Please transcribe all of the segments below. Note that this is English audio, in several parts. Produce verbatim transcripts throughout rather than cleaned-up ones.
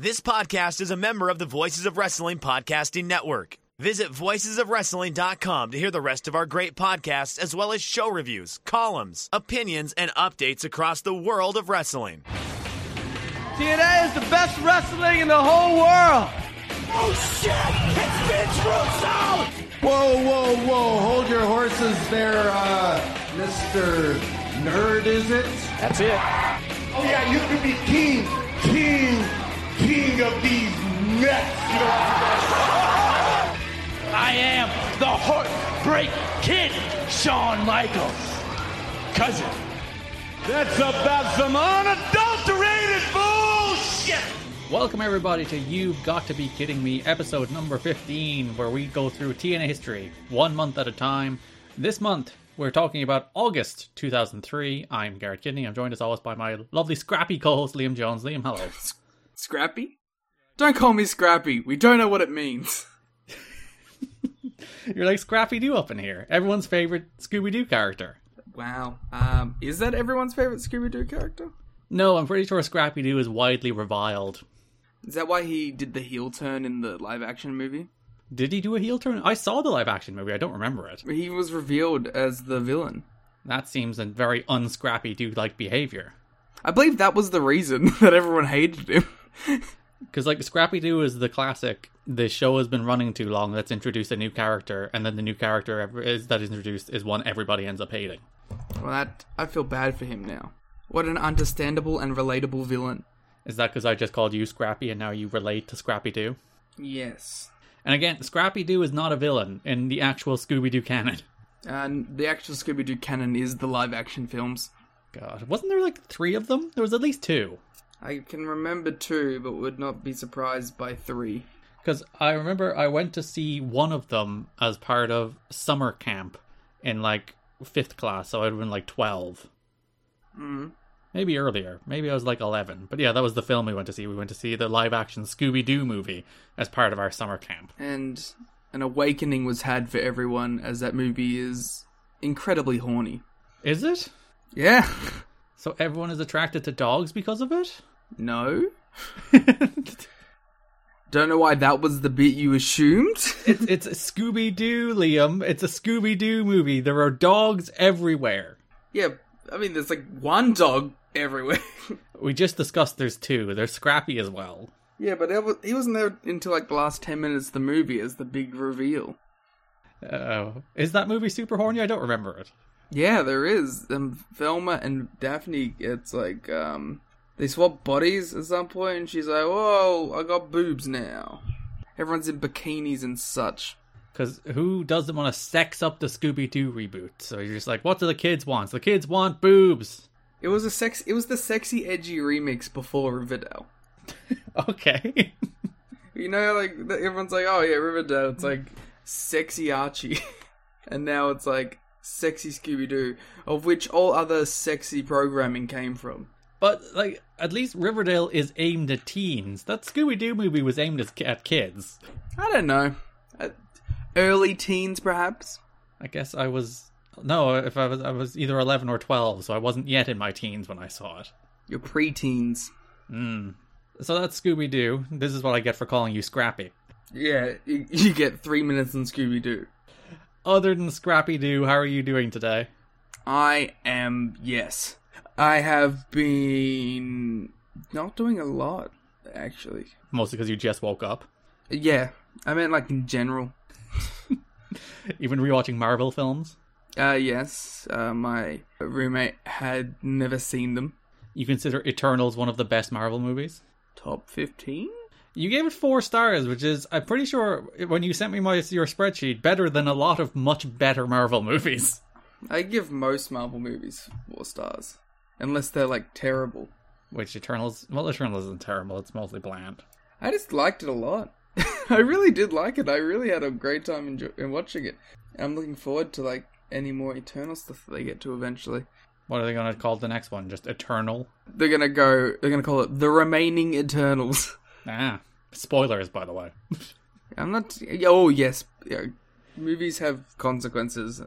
This podcast is a member of the Voices of Wrestling Podcasting Network. Visit voices of wrestling dot com to hear the rest of our great podcasts, as well as show reviews, columns, opinions, and updates across the world of wrestling. T N A is the best wrestling in the whole world. Oh, shit! It's Vince Russo! Whoa, whoa, whoa. Hold your horses there, uh, Mister Nerd, is it? That's it. Oh, yeah, you could be king, king, king of these nuts. You know I am the Heartbreak Kid, Shawn Michaels, cousin. That's about some unadulterated bullshit. Welcome everybody to You've Got to Be Kidding Me, episode number fifteen, where we go through T N A history, one month at a time. This month, we're talking about August two thousand three. I'm Garrett Kidney. I'm joined as always by my lovely scrappy co-host, Liam Jones. Liam, hello. Scrappy? Don't call me Scrappy. We don't know what it means. You're like Scrappy-Doo up in here. Everyone's favorite Scooby-Doo character. Wow. Um, is that everyone's favorite Scooby-Doo character? No, I'm pretty sure Scrappy-Doo is widely reviled. Is that why he did the heel turn in the live-action movie? Did he do a heel turn? I saw the live-action movie. I don't remember it. He was revealed as the villain. That seems a very un-Scrappy-Doo-like behavior. I believe that was the reason that everyone hated him. Because, like, Scrappy-Doo is the classic, the show has been running too long, let's introduce a new character, and then the new character ever is, that is introduced is one everybody ends up hating. Well, that, I feel bad for him now. What an understandable and relatable villain. Is that because I just called you Scrappy and now you relate to Scrappy-Doo? Yes. And again, Scrappy-Doo is not a villain in the actual Scooby-Doo canon. And uh, the actual Scooby-Doo canon is the live-action films. God, wasn't there like three of them? There was at least two. I can remember two, but would not be surprised by three. Because I remember I went to see one of them as part of summer camp in, like, fifth class, so I'd have been, like, twelve. Mm. Maybe earlier. Maybe I was, like, eleven. But yeah, that was the film we went to see. We went to see the live-action Scooby-Doo movie as part of our summer camp. And an awakening was had for everyone, as that movie is incredibly horny. Is it? Yeah. So everyone is attracted to dogs because of it? No. Don't know why that was the bit you assumed. It's, it's a Scooby-Doo, Liam. It's a Scooby-Doo movie. There are dogs everywhere. Yeah, I mean, there's like one dog everywhere. We just discussed there's two. There's Scrappy as well. Yeah, but was, he wasn't there until like the last ten minutes of the movie as the big reveal. Uh-oh. Is that movie super horny? I don't remember it. Yeah, there is. Um, Velma and Daphne, it's like, um, they swap bodies at some point, and she's like, whoa, I got boobs now. Everyone's in bikinis and such. Because who doesn't want to sex up the Scooby-Doo reboot? So you're just like, what do the kids want? So the kids want boobs. It was a sex. It was the sexy, edgy remix before Riverdale. Okay. You know, like, everyone's like, oh yeah, Riverdale. It's like, sexy Archie. And now it's like, sexy Scooby-Doo, of which all other sexy programming came from. But, like, at least Riverdale is aimed at teens. That Scooby-Doo movie was aimed at kids. I don't know. Uh, early teens, perhaps? I guess I was... No, if I was I was either eleven or twelve, so I wasn't yet in my teens when I saw it. Your pre-teens. Mm. So that's Scooby-Doo. This is what I get for calling you Scrappy. Yeah, you, you get three minutes on Scooby-Doo. Other than Scrappy-Doo, how are you doing today? I am, yes. I have been not doing a lot, actually. Mostly because you just woke up? Yeah. I mean, like, in general. Even rewatching Marvel films? Uh, yes. Uh, my roommate had never seen them. You consider Eternals one of the best Marvel movies? Top fifteen? You gave it four stars, which is, I'm pretty sure, when you sent me my your spreadsheet, better than a lot of much better Marvel movies. I give most Marvel movies four stars. Unless they're, like, terrible. Which Eternals... Well, Eternals isn't terrible. It's mostly bland. I just liked it a lot. I really did like it. I really had a great time enjoy- in watching it. And I'm looking forward to, like, any more Eternal stuff that they get to eventually. What are they going to call the next one? Just Eternal? They're going to go... They're going to call it The Remaining Eternals. Ah. Spoilers, by the way. I'm not... Oh, yes. Yeah, movies have consequences.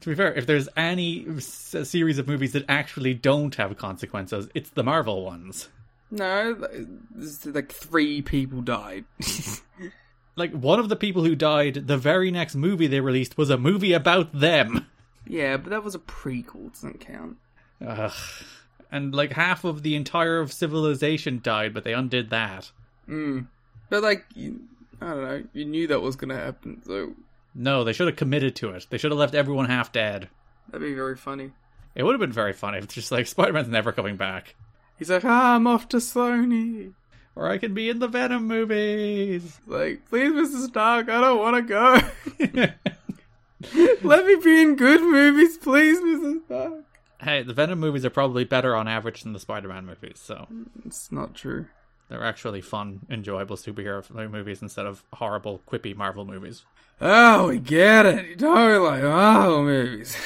To be fair, if there's any series of movies that actually don't have consequences, it's the Marvel ones. No, like three people died. Like, one of the people who died, the very next movie they released was a movie about them. Yeah, but that was a prequel, doesn't count. Ugh. And, like, half of the entire of civilization died, but they undid that. Mm. But, like, you, I don't know, you knew that was going to happen, so... No, they should have committed to it. They should have left everyone half dead. That'd be very funny. It would have been very funny. It's just like, Spider-Man's never coming back. He's like, ah, I'm off to Sony. Or I can be in the Venom movies. Like, please, Mister Stark, I don't want to go. Let me be in good movies, please, Mister Stark. Hey, the Venom movies are probably better on average than the Spider-Man movies, so... It's not true. They're actually fun, enjoyable superhero movies instead of horrible, quippy Marvel movies. Oh, we get it. You don't like Marvel movies.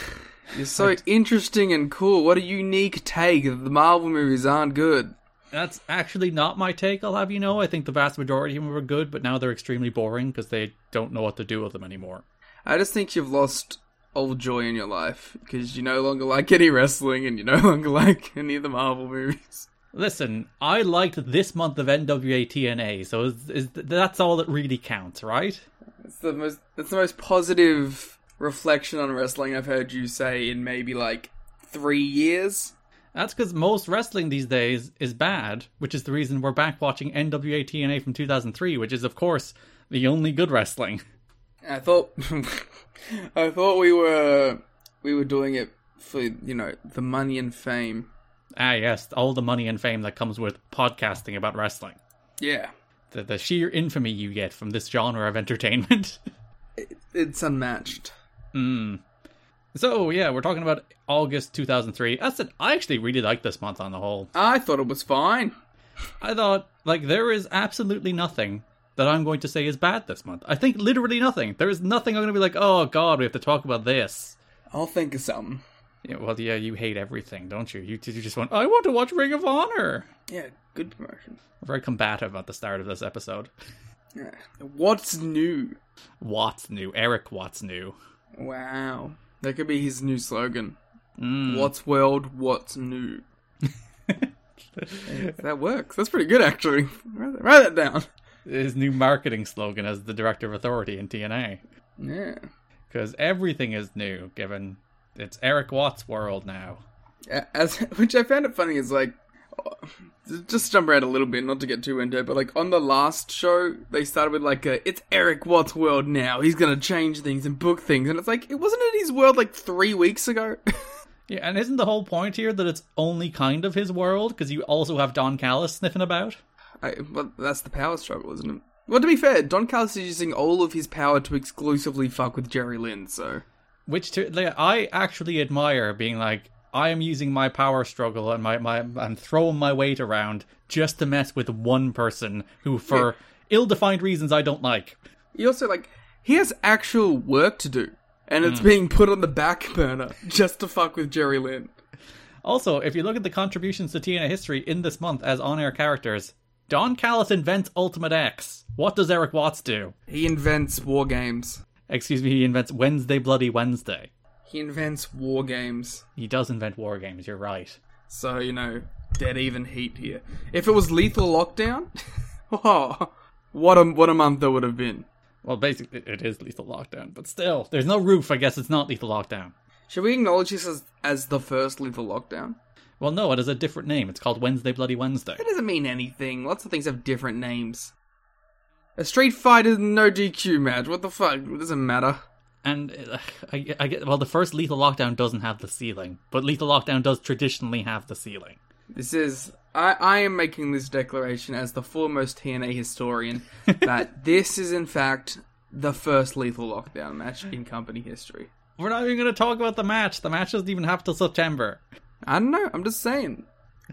You're so interesting and cool. What a unique take that the Marvel movies aren't good. That's actually not my take, I'll have you know. I think the vast majority of them were good, but now they're extremely boring because they don't know what to do with them anymore. I just think you've lost all joy in your life because you no longer like any wrestling and you no longer like any of the Marvel movies. Listen, I liked this month of N W A T N A, so is, is, that's all that really counts, right? It's the most, it's the most positive reflection on wrestling I've heard you say in maybe like three years. That's because most wrestling these days is bad, which is the reason we're back watching N W A T N A from two thousand three, which is, of course, the only good wrestling. I thought, I thought we were we were doing it for, you know, the money and fame. Ah, yes, all the money and fame that comes with podcasting about wrestling. Yeah, the the sheer infamy you get from this genre of entertainment. it, it's unmatched. Hmm. So, yeah, we're talking about August two thousand three. That's an, I actually really liked this month on the whole. I thought it was fine. I thought, like, there is absolutely nothing that I'm going to say is bad this month. I think literally nothing. There is nothing I'm going to be like, oh, God, we have to talk about this. I'll think of something. Yeah, well, yeah, you hate everything, don't you? You, you just want, I want to watch Ring of Honor. Yeah, good promotion. We're very combative at the start of this episode. Yeah. What's new? What's new? Eric Watts new. Wow. That could be his new slogan. Mm. What's world, what's new. That works. That's pretty good, actually. Write, write that down. His new marketing slogan as the director of authority in T N A. Yeah. Because everything is new, given it's Eric Watts' world now. As, which I found it funny is like, just jump around a little bit, not to get too into it, but like on the last show, they started with like a, it's Eric Watts' world now, he's gonna change things and book things, and it's like, it wasn't in his world like three weeks ago? Yeah, and isn't the whole point here that it's only kind of his world, because you also have Don Callis sniffing about? I, well, that's the power struggle, isn't it? Well, to be fair, Don Callis is using all of his power to exclusively fuck with Jerry Lynn, so... Which, to, like, I actually admire being like, I am using my power struggle and my, my I'm throwing my weight around just to mess with one person who, for yeah. ill-defined reasons, I don't like. You also, like, he has actual work to do, and it's mm. being put on the back burner just to fuck with Jerry Lynn. Also, if you look at the contributions to T N A history in this month as on-air characters, Don Callis invents Ultimate X. What does Eric Watts do? He invents War Games. Excuse me, he invents Wednesday Bloody Wednesday. He invents war games. He does invent war games, you're right. So, you know, dead even heat here. If it was Lethal Lockdown, oh, what a what a month that would have been. Well, basically, it is Lethal Lockdown, but still, there's no roof, I guess it's not Lethal Lockdown. Should we acknowledge this as, as the first Lethal Lockdown? Well, no, it has a different name. It's called Wednesday Bloody Wednesday. That doesn't mean anything. Lots of things have different names. A street fighter no D Q match, what the fuck? It doesn't matter. And uh, I, I get, well, the first Lethal Lockdown doesn't have the ceiling, but Lethal Lockdown does traditionally have the ceiling. This is, I, I am making this declaration as the foremost T N A historian that this is in fact the first Lethal Lockdown match in company history. We're not even going to talk about the match. The match doesn't even happen till September. I don't know. I'm just saying.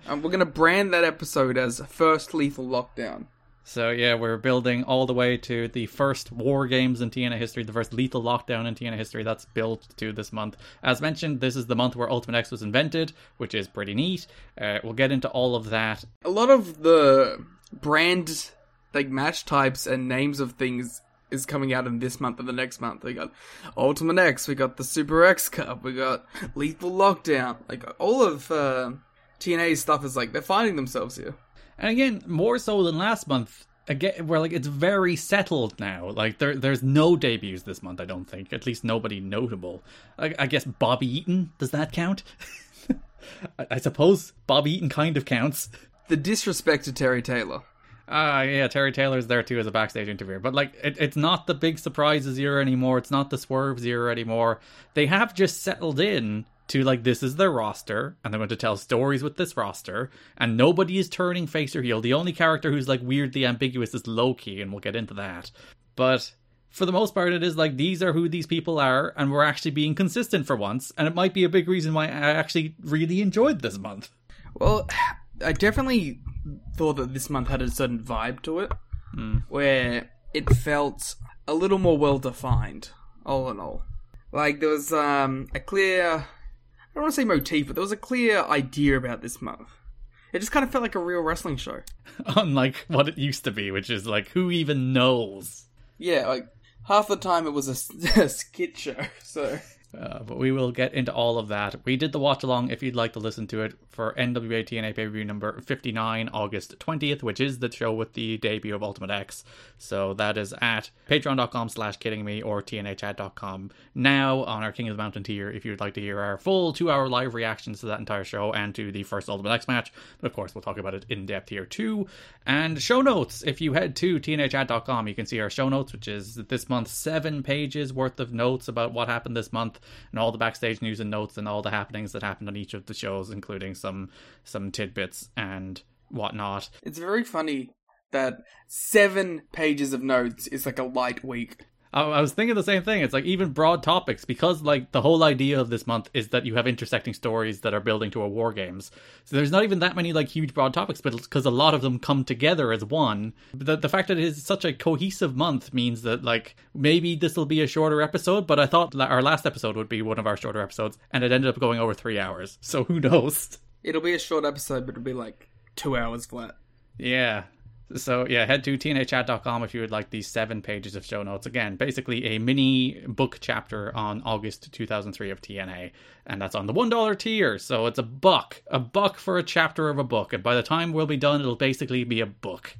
Um, we're going to brand that episode as first Lethal Lockdown. So yeah, we're building all the way to the first War Games in T N A history, the first Lethal Lockdown in T N A history. That's built to this month. As mentioned, this is the month where Ultimate X was invented, which is pretty neat. Uh, we'll get into all of that. A lot of the brand, like, match types and names of things is coming out in this month and the next month. We got Ultimate X, we got the Super X Cup, we got Lethal Lockdown. Like, all of uh, T N A's stuff is like, they're finding themselves here. And again, more so than last month, again, where like it's very settled now. Like there, there's no debuts this month, I don't think. At least nobody notable. I, I guess Bobby Eaton, does that count? I, I suppose Bobby Eaton kind of counts. The disrespect to Terry Taylor. Ah, uh, yeah, Terry Taylor's there too as a backstage interviewer. But like, it, it's not the big surprises era anymore. It's not the swerves era anymore. They have just settled in to like, this is their roster, and they're going to tell stories with this roster, and nobody is turning face or heel. The only character who's like weirdly ambiguous is Low Ki, and we'll get into that. But for the most part, it is like, these are who these people are, and we're actually being consistent for once, and it might be a big reason why I actually really enjoyed this month. Well, I definitely thought that this month had a certain vibe to it, mm. where it felt a little more well-defined, all in all. Like, there was um, a clear... I don't want to say motif, but there was a clear idea about this month. It just kind of felt like a real wrestling show. Unlike what it used to be, which is like, who even knows? Yeah, like, half the time it was a, a skit show, so... Uh, but we will get into all of that. We did the watch-along, if you'd like to listen to it, for N W A T N A pay-per-view number fifty-nine, August twentieth, which is the show with the debut of Ultimate X. So that is at patreon.com slash kiddingme or tnachat dot com now on our King of the Mountain tier, if you'd like to hear our full two-hour live reactions to that entire show and to the first Ultimate X match. But of course, we'll talk about it in depth here too. And show notes. If you head to tnachat dot com, you can see our show notes, which is this month, seven pages worth of notes about what happened this month, and all the backstage news and notes and all the happenings that happened on each of the shows, including some some tidbits and whatnot. It's very funny that seven pages of notes is like a light week. I, I was thinking the same thing. It's like, even broad topics, because like the whole idea of this month is that you have intersecting stories that are building to a War Games. So there's not even that many like huge broad topics, but because a lot of them come together as one. The, the fact that it is such a cohesive month means that like, maybe this will be a shorter episode, but I thought our last episode would be one of our shorter episodes, and it ended up going over three hours. So who knows? It'll be a short episode, but it'll be like two hours flat. Yeah. So yeah, head to tnachat dot com if you would like these seven pages of show notes. Again, basically a mini book chapter on August two thousand three of T N A, and that's on the one dollar tier. So it's a buck, a buck for a chapter of a book, and by the time we'll be done, it'll basically be a book.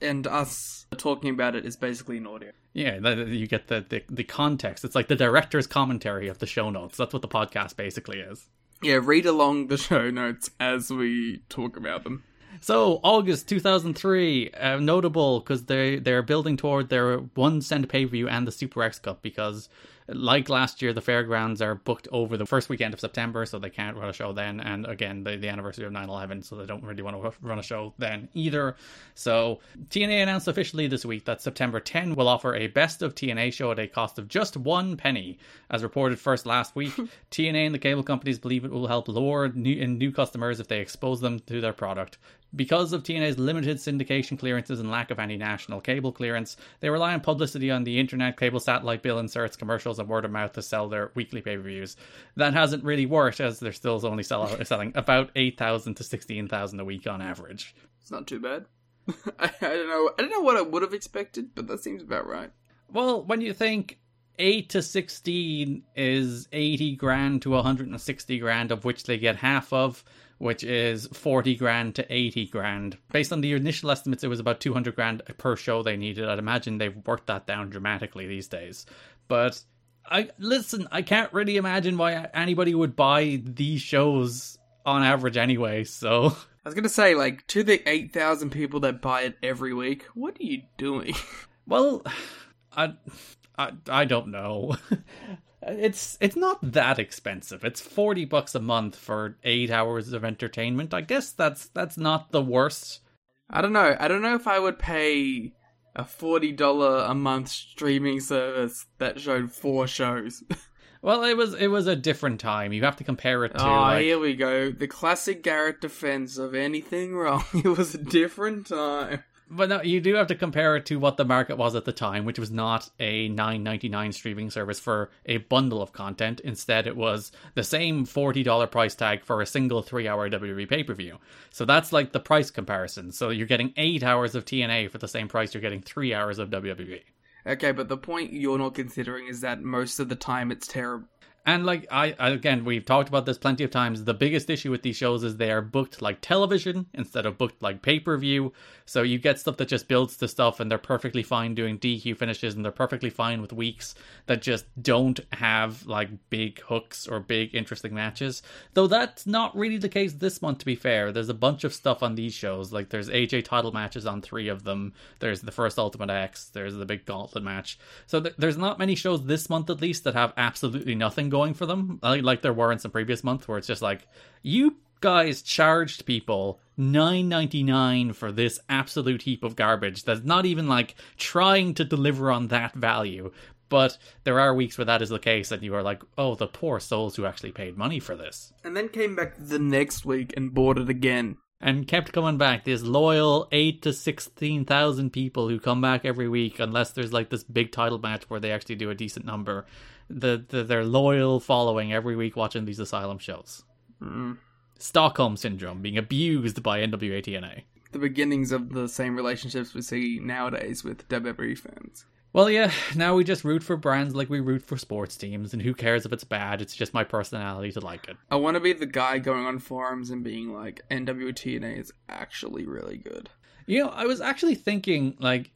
And us talking about it is basically an audio. Yeah, you get the, the, the context. It's like the director's commentary of the show notes. That's what the podcast basically is. Yeah, read along the show notes as we talk about them. So, August two thousand three, uh, notable because they, they're building toward their one cent pay-per-view and the Super X Cup, because like last year, the fairgrounds are booked over the first weekend of September, so they can't run a show then. And again, the, the anniversary of nine eleven, so they don't really want to run a show then either. So, T N A announced officially this week that September tenth will offer a Best of T N A show at a cost of just one penny. As reported first last week, T N A and the cable companies believe it will help lure new, in new customers if they expose them to their product. Because of T N A's limited syndication clearances and lack of any national cable clearance, they rely on publicity on the internet, cable satellite bill inserts, commercials, and word of mouth to sell their weekly pay-per-views. That hasn't really worked, as they're still only sell- selling about eight thousand to sixteen thousand a week on average. It's not too bad. I, I don't know. I don't know what I would have expected, but that seems about right. Well, when you think eight to sixteen is eighty grand to one hundred sixty grand, of which they get half of, which is forty grand to eighty grand. Based on the initial estimates, it was about two hundred grand per show they needed. I'd imagine they've worked that down dramatically these days. But I listen, I can't really imagine why anybody would buy these shows on average anyway, so... I was going to say, like, to the eight thousand people that buy it every week, what are you doing? Well, I, I, I don't know. It's it's not that expensive. It's forty bucks a month for eight hours of entertainment. I guess that's that's not the worst. I don't know. I don't know if I would pay a forty dollars a month streaming service that showed four shows. Well, it was it was a different time. You have to compare it to... Oh, like... here we go. The classic Garrett defense of anything wrong. It was a different time. But no, you do have to compare it to what the market was at the time, which was not a nine ninety-nine streaming service for a bundle of content. Instead, it was the same forty dollars price tag for a single three-hour W W E pay-per-view. So that's like the price comparison. So you're getting eight hours of T N A for the same price you're getting three hours of W W E. Okay, but the point you're not considering is that most of the time it's terrible. And like, I, again, we've talked about this plenty of times. The biggest issue with these shows is they are booked like television instead of booked like pay-per-view. So you get stuff that just builds to stuff, and they're perfectly fine doing D Q finishes, and they're perfectly fine with weeks that just don't have like big hooks or big interesting matches. Though that's not really the case this month, to be fair. There's a bunch of stuff on these shows. Like, there's A J title matches on three of them. There's the first Ultimate X. There's the big gauntlet match. So th- there's not many shows this month, at least, that have absolutely nothing going for them, like there were in some previous month, where it's just like, you guys charged people nine ninety-nine for this absolute heap of garbage that's not even like trying to deliver on that value. But there are weeks where that is the case, and you are like, oh, the poor souls who actually paid money for this, and then came back the next week and bought it again. And kept coming back, these loyal eight to sixteen thousand people who come back every week, unless there's like this big title match where they actually do a decent number. The, the their loyal following every week watching these Asylum shows. Mm. Stockholm Syndrome, being abused by N W A T N A. The beginnings of the same relationships we see nowadays with W W E fans. Well, yeah, now we just root for brands like we root for sports teams, and who cares if it's bad? It's just my personality to like it. I want to be the guy going on forums and being like, N W A T N A is actually really good. You know, I was actually thinking, like,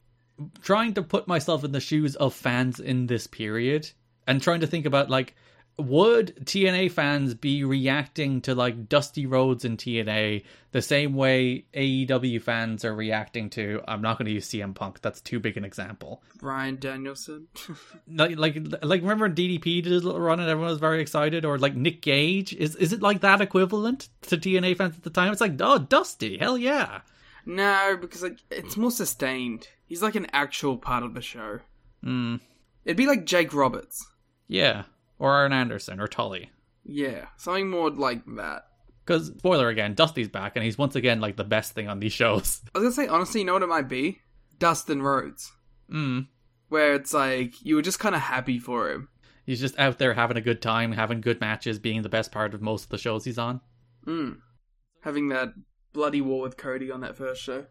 trying to put myself in the shoes of fans in this period, and trying to think about, like, would T N A fans be reacting to, like, Dusty Rhodes in T N A the same way A E W fans are reacting to, I'm not going to use C M Punk, that's too big an example, Bryan Danielson? like, like, like, remember D D P did his little run and everyone was very excited? Or, like, Nick Gage? Is is it, like, that equivalent to T N A fans at the time? It's like, oh, Dusty, hell yeah. No, because, like, it's more sustained. He's, like, an actual part of the show. Mm. It'd be like Jake Roberts. Yeah. Or Arn Anderson, or Tully. Yeah, something more like that. Because, spoiler again, Dusty's back, and he's once again, like, the best thing on these shows. I was gonna say, honestly, you know what it might be? Dustin Rhodes. Mm. Where it's like, you were just kind of happy for him. He's just out there having a good time, having good matches, being the best part of most of the shows he's on. Mm. Having that bloody war with Cody on that first show.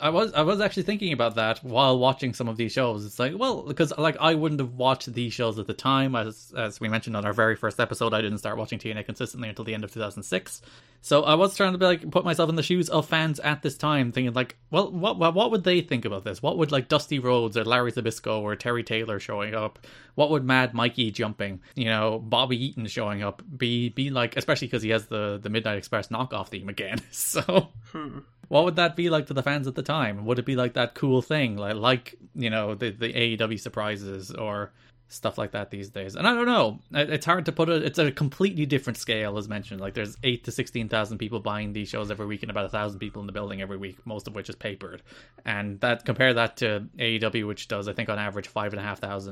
I was I was actually thinking about that while watching some of these shows. It's like, well, because like I wouldn't have watched these shows at the time. As as we mentioned on our very first episode, I didn't start watching T N A consistently until the end of two thousand six. So I was trying to be like put myself in the shoes of fans at this time, thinking like, well, what what would they think about this? What would like Dusty Rhodes or Larry Zbyszko or Terry Taylor showing up? What would Mad Mikey jumping? You know, Bobby Eaton showing up be be like? Especially because he has the the Midnight Express knockoff theme again. So. Hmm. What would that be like to the fans at the time? Would it be like that cool thing? Like, like you know, the, the A E W surprises or stuff like that these days? And I don't know. It's hard to put it. It's a completely different scale, as mentioned. Like, there's eight to sixteen thousand people buying these shows every week and about one thousand people in the building every week, most of which is papered. And that compare that to A E W, which does, I think, on average, five thousand five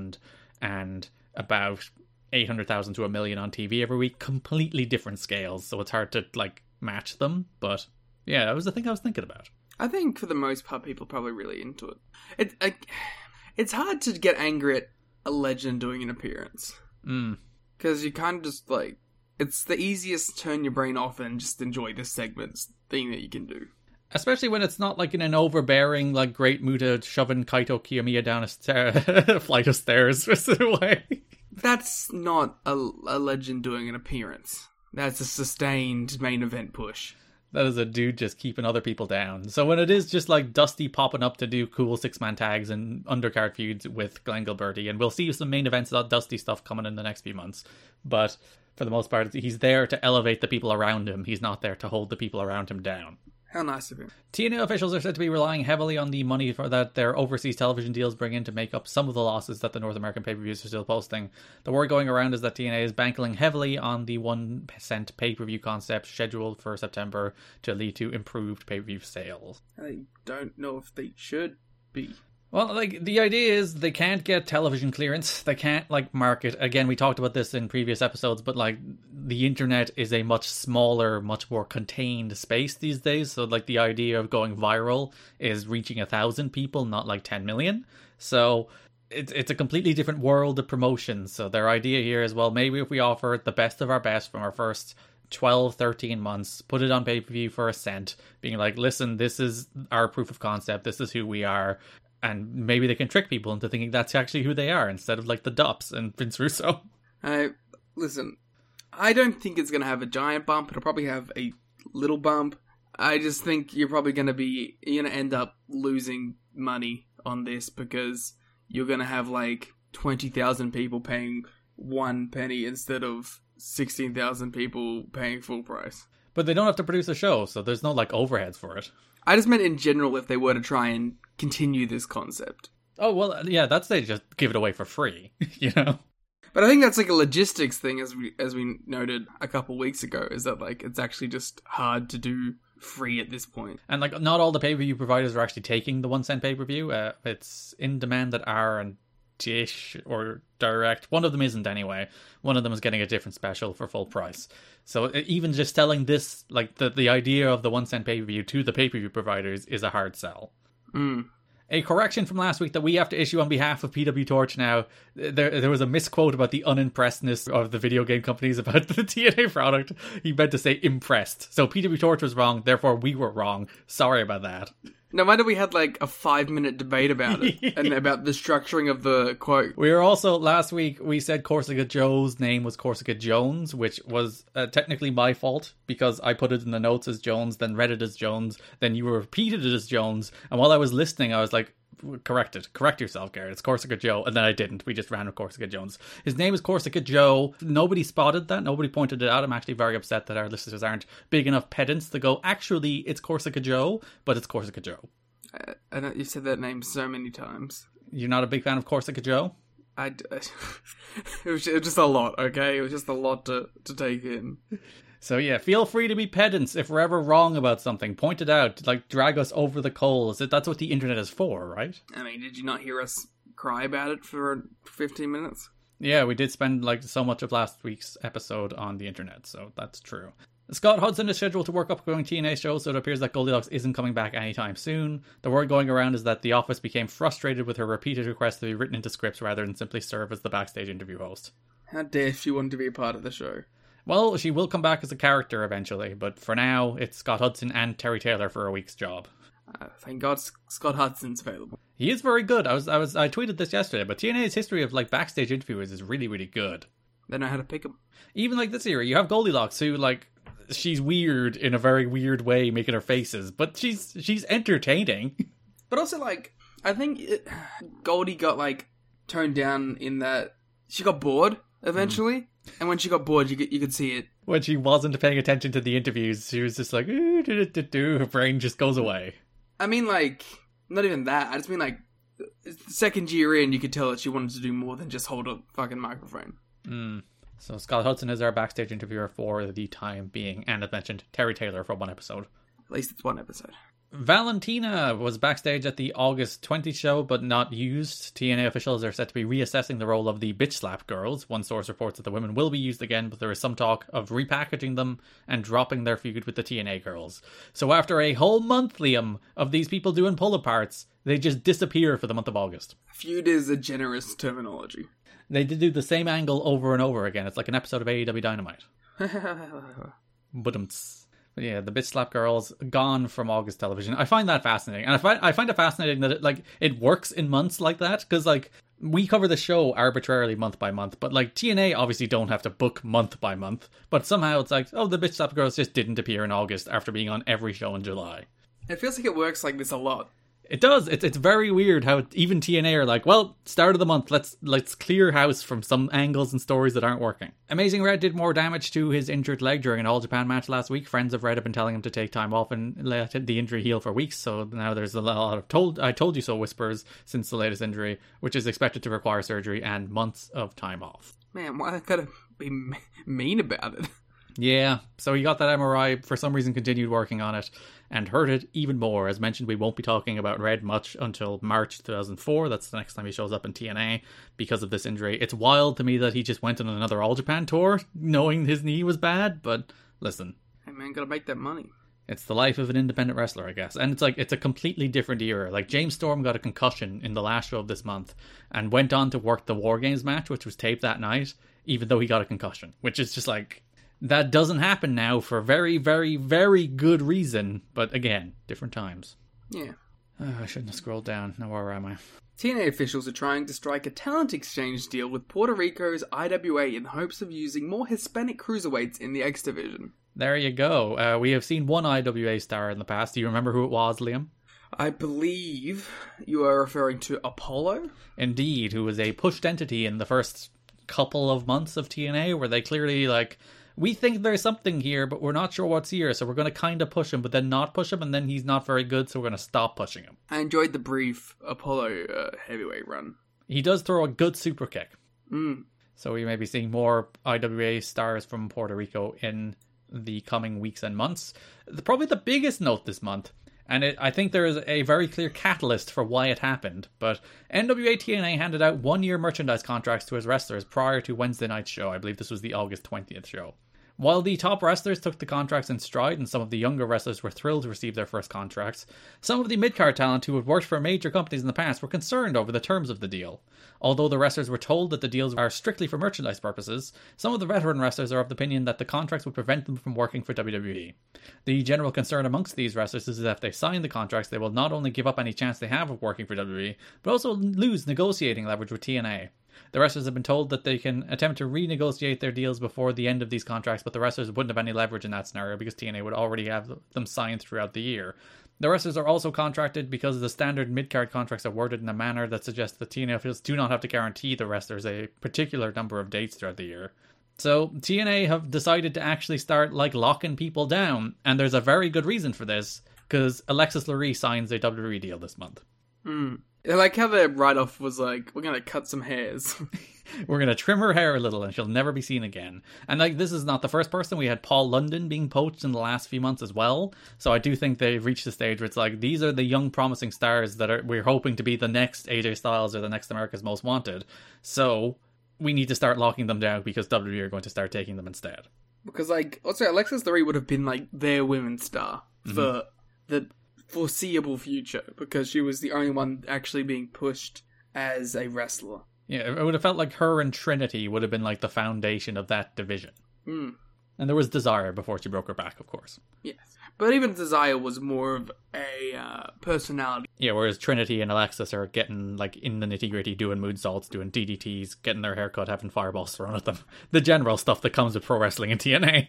hundred and about eight hundred thousand to a million on T V every week. Completely different scales. So it's hard to, like, match them, but... yeah, that was the thing I was thinking about. I think for the most part, people are probably really into it. It, I, it's hard to get angry at a legend doing an appearance. Mm. Because you kind of just, like... it's the easiest to turn your brain off and just enjoy this segment's thing that you can do. Especially when it's not, like, in an overbearing, like, Great Muta shoving Kaito Kiyomiya down a sta- flight of stairs way. That's not a, a legend doing an appearance. That's a sustained main event push. That is a dude just keeping other people down. So when it is just like Dusty popping up to do cool six-man tags and undercard feuds with Glenn Gilberti, and we'll see some main events about Dusty stuff coming in the next few months. But for the most part, he's there to elevate the people around him. He's not there to hold the people around him down. How nice of him. T N A officials are said to be relying heavily on the money for that their overseas television deals bring in to make up some of the losses that the North American pay-per-views are still posting. The word going around is that T N A is banking heavily on the one percent pay-per-view concept scheduled for September to lead to improved pay-per-view sales. I don't know if they should be. Well, like, the idea is they can't get television clearance. They can't, like, market. Again, we talked about this in previous episodes, but, like, the internet is a much smaller, much more contained space these days. So, like, the idea of going viral is reaching a thousand people, not, like, ten million. So... It's it's a completely different world of promotions. So their idea here is, well, maybe if we offer the best of our best from our first twelve, thirteen months, put it on pay-per-view for a cent, being like, listen, this is our proof of concept. This is who we are. And maybe they can trick people into thinking that's actually who they are instead of, like, the Dops and Vince Russo. I listen, I don't think it's going to have a giant bump. It'll probably have a little bump. I just think you're probably going to be, you're going to end up losing money on this because you're going to have like twenty thousand people paying one penny instead of sixteen thousand people paying full price. But they don't have to produce a show, so there's no like overheads for it. I just meant in general if they were to try and continue this concept. Oh, well, yeah, that's they just give it away for free, you know? But I think that's like a logistics thing, as we as we noted a couple weeks ago, is that like it's actually just hard to do free at this point. And like not all the pay-per-view providers are actually taking the one cent pay-per-view. Uh, it's in demand at Hour and Dish or Direct. One of them isn't anyway. One of them is getting a different special for full price. So even just selling this, like the, the idea of the one cent pay-per-view to the pay-per-view providers is a hard sell. Mm. A correction from last week that we have to issue on behalf of P W Torch now. There there was a misquote about the unimpressedness of the video game companies about the T N A product. He meant to say impressed. So P W Torch was wrong, therefore we were wrong. Sorry about that. No wonder we had like a five-minute debate about it and about the structuring of the quote. We were also, last week, we said Corsica Joe's name was Corsica Jones, which was uh, technically my fault because I put it in the notes as Jones, then read it as Jones, then you repeated it as Jones. And while I was listening, I was like, correct it. Correct yourself, Garrett. It's Corsica Joe. And then I didn't. We just ran with Corsica Jones. His name is Corsica Joe. Nobody spotted that. Nobody pointed it out. I'm actually very upset that our listeners aren't big enough pedants to go, actually, it's Corsica Joe, but it's Corsica Joe. I, I know you've said that name so many times. You're not a big fan of Corsica Joe? I, it was just a lot, okay? It was just a lot to, to take in. So yeah, feel free to be pedants if we're ever wrong about something. Point it out, like drag us over the coals. That's what the internet is for, right? I mean, did you not hear us cry about it for fifteen minutes? Yeah, we did spend like so much of last week's episode on the internet, so that's true. Scott Hudson is scheduled to work upcoming T N A shows, so it appears that Goldilocks isn't coming back anytime soon. The word going around is that The Office became frustrated with her repeated requests to be written into scripts rather than simply serve as the backstage interview host. How dare she want to be a part of the show? Well, she will come back as a character eventually, but for now, it's Scott Hudson and Terry Taylor for a week's job. Uh, thank God Scott Hudson's available. He is very good. I was, I was, I tweeted this yesterday, but T N A's history of like backstage interviewers is really, really good. They know how to pick them. Even like this era, you have Goldilocks who like, she's weird in a very weird way, making her faces, but she's she's entertaining. But also, like, I think it, Goldie got like toned down in that she got bored eventually. Mm. And when she got bored, you could, you could see it. When she wasn't paying attention to the interviews, she was just like, do, do, do, do. Her brain just goes away. I mean, like, not even that. I just mean, like, second year in, you could tell that she wanted to do more than just hold a fucking microphone. Mm. So Scott Hudson is our backstage interviewer for the time being. And as mentioned, Terry Taylor for one episode. At least it's one episode. Valentina was backstage at the August twentieth show, but not used. T N A officials are said to be reassessing the role of the bitch slap girls. One source reports that the women will be used again, but there is some talk of repackaging them and dropping their feud with the T N A girls. So after a whole month, Liam, of these people doing pull-aparts, they just disappear for the month of August. Feud is a generous terminology. They did do the same angle over and over again. It's like an episode of A E W Dynamite. Badumts. Yeah, the bitch slap girls gone from August television. I find that fascinating, and I find I find it fascinating that it like it works in months like that because like we cover the show arbitrarily month by month, but like T N A obviously don't have to book month by month, but somehow it's like oh the bitch slap girls just didn't appear in August after being on every show in July. It feels like it works like this a lot. It does. It's it's very weird how even T N A are like, well, start of the month, let's let's clear house from some angles and stories that aren't working. Amazing Red did more damage to his injured leg during an All Japan match last week. Friends of Red have been telling him to take time off and let the injury heal for weeks. So now there's a lot of told I told you so whispers since the latest injury, which is expected to require surgery and months of time off. Man, why they gotta be mean about it? Yeah, so he got that M R I, for some reason continued working on it, and hurt it even more. As mentioned, we won't be talking about Red much until March two thousand four, that's the next time he shows up in T N A, because of this injury. It's wild to me that he just went on another All Japan tour, knowing his knee was bad, but listen. Hey man, gotta make that money. It's the life of an independent wrestler, I guess. And it's like, it's a completely different era. Like, James Storm got a concussion in the last show of this month, and went on to work the War Games match, which was taped that night, even though he got a concussion, which is just like... That doesn't happen now for very, very, very good reason. But again, different times. Yeah. Oh, I shouldn't have scrolled down. Now where am I? T N A officials are trying to strike a talent exchange deal with Puerto Rico's I W A in hopes of using more Hispanic cruiserweights in the X division. There you go. Uh, we have seen one I W A star in the past. Do you remember who it was, Liam? I believe you are referring to Apollo? Indeed, who was a pushed entity in the first couple of months of T N A, where they clearly, like, we think there's something here, but we're not sure what's here, so we're going to kind of push him, but then not push him, and then he's not very good, so we're going to stop pushing him. I enjoyed the brief Apollo uh, heavyweight run. He does throw a good super kick. Mm. So we may be seeing more I W A stars from Puerto Rico in the coming weeks and months. The, probably the biggest note this month, and it, I think there is a very clear catalyst for why it happened, but N W A T N A handed out one-year merchandise contracts to his wrestlers prior to Wednesday night's show. I believe this was the August twentieth show. While the top wrestlers took the contracts in stride and some of the younger wrestlers were thrilled to receive their first contracts, some of the mid-card talent who had worked for major companies in the past were concerned over the terms of the deal. Although the wrestlers were told that the deals are strictly for merchandise purposes, some of the veteran wrestlers are of the opinion that the contracts would prevent them from working for W W E. The general concern amongst these wrestlers is that if they sign the contracts, they will not only give up any chance they have of working for W W E, but also lose negotiating leverage with T N A. The wrestlers have been told that they can attempt to renegotiate their deals before the end of these contracts, but the wrestlers wouldn't have any leverage in that scenario because T N A would already have them signed throughout the year. The wrestlers are also contracted because the standard mid-card contracts are worded in a manner that suggests that T N A officials do not have to guarantee the wrestlers a particular number of dates throughout the year. So T N A have decided to actually start, like, locking people down, and there's a very good reason for this, because Alexis Lurie signs a W W E deal this month. Hmm. I like how the write-off was like, we're going to cut some hairs. We're going to trim her hair a little and she'll never be seen again. And like, this is not the first person. We had Paul London being poached in the last few months as well. So I do think they've reached the stage where it's like, these are the young promising stars that are we're hoping to be the next A J Styles or the next America's Most Wanted. So we need to start locking them down because W W E are going to start taking them instead. Because like, also Alexis Lurie would have been like their women's star mm-hmm. for the foreseeable future, because she was the only one actually being pushed as a wrestler. Yeah, it would have felt like her and Trinity would have been like the foundation of that division. Mm. And there was Desire before she broke her back, of course. Yes, but even Desire was more of a uh, personality. Yeah, whereas Trinity and Alexis are getting like in the nitty-gritty, doing moonsaults, doing D D Ts, getting their haircut, having fireballs thrown at them. The general stuff that comes with pro wrestling and T N A.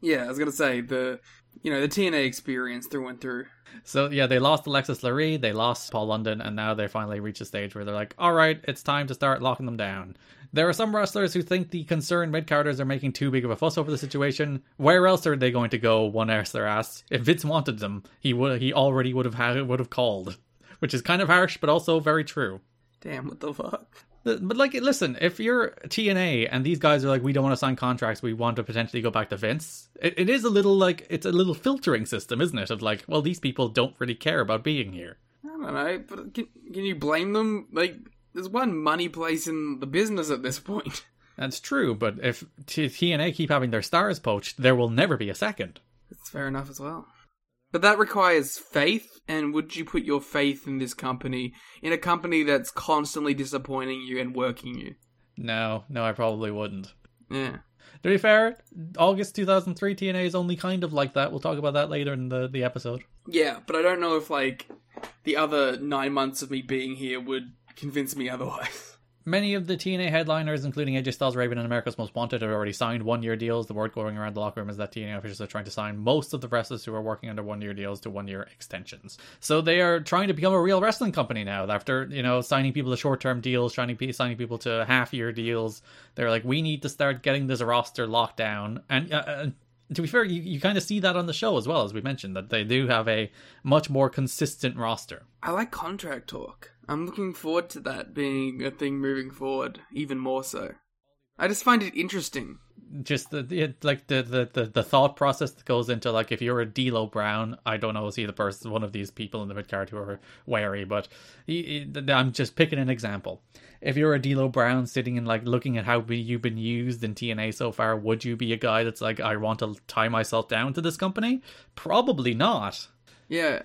Yeah, I was going to say, the you know, the T N A experience through and through. So, yeah, they lost Alexis Lurie, they lost Paul London, and now they finally reach a stage where they're like, all right, it's time to start locking them down. There are some wrestlers who think the concerned mid-carders are making too big of a fuss over the situation. Where else are they going to go, one wrestler asks. If Vince wanted them, he would he already would have had, would have called. Which is kind of harsh, but also very true. Damn, what the fuck? But, like, listen, if you're T N A and these guys are like, we don't want to sign contracts, we want to potentially go back to Vince, it, it is a little, like, it's a little filtering system, isn't it? Of, like, well, these people don't really care about being here. I don't know, but can, can you blame them? Like, there's one money place in the business at this point. That's true, but if T N A keep having their stars poached, there will never be a second. That's fair enough as well. But that requires faith, and would you put your faith in this company, in a company that's constantly disappointing you and working you? No, no, I probably wouldn't. Yeah. To be fair, August two thousand three T N A is only kind of like that. We'll talk about that later in the, the episode. Yeah, but I don't know if, like, the other nine months of me being here would convince me otherwise. Many of the T N A headliners, including A J Styles, Raven, and America's Most Wanted, have already signed one-year deals. The word going around the locker room is that T N A officials are trying to sign most of the wrestlers who are working under one-year deals to one-year extensions. So they are trying to become a real wrestling company now. After, you know, signing people to short-term deals, signing, signing people to half-year deals, they're like, we need to start getting this roster locked down. And uh, to be fair, you, you kind of see that on the show as well, as we mentioned, that they do have a much more consistent roster. I like contract talk. I'm looking forward to that being a thing moving forward, even more so. I just find it interesting. Just the, the like the, the, the, the thought process that goes into, like, if you're a D'Lo Brown, I don't know, is he the person, one of these people in the mid-card who are wary, but he, he, I'm just picking an example. If you're a D'Lo Brown sitting and, like, looking at how you've been used in T N A so far, would you be a guy that's like, I want to tie myself down to this company? Probably not. Yeah.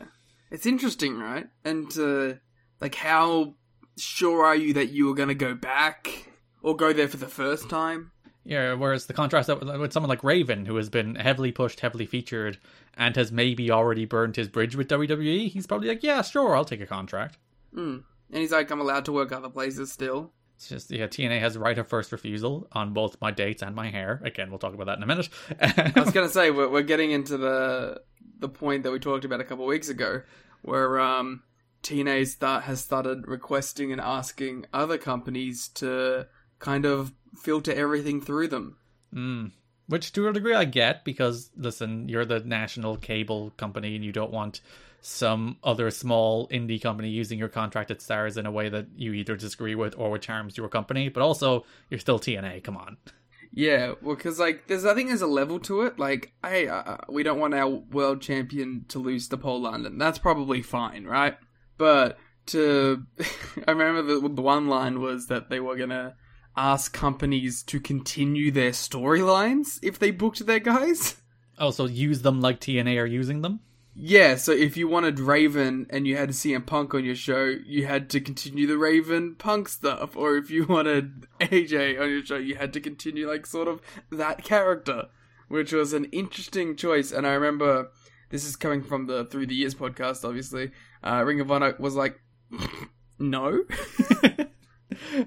It's interesting, right? And, uh... like, how sure are you that you were going to go back or go there for the first time? Yeah, whereas the contrast with someone like Raven, who has been heavily pushed, heavily featured, and has maybe already burned his bridge with W W E, he's probably like, yeah, sure, I'll take a contract. Mm. And he's like, I'm allowed to work other places still. It's just, yeah, T N A has right of first refusal on both my dates and my hair. Again, we'll talk about that in a minute. I was going to say, we're, we're getting into the the point that we talked about a couple of weeks ago, where um, T N A start, has started requesting and asking other companies to kind of filter everything through them. Mm. Which, to a degree, I get, because, listen, you're the national cable company and you don't want some other small indie company using your contracted stars in a way that you either disagree with or which harms your company, but also you're still T N A, come on. Yeah, well, because like there's I think there's a level to it. Like, hey, uh, we don't want our world champion to lose to Paul London. That's probably fine, right? But to I remember the, the one line was that they were gonna ask companies to continue their storylines if they booked their guys. Oh, so use them like T N A are using them. Yeah, so if you wanted Raven and you had C M Punk on your show, you had to continue the Raven Punk stuff. Or if you wanted A J on your show, you had to continue, like, sort of that character, which was an interesting choice. And I remember, this is coming from the Through the Years podcast, obviously, uh, Ring of Honor was like, no.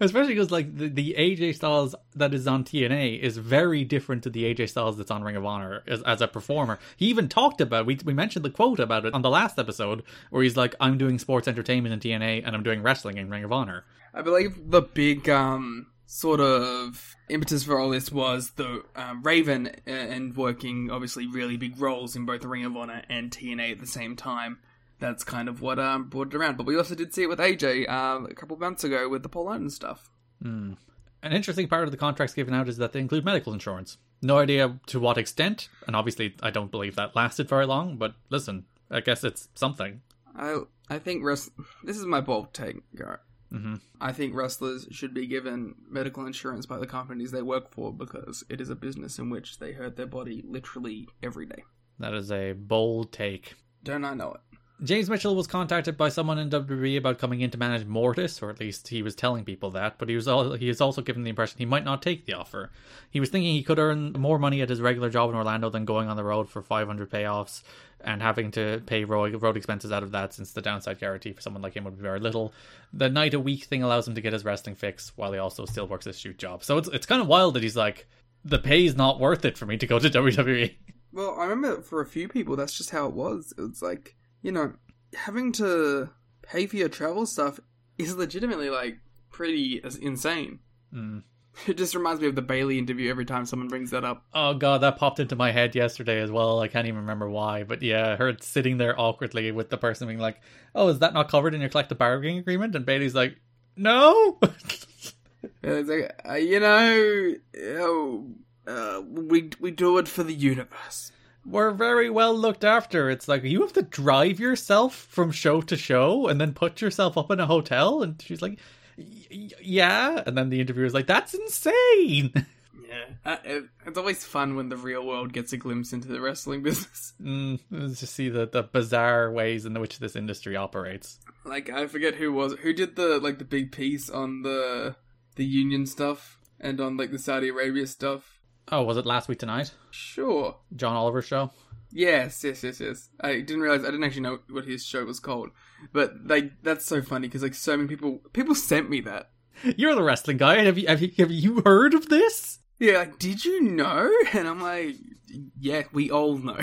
Especially because, like, the, the A J Styles that is on T N A is very different to the A J Styles that's on Ring of Honor as, as a performer. He even talked about, we we mentioned the quote about it on the last episode, where he's like, I'm doing sports entertainment in T N A and I'm doing wrestling in Ring of Honor. I believe the big um sort of impetus for all this was the um, Raven and working, obviously, really big roles in both Ring of Honor and T N A at the same time. That's kind of what um, brought it around. But we also did see it with A J uh, a couple of months ago with the Paul London stuff. Mm. An interesting part of the contracts given out is that they include medical insurance. No idea to what extent, and obviously I don't believe that lasted very long, but listen, I guess it's something. I I think, rest- this is my bold take, Garrett. Mm-hmm. I think wrestlers should be given medical insurance by the companies they work for, because it is a business in which they hurt their body literally every day. That is a bold take. Don't I know it? James Mitchell was contacted by someone in W W E about coming in to manage Mortis, or at least he was telling people that, but he was all, he is also given the impression he might not take the offer. He was thinking he could earn more money at his regular job in Orlando than going on the road for five hundred payoffs and having to pay road, road expenses out of that, since the downside guarantee for someone like him would be very little. The night a week thing allows him to get his wrestling fix while he also still works his shoot job. So it's it's kind of wild that he's like, the pay's not worth it for me to go to W W E. Well, I remember for a few people, that's just how it was. It was like, you know, having to pay for your travel stuff is legitimately, like, pretty insane. Mm. It just reminds me of the Bailey interview every time someone brings that up. Oh, God, that popped into my head yesterday as well. I can't even remember why. But, yeah, her sitting there awkwardly with the person being like, oh, is that not covered in your collective bargaining agreement? And Bailey's like, no. It's like, uh, you know, oh, uh, we we do it for the universe. We're very well looked after. It's like, you have to drive yourself from show to show and then put yourself up in a hotel? And she's like, yeah. And then the interviewer's like, that's insane. Yeah. Uh, it, it's always fun when the real world gets a glimpse into the wrestling business. Mm, let's just see the, the bizarre ways in which this industry operates. Like, I forget who was, who did the, like, the big piece on the, the union stuff and on, like, the Saudi Arabia stuff. Oh, was it Last Week Tonight? Sure. John Oliver's show? Yes, yes, yes, yes. I didn't realize, I didn't actually know what his show was called. But they, that's so funny, because, like, so many people, people sent me that. You're the wrestling guy, have you, have you, have you heard of this? Yeah, like, did you know? And I'm like, yeah, we all know.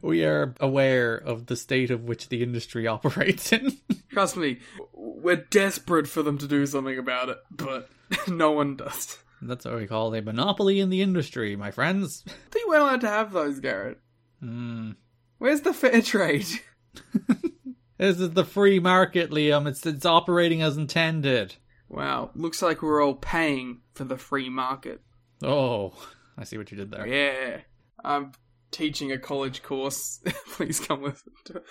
We are aware of the state of which the industry operates in. Trust me, we're desperate for them to do something about it, but no one does. That's what we call a monopoly in the industry, my friends. I think we're allowed to have those, Garrett. Mm. Where's the fair trade? This is the free market, Liam. It's it's operating as intended. Wow. Looks like we're all paying for the free market. Oh, I see what you did there. Yeah. I'm teaching a college course. Please come with it.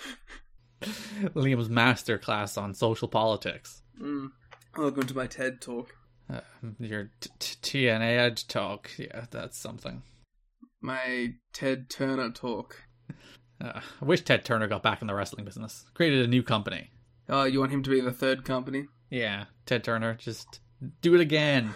Liam's master class on social politics. Mm. Welcome to my TED Talk. Uh, your t- t- T N A Edge talk. Yeah, that's something. My Ted Turner talk. Uh, I wish Ted Turner got back in the wrestling business. Created a new company. Oh, you want him to be the third company? Yeah, Ted Turner, just do it again.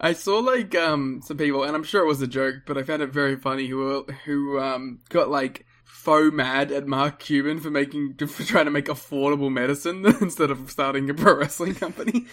I saw, like, um some people, and I'm sure it was a joke, but I found it very funny, who who um got, like, faux mad at Mark Cuban for making for trying to make affordable medicine instead of starting a pro wrestling company.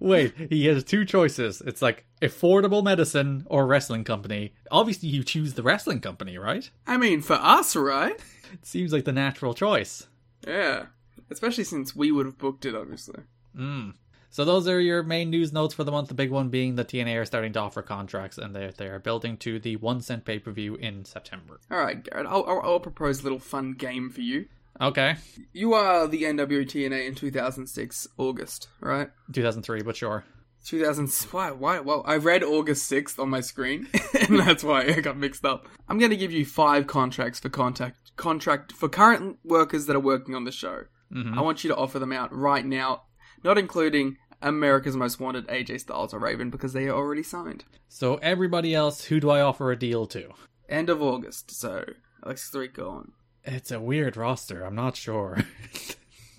Wait, he has two choices. It's like affordable medicine or wrestling company. Obviously, you choose the wrestling company, right? I mean, for us, right? It seems like the natural choice. Yeah, especially since we would have booked it, obviously. Mm. So those are your main news notes for the month. The big one being that T N A are starting to offer contracts, and they're they are building to the one cent pay per view in September. All right, Garrett, I'll, I'll I'll propose a little fun game for you. Okay. You are the N W A T N A in two thousand six, August, right? two thousand three, but sure. two thousand, why, why, well, I read August sixth on my screen, and that's why I got mixed up. I'm going to give you five contracts for contact, contract for current workers that are working on the show. Mm-hmm. I want you to offer them out right now, not including America's Most Wanted, A J Styles, or Raven, because they are already signed. So everybody else, who do I offer a deal to? End of August, so Alexis three gone. It's a weird roster, I'm not sure.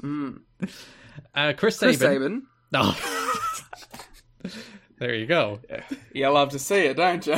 mm. uh, Chris Sabin. Chris Sabin. Oh. There you go. Yeah. You love to see it, don't you?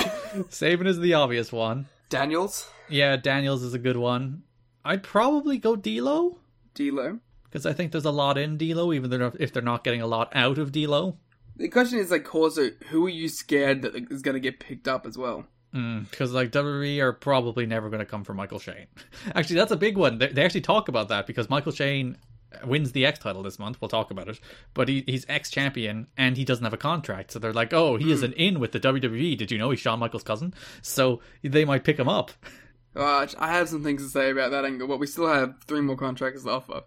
Sabin is the obvious one. Daniels? Yeah, Daniels is a good one. I'd probably go D'Lo. D'Lo. Because I think there's a lot in D'Lo, even though if they're not getting a lot out of D'Lo. The question is, like, also, who are you scared that is going to get picked up as well? Because, mm, like, W W E are probably never going to come for Michael Shane. Actually, that's a big one. They, they actually talk about that because Michael Shane wins the X title this month. We'll talk about it. But he, he's X-champion and he doesn't have a contract. So they're like, oh, he mm. isn't in with the W W E. Did you know he's Shawn Michaels' cousin? So they might pick him up. Uh, I have some things to say about that angle, but we still have three more contracts to offer.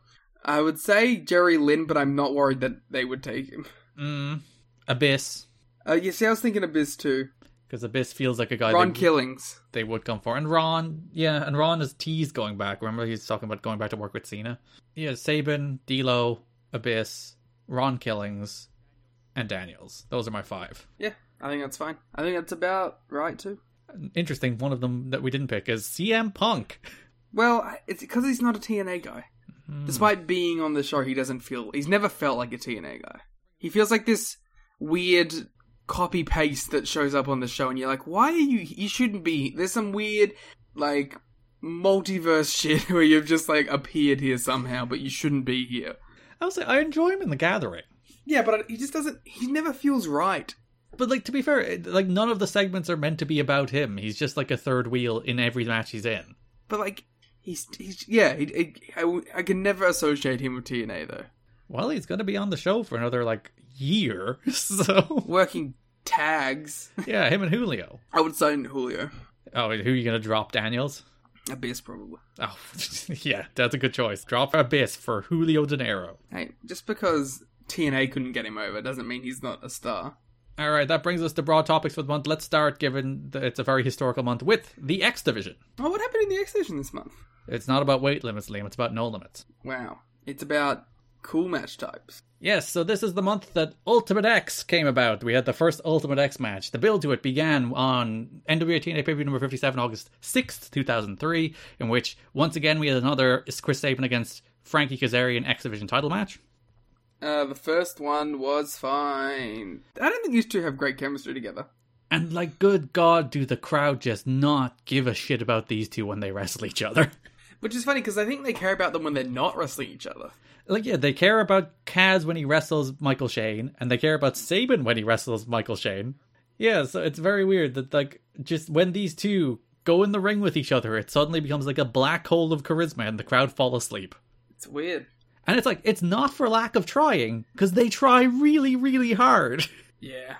I would say Jerry Lynn, but I'm not worried that they would take him. Mm. Abyss. Uh, you see, I was thinking Abyss too. Because Abyss feels like a guy Ron they, Killings. They would come for. And Ron, yeah, and Ron is teased going back. Remember he's talking about going back to work with Cena? Yeah, Sabin, D'Lo, Abyss, Ron Killings, and Daniels. Those are my five. Yeah, I think that's fine. I think that's about right too. Interesting, one of them that we didn't pick is C M Punk. Well, it's because he's not a T N A guy. Mm. Despite being on the show, he doesn't feel... He's never felt like a T N A guy. He feels like this weird... copy paste that shows up on the show, and you're like, why are you? You shouldn't be. There's some weird, like, multiverse shit where you've just like appeared here somehow, but you shouldn't be here. I was like, I enjoy him in The Gathering. Yeah, but he just doesn't. He never feels right. But like, to be fair, like none of the segments are meant to be about him. He's just like a third wheel in every match he's in. But like, he's, he's yeah. He, he, I, I can never associate him with T N A though. Well, he's going to be on the show for another like. year, so working tags. Yeah, him and Julio. I would sign Julio. Oh, who are you gonna drop? Daniels? Abyss, probably. Oh, yeah, that's a good choice. Drop Abyss for Julio De Niro. Hey, just because T N A couldn't get him over doesn't mean he's not a star. All right, that brings us to broad topics for the month. Let's start, given that it's a very historical month, with the X Division. Oh, what happened in the X Division this month? It's not about weight limits, Liam. It's about no limits. Wow, it's about cool match types. Yes, so this is the month that Ultimate X came about. We had the first Ultimate X match. The build to it began on N W A T N A pay-per-view number fifty-seven, August sixth, two thousand three, in which, once again, we had another Chris Sabin against Frankie Kazarian X Division title match. Uh, the first one was fine. I don't think these two have great chemistry together. And, like, good God, do the crowd just not give a shit about these two when they wrestle each other. Which is funny, because I think they care about them when they're not wrestling each other. Like, yeah, they care about Kaz when he wrestles Michael Shane, and they care about Sabin when he wrestles Michael Shane. Yeah, so it's very weird that, like, just when these two go in the ring with each other, it suddenly becomes like a black hole of charisma, and the crowd fall asleep. It's weird. And it's like, it's not for lack of trying, because they try really, really hard. Yeah.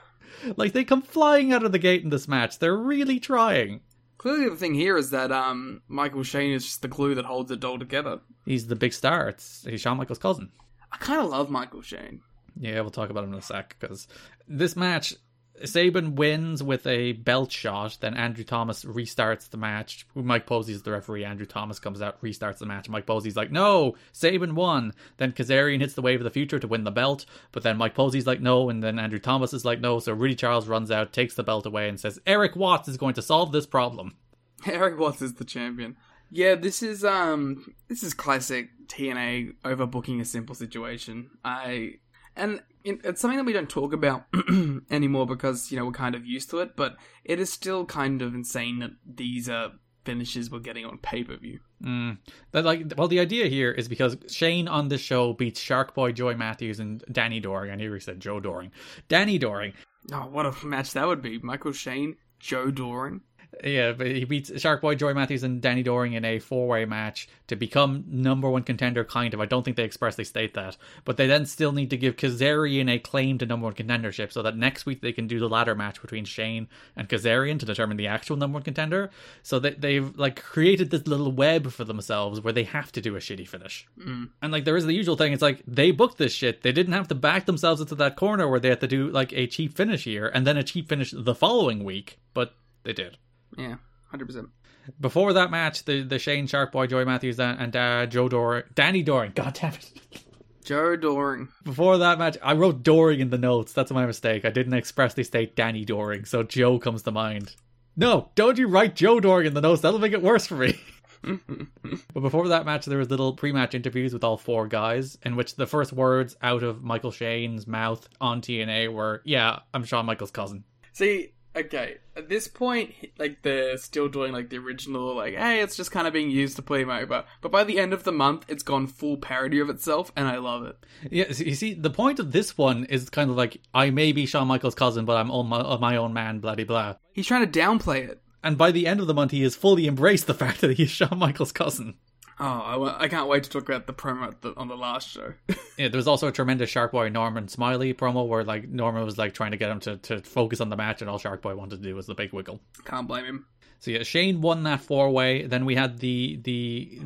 Like, they come flying out of the gate in this match. They're really trying. Clearly the thing here is that um, Michael Shane is just the glue that holds it all together. He's the big star. It's, he's Shawn Michaels' cousin. I kind of love Michael Shane. Yeah, we'll talk about him in a sec, because this match, Sabin wins with a belt shot, then Andrew Thomas restarts the match. Mike Posey's the referee, Andrew Thomas comes out, restarts the match. Mike Posey's like, no, Sabin won. Then Kazarian hits the Wave of the Future to win the belt, but then Mike Posey's like, no, and then Andrew Thomas is like, no, so Rudy Charles runs out, takes the belt away, and says, Eric Watts is going to solve this problem. Eric Watts is the champion. Yeah, this is um, this is classic T N A overbooking a simple situation. I... And it's something that we don't talk about anymore because, you know, we're kind of used to it, but it is still kind of insane that these are finishes we're getting on pay-per-view. Mm. But like, well, the idea here is because Shane on this show beats Shark Boy Joy Matthews and Danny Doring. I nearly said Joe Doring. Danny Doring. Oh, what a match that would be. Michael Shane, Joe Doring. Yeah, but he beats Sharkboy Joy Matthews and Danny Doring in a four-way match to become number one contender, kind of. I don't think they expressly state that. But they then still need to give Kazarian a claim to number one contendership so that next week they can do the ladder match between Shane and Kazarian to determine the actual number one contender. So that they've like created this little web for themselves where they have to do a shitty finish. Mm. And like there is the usual thing. It's like they booked this shit. They didn't have to back themselves into that corner where they had to do like a cheap finish here and then a cheap finish the following week. But they did. Yeah, one hundred percent. Before that match, the, the Shane Sharkboy, Joy Matthews, and uh, Joe Doring... Danny Doring, god damn it. Joe Doring. Before that match, I wrote Doring in the notes. That's my mistake. I didn't expressly state Danny Doring, so Joe comes to mind. No, don't you write Joe Doring in the notes. That'll make it worse for me. But before that match, there was little pre-match interviews with all four guys, in which the first words out of Michael Shane's mouth on T N A were, yeah, I'm Shawn Michaels' cousin. See... Okay, at this point, like, they're still doing, like, the original, like, hey, it's just kind of being used to play him over. But by the end of the month, it's gone full parody of itself, and I love it. Yeah, so you see, the point of this one is kind of like, I may be Shawn Michaels' cousin, but I'm all my, my own man, blah, blah. He's trying to downplay it. And by the end of the month, he has fully embraced the fact that he's Shawn Michaels' cousin. Oh, I, I can't wait to talk about the promo at the, on the last show. Yeah, there was also a tremendous Sharkboy Norman Smiley promo where like Norman was like trying to get him to, to focus on the match, and all Sharkboy wanted to do was the big wiggle. Can't blame him. So yeah, Shane won that four-way. Then we had the the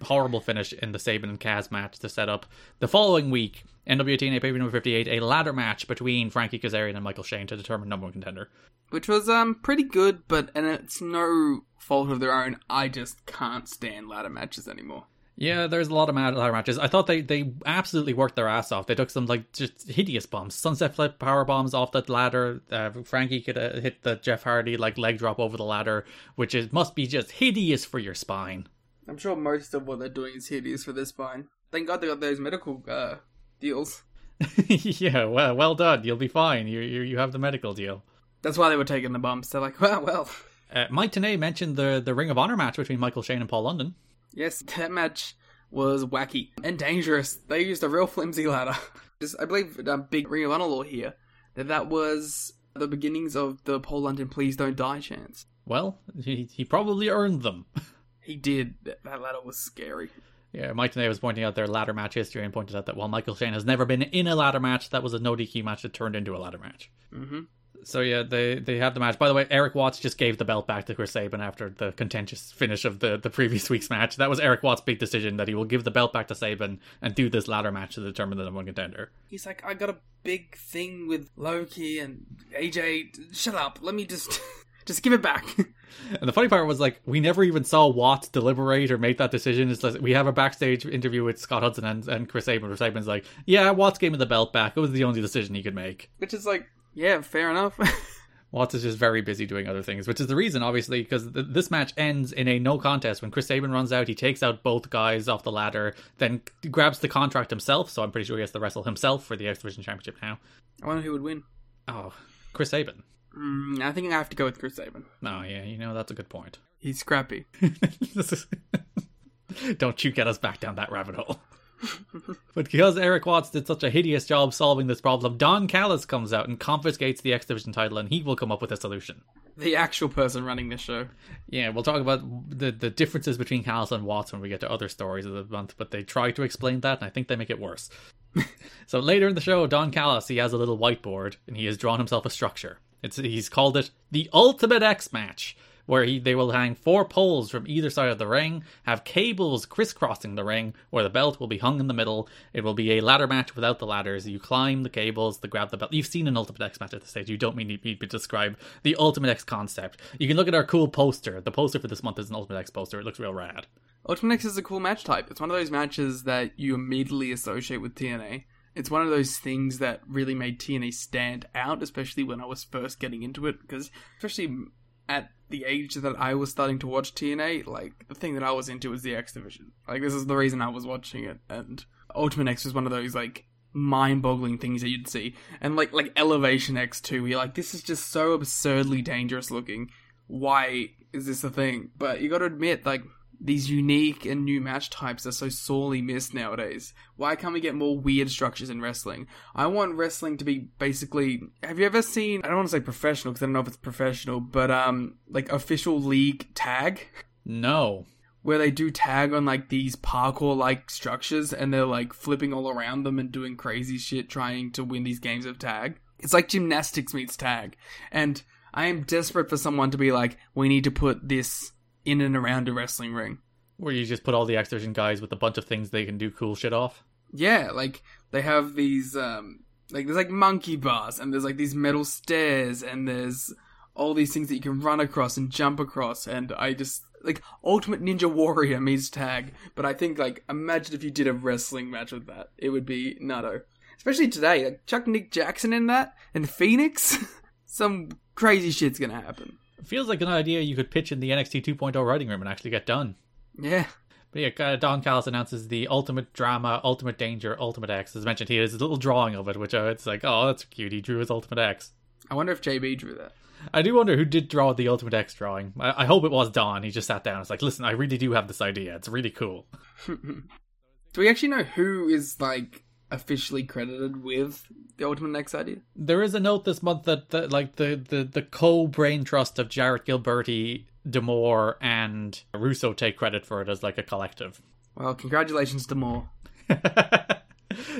horrible finish in the Sabin and Kaz match to set up the following week, N W A T N A Pay-Per-View number fifty-eight, a ladder match between Frankie Kazarian and Michael Shane to determine number one contender. Which was um pretty good, but and it's no fault of their own. I just can't stand ladder matches anymore. Yeah, there's a lot of ladder matches. I thought they, they absolutely worked their ass off. They took some like just hideous bombs, sunset flip power bombs off that ladder. Uh, Frankie could uh, hit the Jeff Hardy like leg drop over the ladder, which is must be just hideous for your spine. I'm sure most of what they're doing is hideous for their spine. Thank God they got those medical uh, deals. Yeah, well, well done. You'll be fine. You you you have the medical deal. That's why they were taking the bumps. They're like, well, well. Uh, Mike Tenay mentioned the, the Ring of Honor match between Michael Shane and Paul London. Yes, that match was wacky and dangerous. They used a real flimsy ladder. Just, I believe um, big Ring of Honor lore here, that that was the beginnings of the Paul London Please Don't Die chants. Well, he, he probably earned them. He did. That, that ladder was scary. Yeah, Mike Tenay was pointing out their ladder match history and pointed out that while Michael Shane has never been in a ladder match, that was a no D Q match that turned into a ladder match. Mm-hmm. So yeah, they, they have the match. By the way, Eric Watts just gave the belt back to Chris Sabin after the contentious finish of the, the previous week's match. That was Eric Watts' big decision that he will give the belt back to Sabin and do this ladder match to determine the number one contender. He's like, I got a big thing with Low Ki and A J. Shut up. Let me just... Just give it back. And the funny part was, like, we never even saw Watts deliberate or make that decision. It's like, we have a backstage interview with Scott Hudson and, and Chris Sabin, where Sabin's like, yeah, Watts gave me the belt back. It was the only decision he could make. Which is like, yeah, fair enough. Watts is just very busy doing other things, which is the reason, obviously, because th- this match ends in a no contest. When Chris Sabin runs out, he takes out both guys off the ladder, then grabs the contract himself, so I'm pretty sure he has to wrestle himself for the X Division Championship now. I wonder who would win. Oh, Chris Sabin. Mm, I think I have to go with Chris Sabin. Oh, yeah, you know, that's a good point. He's scrappy. Don't you get us back down that rabbit hole. But because Eric Watts did such a hideous job solving this problem, Don Callis comes out and confiscates the X Division title, and he will come up with a solution. The actual person running this show. Yeah, we'll talk about the, the differences between Callis and Watts when we get to other stories of the month, but they try to explain that, and I think they make it worse. So later in the show, Don Callis, he has a little whiteboard, and he has drawn himself a structure. It's, he's called it the Ultimate X match, where he, they will hang four poles from either side of the ring, have cables crisscrossing the ring, where the belt will be hung in the middle. It will be a ladder match without the ladders. You climb the cables to grab the belt. You've seen an Ultimate X match at this stage. You don't need me to describe the Ultimate X concept. You can look at our cool poster. The poster for this month is an Ultimate X poster. It looks real rad. Ultimate X is a cool match type. It's one of those matches that you immediately associate with T N A. It's one of those things that really made T N A stand out, especially when I was first getting into it, because especially at the age that I was starting to watch T N A, like, the thing that I was into was the X Division. Like, this is the reason I was watching it, and Ultimate X was one of those, like, mind-boggling things that you'd see. And, like, like Elevation X too, where you're like, this is just so absurdly dangerous looking. Why is this the thing? But you got to admit, like, these unique and new match types are so sorely missed nowadays. Why can't we get more weird structures in wrestling? I want wrestling to be basically... Have you ever seen... I don't want to say professional, because I don't know if it's professional, but, um, like, official league tag? No. Where they do tag on, like, these parkour-like structures, and they're, like, flipping all around them and doing crazy shit trying to win these games of tag. It's like gymnastics meets tag. And I am desperate for someone to be like, we need to put this... in and around a wrestling ring. Where you just put all the X-Division guys with a bunch of things they can do cool shit off? Yeah, like, they have these, um... Like, there's, like, monkey bars, and there's, like, these metal stairs, and there's all these things that you can run across and jump across, and I just... Like, Ultimate Ninja Warrior means tag, but I think, like, imagine if you did a wrestling match with that. It would be nutto. Especially today, like, chuck Nick Jackson in that, and Phoenix? Some crazy shit's gonna happen. Feels like an idea you could pitch in the N X T two point oh writing room and actually get done. Yeah. But yeah, Don Callis announces the Ultimate Drama, Ultimate Danger, Ultimate X. As mentioned here, there's a little drawing of it, which uh, it's like, oh, that's cute. He drew his Ultimate X. I wonder if J B drew that. I do wonder who did draw the Ultimate X drawing. I, I hope it was Don. He just sat down and was like, listen, I really do have this idea. It's really cool. Do we actually know who is, like, officially credited with the Ultimate X idea? There is a note this month that, that like, the, the, the co-brain trust of Jarrett Gilberti, D'Amore, and Russo take credit for it as, like, a collective. Well, congratulations, D'Amore.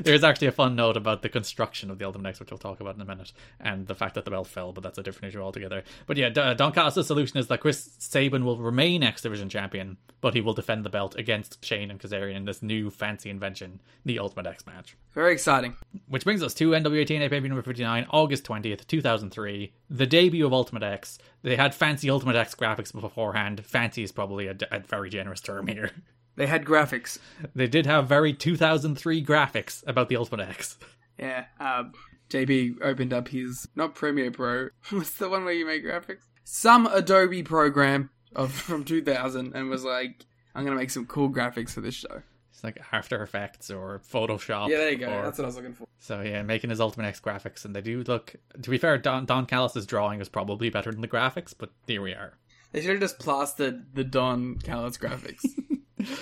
There's actually a fun note about the construction of the Ultimate X, which we'll talk about in a minute, and the fact that the belt fell, but that's a different issue altogether. But yeah, Don Callis' solution is that Chris Sabin will remain X-Division champion, but he will defend the belt against Shane and Kazarian in this new fancy invention, the Ultimate X match. Very exciting. Which brings us to N W A T N A Pay-Per-View number fifty-nine, August twentieth, two thousand three, the debut of Ultimate X. They had fancy Ultimate X graphics beforehand. Fancy is probably a, a very generous term here. They had graphics. They did have very two thousand three graphics about the Ultimate X. Yeah, um, J B opened up his, not Premiere Pro, what's the one where you make graphics? Some Adobe program of from two thousand and was like, I'm going to make some cool graphics for this show. It's like After Effects or Photoshop. Yeah, there you go. Or... That's what I was looking for. So yeah, making his Ultimate X graphics. And they do look, to be fair, Don, Don Callis' drawing is probably better than the graphics, but here we are. They should have just plastered the Don Callis graphics.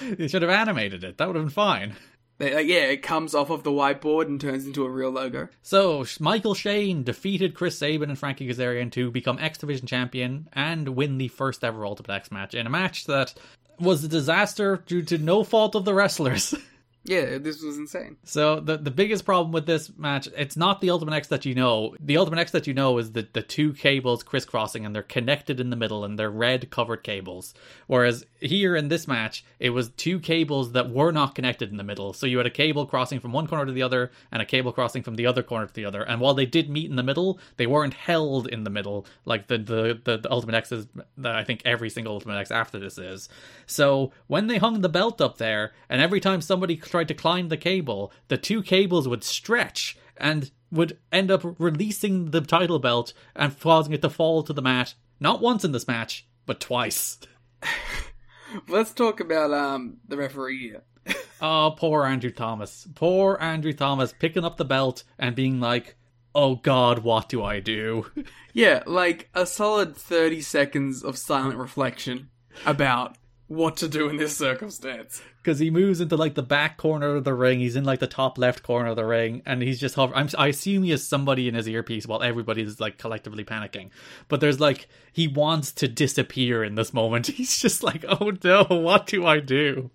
They should have animated it. That would have been fine. They, uh, yeah, it comes off of the whiteboard and turns into a real logo. So, Michael Shane defeated Chris Sabin and Frankie Kazarian to become X Division champion and win the first ever Ultimate X match in a match that was a disaster due to no fault of the wrestlers. Yeah, this was insane. So, the, the biggest problem with this match, it's not the Ultimate X that you know. The Ultimate X that you know is the, the two cables crisscrossing and they're connected in the middle and they're red covered cables. Whereas here in this match, it was two cables that were not connected in the middle. So you had a cable crossing from one corner to the other and a cable crossing from the other corner to the other. And while they did meet in the middle, they weren't held in the middle like the, the, the, the Ultimate X is, that I think every single Ultimate X after this is. So when they hung the belt up there and every time somebody tried to climb the cable, the two cables would stretch and would end up releasing the title belt and causing it to fall to the mat. Not once in this match, but twice. Let's talk about um the referee here. Oh, poor Andrew Thomas. Poor Andrew Thomas picking up the belt and being like, oh god, what do I do? Yeah, like a solid thirty seconds of silent reflection about what to do in this circumstance. Because he moves into, like, the back corner of the ring. He's in, like, the top left corner of the ring. And he's just hovering. I'm, I assume he has somebody in his earpiece while everybody's, like, collectively panicking. But there's, like, he wants to disappear in this moment. He's just like, oh, no, what do I do?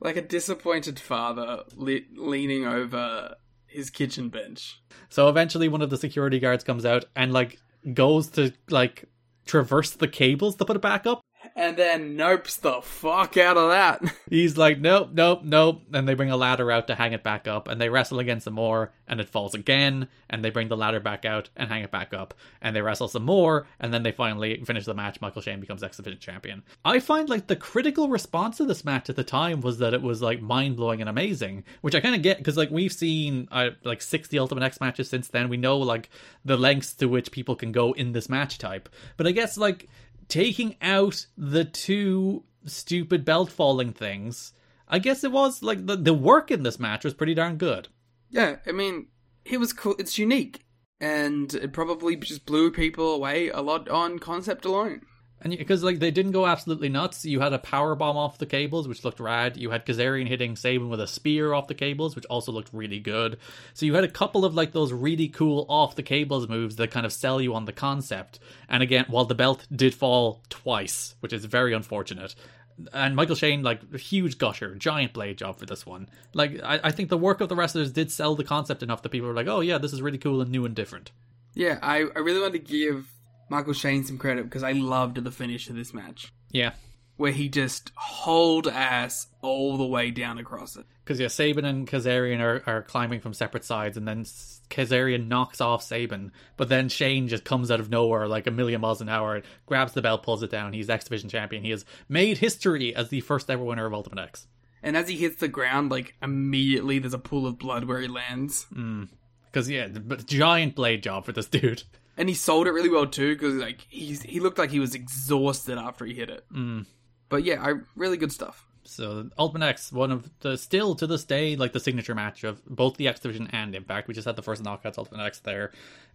Like a disappointed father le- leaning over his kitchen bench. So eventually one of the security guards comes out and, like, goes to, like, traverse the cables to put it back up. And then nopes the fuck out of that. He's like, nope, nope, nope. And they bring a ladder out to hang it back up. And they wrestle again some more. And it falls again. And they bring the ladder back out and hang it back up. And they wrestle some more. And then they finally finish the match. Michael Shane becomes X Division champion. I find, like, the critical response to this match at the time was that it was, like, mind-blowing and amazing. Which I kind of get. Because, like, we've seen, uh, like, sixty Ultimate X matches since then. We know, like, the lengths to which people can go in this match type. But I guess, like... taking out the two stupid belt falling things, I guess it was like the, the work in this match was pretty darn good. Yeah, I mean, it was cool. It's unique, and it probably just blew people away a lot on concept alone. And because like they didn't go absolutely nuts. You had a power bomb off the cables, which looked rad. You had Kazarian hitting Sabin with a spear off the cables, which also looked really good. So you had a couple of like those really cool off the cables moves that kind of sell you on the concept. And again, while the belt did fall twice, which is very unfortunate. And Michael Shane, like, huge gusher, giant blade job for this one. Like, I, I think the work of the wrestlers did sell the concept enough that people were like, oh yeah, this is really cool and new and different. Yeah, I, I really want to give Michael Shane some credit because I loved the finish of this match. Yeah. Where he just hauled ass all the way down across it. Because, yeah, Sabin and Kazarian are, are climbing from separate sides, and then Kazarian knocks off Sabin, but then Shane just comes out of nowhere like a million miles an hour, grabs the belt, pulls it down. He's X Division champion. He has made history as the first ever winner of Ultimate X. And as he hits the ground, like, immediately there's a pool of blood where he lands. Because, mm. yeah, but giant blade job for this dude. And he sold it really well, too, because, like, he's, he looked like he was exhausted after he hit it. Mm. But yeah, I, really good stuff. So Ultimate X, one of the, still to this day, like the signature match of both the X Division and Impact. We just had the first Knockouts Ultimate X there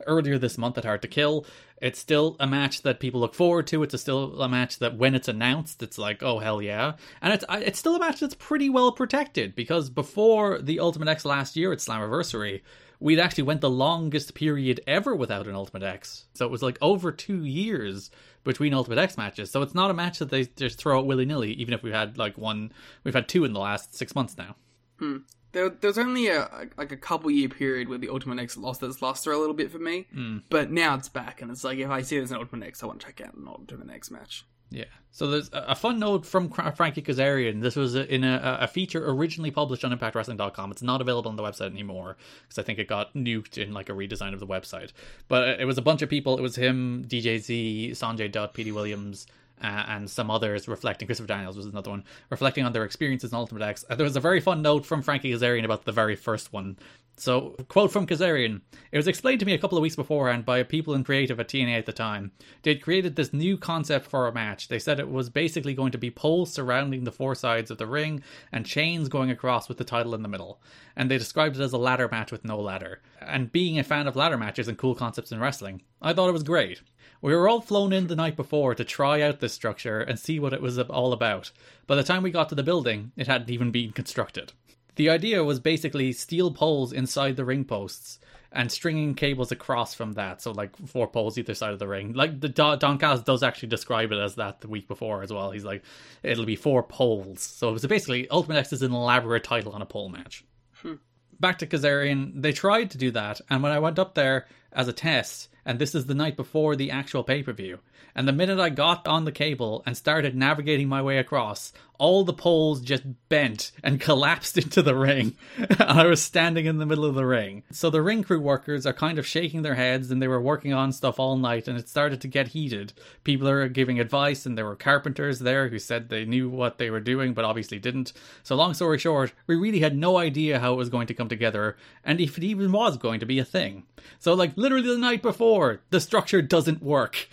earlier this month at Hard to Kill. It's still a match that people look forward to. It's still a match that when it's announced, it's like, oh, hell yeah. And it's it's still a match that's pretty well protected because before the Ultimate X last year at Slammiversary, we'd actually went the longest period ever without an Ultimate X. So it was like over two years between Ultimate X matches. So it's not a match that they just throw out willy-nilly, even if we've had like one, we've had two in the last six months now. Hmm. There, there's only a like a couple year period where the Ultimate X lost its luster a little bit for me. Mm. But now it's back and it's like, if I see there's an Ultimate X, I want to check out an Ultimate X match. Yeah. So there's a fun note from Frankie Kazarian. This was in a, a feature originally published on impact wrestling dot com. It's not available on the website anymore because I think it got nuked in like a redesign of the website. But it was a bunch of people. It was him, D J Z, Sanjay Dutt, Petey Williams, Uh, and some others reflecting, Christopher Daniels was another one, reflecting on their experiences in Ultimate X. There was a very fun note from Frankie Kazarian about the very first one. So, quote from Kazarian, "It was explained to me a couple of weeks beforehand by people in creative at T N A at the time. They'd created this new concept for a match. They said it was basically going to be poles surrounding the four sides of the ring and chains going across with the title in the middle. And they described it as a ladder match with no ladder. And being a fan of ladder matches and cool concepts in wrestling, I thought it was great. We were all flown in the night before to try out this structure and see what it was all about. By the time we got to the building, it hadn't even been constructed. The idea was basically steel poles inside the ring posts and stringing cables across from that. So like four poles either side of the ring." Like the Don Callis does actually describe it as that the week before as well. He's like, it'll be four poles. So it was basically Ultimate X is an elaborate title on a pole match. Hmm. Back to Kazarian, they tried to do that. And when I went up there as a test, and this is the night before the actual pay-per-view, and the minute I got on the cable and started navigating my way across, all the poles just bent and collapsed into the ring. And I was standing in the middle of the ring. So the ring crew workers are kind of shaking their heads, and they were working on stuff all night, and it started to get heated. People are giving advice, and there were carpenters there who said they knew what they were doing, but obviously didn't. So long story short, we really had no idea how it was going to come together, and if it even was going to be a thing. So like literally the night before, the structure doesn't work.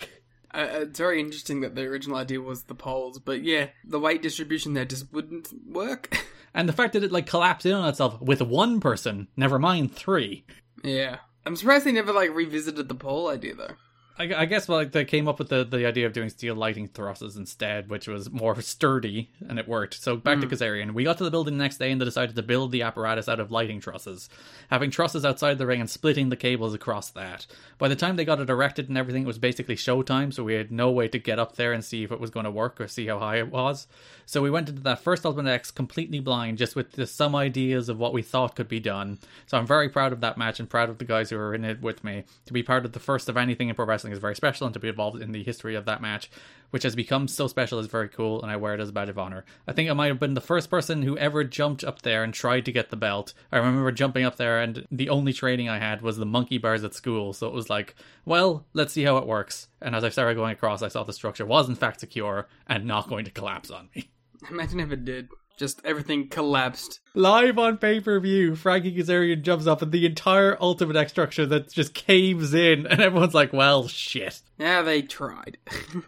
Uh, it's very interesting that the original idea was the poles, but yeah, the weight distribution there just wouldn't work. And the fact that it like collapsed in on itself with one person, never mind three. Yeah. I'm surprised they never like revisited the pole idea though. I, I guess well, like they came up with the, the idea of doing steel lighting trusses instead, which was more sturdy, and it worked. So back mm. to Kazarian. "We got to the building the next day and they decided to build the apparatus out of lighting trusses, having trusses outside the ring and splitting the cables across that. By the time they got it erected and everything, it was basically showtime, so we had no way to get up there and see if it was going to work or see how high it was. So we went into that first Ultimate X completely blind, just with the, some ideas of what we thought could be done. So I'm very proud of that match and proud of the guys who were in it with me. To be part of the first of anything in pro wrestling is very special, and to be involved in the history of that match, which has become so special, is very cool, and I wear it as a badge of honor. I think I might have been the first person who ever jumped up there and tried to get the belt. I remember jumping up there, and the only training I had was the monkey bars at school, so it was like, well, let's see how it works. And as I started going across, I saw the structure was in fact secure and not going to collapse on me." Imagine if it did. Just everything collapsed. Live on pay-per-view, Frankie Kazarian jumps up and the entire Ultimate X structure that just caves in, and everyone's like, well, shit. Yeah, they tried.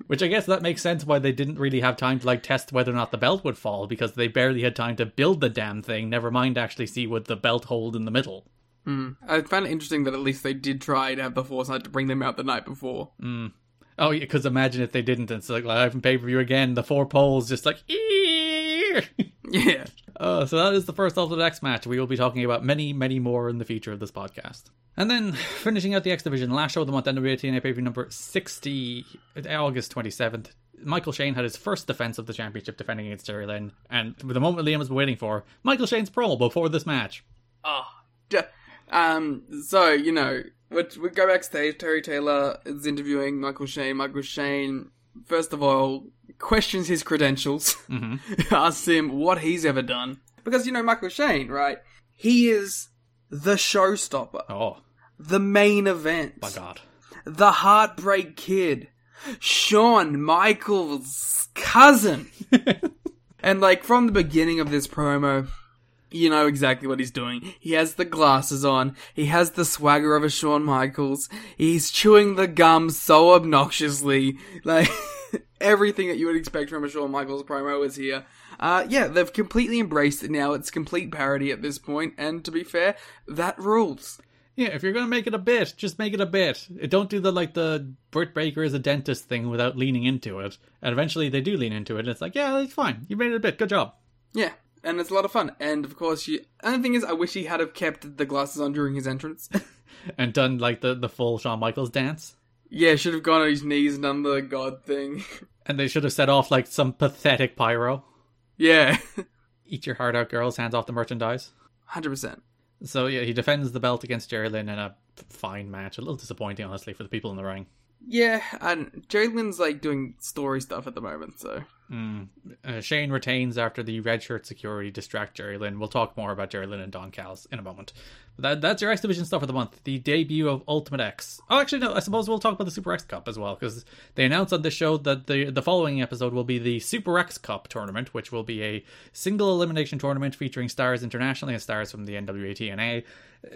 Which I guess that makes sense why they didn't really have time to like test whether or not the belt would fall, because they barely had time to build the damn thing, never mind actually see would the belt hold in the middle. Mm. I found it interesting that at least they did try to have the foresight to bring them out the night before. Mm. Oh, yeah, because imagine if they didn't. It's like live and pay-per-view again. The four poles just like, eeeeeeeeeeeeeeeeeeeeeeeeeeeeeeeeeeeeeeeeeeeeeeeeeeeeh. Yeah. Uh, so that is the first Ultimate X match. We will be talking about many, many more in the future of this podcast. And then, finishing out the X Division, last show of the month, N W A T N A pay-per-view number sixty, August twenty-seventh. Michael Shane had his first defense of the championship, defending against Jerry Lynn. And the moment Liam has been waiting for, Michael Shane's promo before this match. Oh, d- um, so, you know... We go backstage, Terry Taylor is interviewing Michael Shane. Michael Shane, first of all, questions his credentials, mm-hmm. asks him what he's ever done. Because, you know, Michael Shane, right, he is the showstopper. Oh. The main event. My God. The Heartbreak Kid. Shawn Michaels' cousin. And, like, from the beginning of this promo... You know exactly what he's doing. He has the glasses on. He has the swagger of a Shawn Michaels. He's chewing the gum so obnoxiously. Like, everything that you would expect from a Shawn Michaels promo is here. Uh, yeah, they've completely embraced it now. It's complete parody at this point. And to be fair, that rules. Yeah, if you're going to make it a bit, just make it a bit. Don't do the, like, the Britt Baker is a dentist thing without leaning into it. And eventually they do lean into it. And it's like, yeah, it's fine. You made it a bit. Good job. Yeah. And it's a lot of fun. And, of course, you... And the thing is, I wish he had have kept the glasses on during his entrance. And done, like, the, the full Shawn Michaels dance. Yeah, should have gone on his knees and done the God thing. And they should have set off, like, some pathetic pyro. Yeah. Eat your heart out, girls. Hands off the merchandise. one hundred percent. So, yeah, he defends the belt against Jerry Lynn in a fine match. A little disappointing, honestly, for the people in the ring. Yeah, and Jerry Lynn's, like, doing story stuff at the moment, so... Mm. Uh, Shane retains after the red shirt security distract Jerry Lynn. We'll talk more about Jerry Lynn and Don Callis in a moment. But that, that's your X Division stuff for the month. The debut of Ultimate X. Oh, actually, no, I suppose we'll talk about the Super X Cup as well, because they announced on this show that the, the following episode will be the Super X Cup tournament, which will be a single elimination tournament featuring stars internationally and stars from the N W A T N A.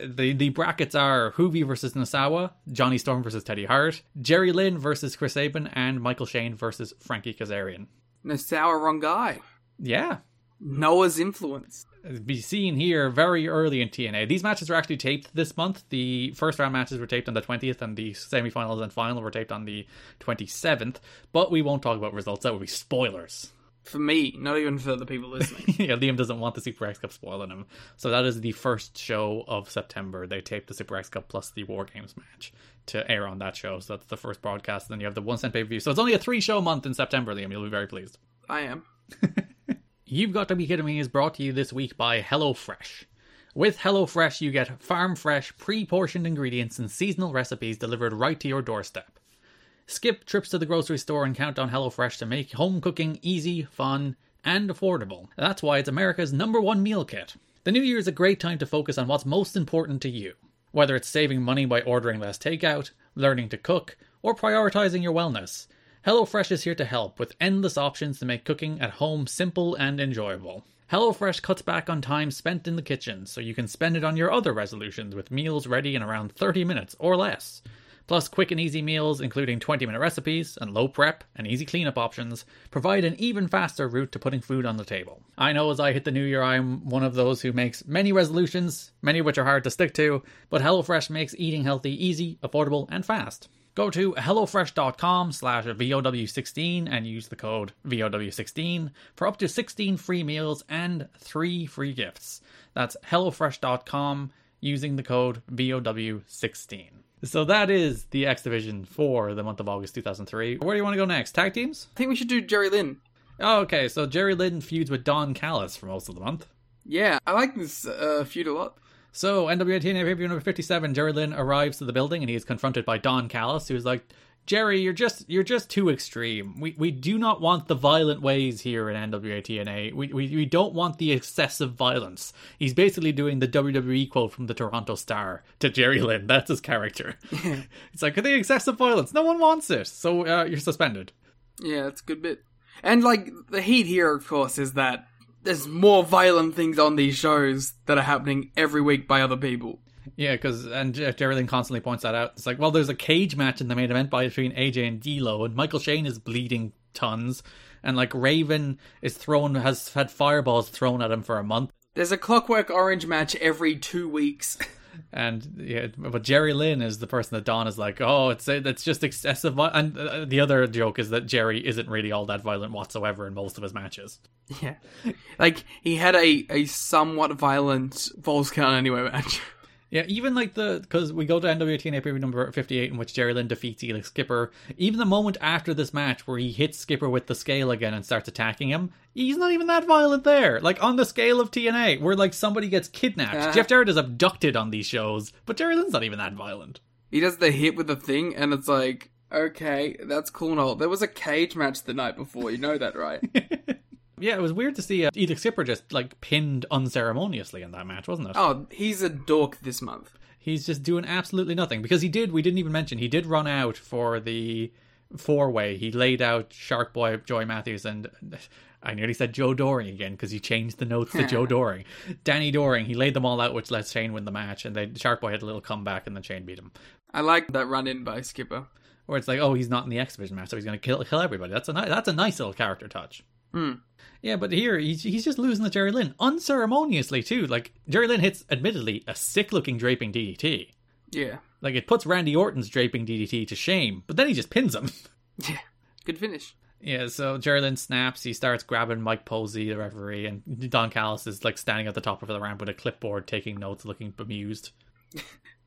The, the brackets are Hoovy versus Nasawa, Johnny Storm versus Teddy Hart, Jerry Lynn versus Chris Sabin, and Michael Shane versus Frankie Kazarian. Nasawa, wrong guy. Yeah. Noah's influence. Be seen here very early in T N A. These matches were actually taped this month. The first round matches were taped on the twentieth, and the semifinals and final were taped on the twenty-seventh. But we won't talk about results. That would be spoilers. For me, not even for the people listening. Yeah, Liam doesn't want the Super X Cup spoiling him. So that is the first show of September. They taped the Super X Cup plus the War Games match to air on that show. So that's the first broadcast. And then you have the one cent pay-per-view. So it's only a three show month in September, Liam. You'll be very pleased. I am. You've Got to Be Kidding Me is brought to you this week by HelloFresh. With HelloFresh, you get farm fresh, pre-portioned ingredients and seasonal recipes delivered right to your doorstep. Skip trips to the grocery store and count on HelloFresh to make home cooking easy, fun, and affordable. That's why it's America's number one meal kit. The new year is a great time to focus on what's most important to you. Whether it's saving money by ordering less takeout, learning to cook, or prioritizing your wellness, HelloFresh is here to help with endless options to make cooking at home simple and enjoyable. HelloFresh cuts back on time spent in the kitchen, so you can spend it on your other resolutions with meals ready in around thirty minutes or less. Plus, quick and easy meals, including twenty-minute recipes and low prep and easy cleanup options, provide an even faster route to putting food on the table. I know as I hit the new year, I'm one of those who makes many resolutions, many of which are hard to stick to, but HelloFresh makes eating healthy easy, affordable, and fast. Go to HelloFresh.com slash V O W sixteen and use the code V O W sixteen for up to sixteen free meals and three free gifts. That's HelloFresh dot com using the code V O W sixteen. So that is the X Division for the month of August two thousand three. Where do you want to go next? Tag teams? I think we should do Jerry Lynn. Oh, okay. So Jerry Lynn feuds with Don Callis for most of the month. Yeah, I like this uh, feud a lot. So N W A T N A pay-per-view number fifty-seven, Jerry Lynn arrives to the building and he is confronted by Don Callis, who's like, Jerry, you're just you're just too extreme. We we do not want the violent ways here in N W A T N A. We, we we don't want the excessive violence. He's basically doing the W W E quote from the Toronto Star to Jerry Lynn. That's his character. Yeah. It's like, the excessive violence. No one wants it. So uh, you're suspended. Yeah, that's a good bit. And like the heat here, of course, is that there's more violent things on these shows that are happening every week by other people. Yeah, because, and Jerry Lynn constantly points that out. It's like, well, there's a cage match in the main event by between A J and D'Lo, and Michael Shane is bleeding tons, and, like, Raven is thrown, has had fireballs thrown at him for a month. There's a Clockwork Orange match every two weeks. And yeah, but Jerry Lynn is the person that Don is like, oh, it's that's just excessive. And uh, the other joke is that Jerry isn't really all that violent whatsoever in most of his matches. Yeah, like he had a, a somewhat violent falls count anyway match. Yeah, even like the, because we go to N W A T N A preview number fifty-eight in which Jerry Lynn defeats Elix Skipper. Even the moment after this match where he hits Skipper with the scale again and starts attacking him, he's not even that violent there. Like on the scale of T N A, where like somebody gets kidnapped. Uh, Jeff Jarrett is abducted on these shows, but Jerry Lynn's not even that violent. He does the hit with the thing and it's like, okay, that's cool and all. There was a cage match the night before, you know that, right? Yeah, it was weird to see uh, Elix Skipper just, like, pinned unceremoniously in that match, wasn't it? Oh, he's a dork this month. He's just doing absolutely nothing. Because he did, we didn't even mention, he did run out for the four-way. He laid out Shark Boy, Joy Matthews, and I nearly said Joe Doring again, because he changed the notes to Joe Doring. Danny Doring, he laid them all out, which let Shane win the match, and then Shark Boy had a little comeback, and then Shane beat him. I like that run-in by Skipper. Where it's like, oh, he's not in the X Division match, so he's going to kill kill everybody. That's a, ni- that's a nice little character touch. Mm. Yeah, but here he's, he's just losing to Jerry Lynn unceremoniously too. Like Jerry Lynn hits, admittedly, a sick-looking draping D D T. Yeah, like it puts Randy Orton's draping D D T to shame, but then he just pins him. Yeah, good finish. Yeah, so Jerry Lynn snaps. He starts grabbing Mike Posey, the referee, and Don Callis is like standing at the top of the ramp with a clipboard, taking notes, looking bemused.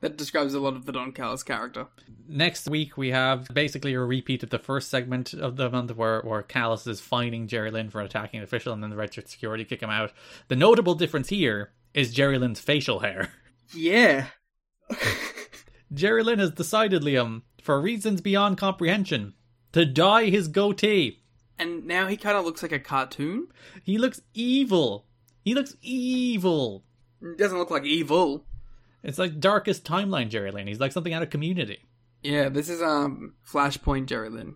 That describes a lot of the Don Callis character. Next week, we have basically a repeat of the first segment of the month where, where Callis is fining Jerry Lynn for attacking an official and then the redshirt security kick him out. The notable difference here is Jerry Lynn's facial hair. Yeah. Jerry Lynn has decided, Liam, for reasons beyond comprehension, to dye his goatee. And now he kind of looks like a cartoon. He looks evil. He looks evil. It doesn't look like evil. It's like darkest timeline Jerry Lynn. He's like something out of Community. Yeah, this is um Flashpoint Jerry Lynn.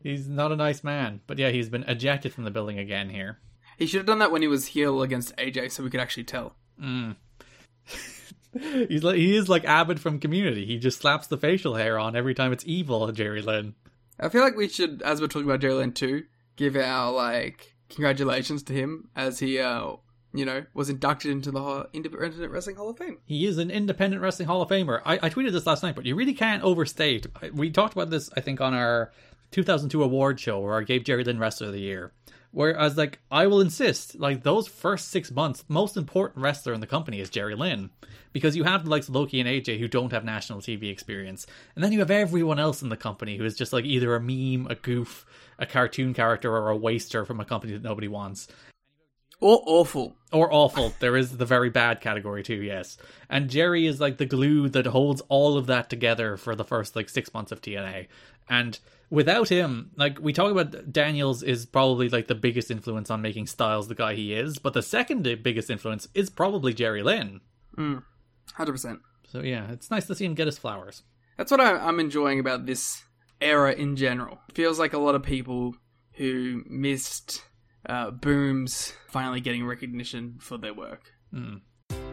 He's not a nice man. But yeah, he's been ejected from the building again here. He should have done that when he was heel against A J so we could actually tell. Mm. he's like, he is like Abbott from Community. He just slaps the facial hair on every time it's evil, Jerry Lynn. I feel like we should, as we're talking about Jerry Lynn too, give our, like, congratulations to him as he... uh. you know, was inducted into the Independent Wrestling Hall of Fame. He is an Independent Wrestling Hall of Famer. I, I tweeted this last night, but you really can't overstate. We talked about this, I think, on our two thousand two award show where I gave Jerry Lynn Wrestler of the Year. Whereas, like, I will insist, like, those first six months, most important wrestler in the company is Jerry Lynn. Because you have the likes of Low Ki and A J who don't have national T V experience. And then you have everyone else in the company who is just, like, either a meme, a goof, a cartoon character, or a waster from a company that nobody wants. Or awful. Or awful. There is the very bad category too, yes. And Jerry is like the glue that holds all of that together for the first like six months of T N A. And without him, like we talk about Daniels is probably like the biggest influence on making Styles the guy he is. But the second biggest influence is probably Jerry Lynn. Mm, one hundred percent. So yeah, it's nice to see him get his flowers. That's what I'm enjoying about this era in general. It feels like a lot of people who missed... Uh, Boom's finally getting recognition for their work. Mm.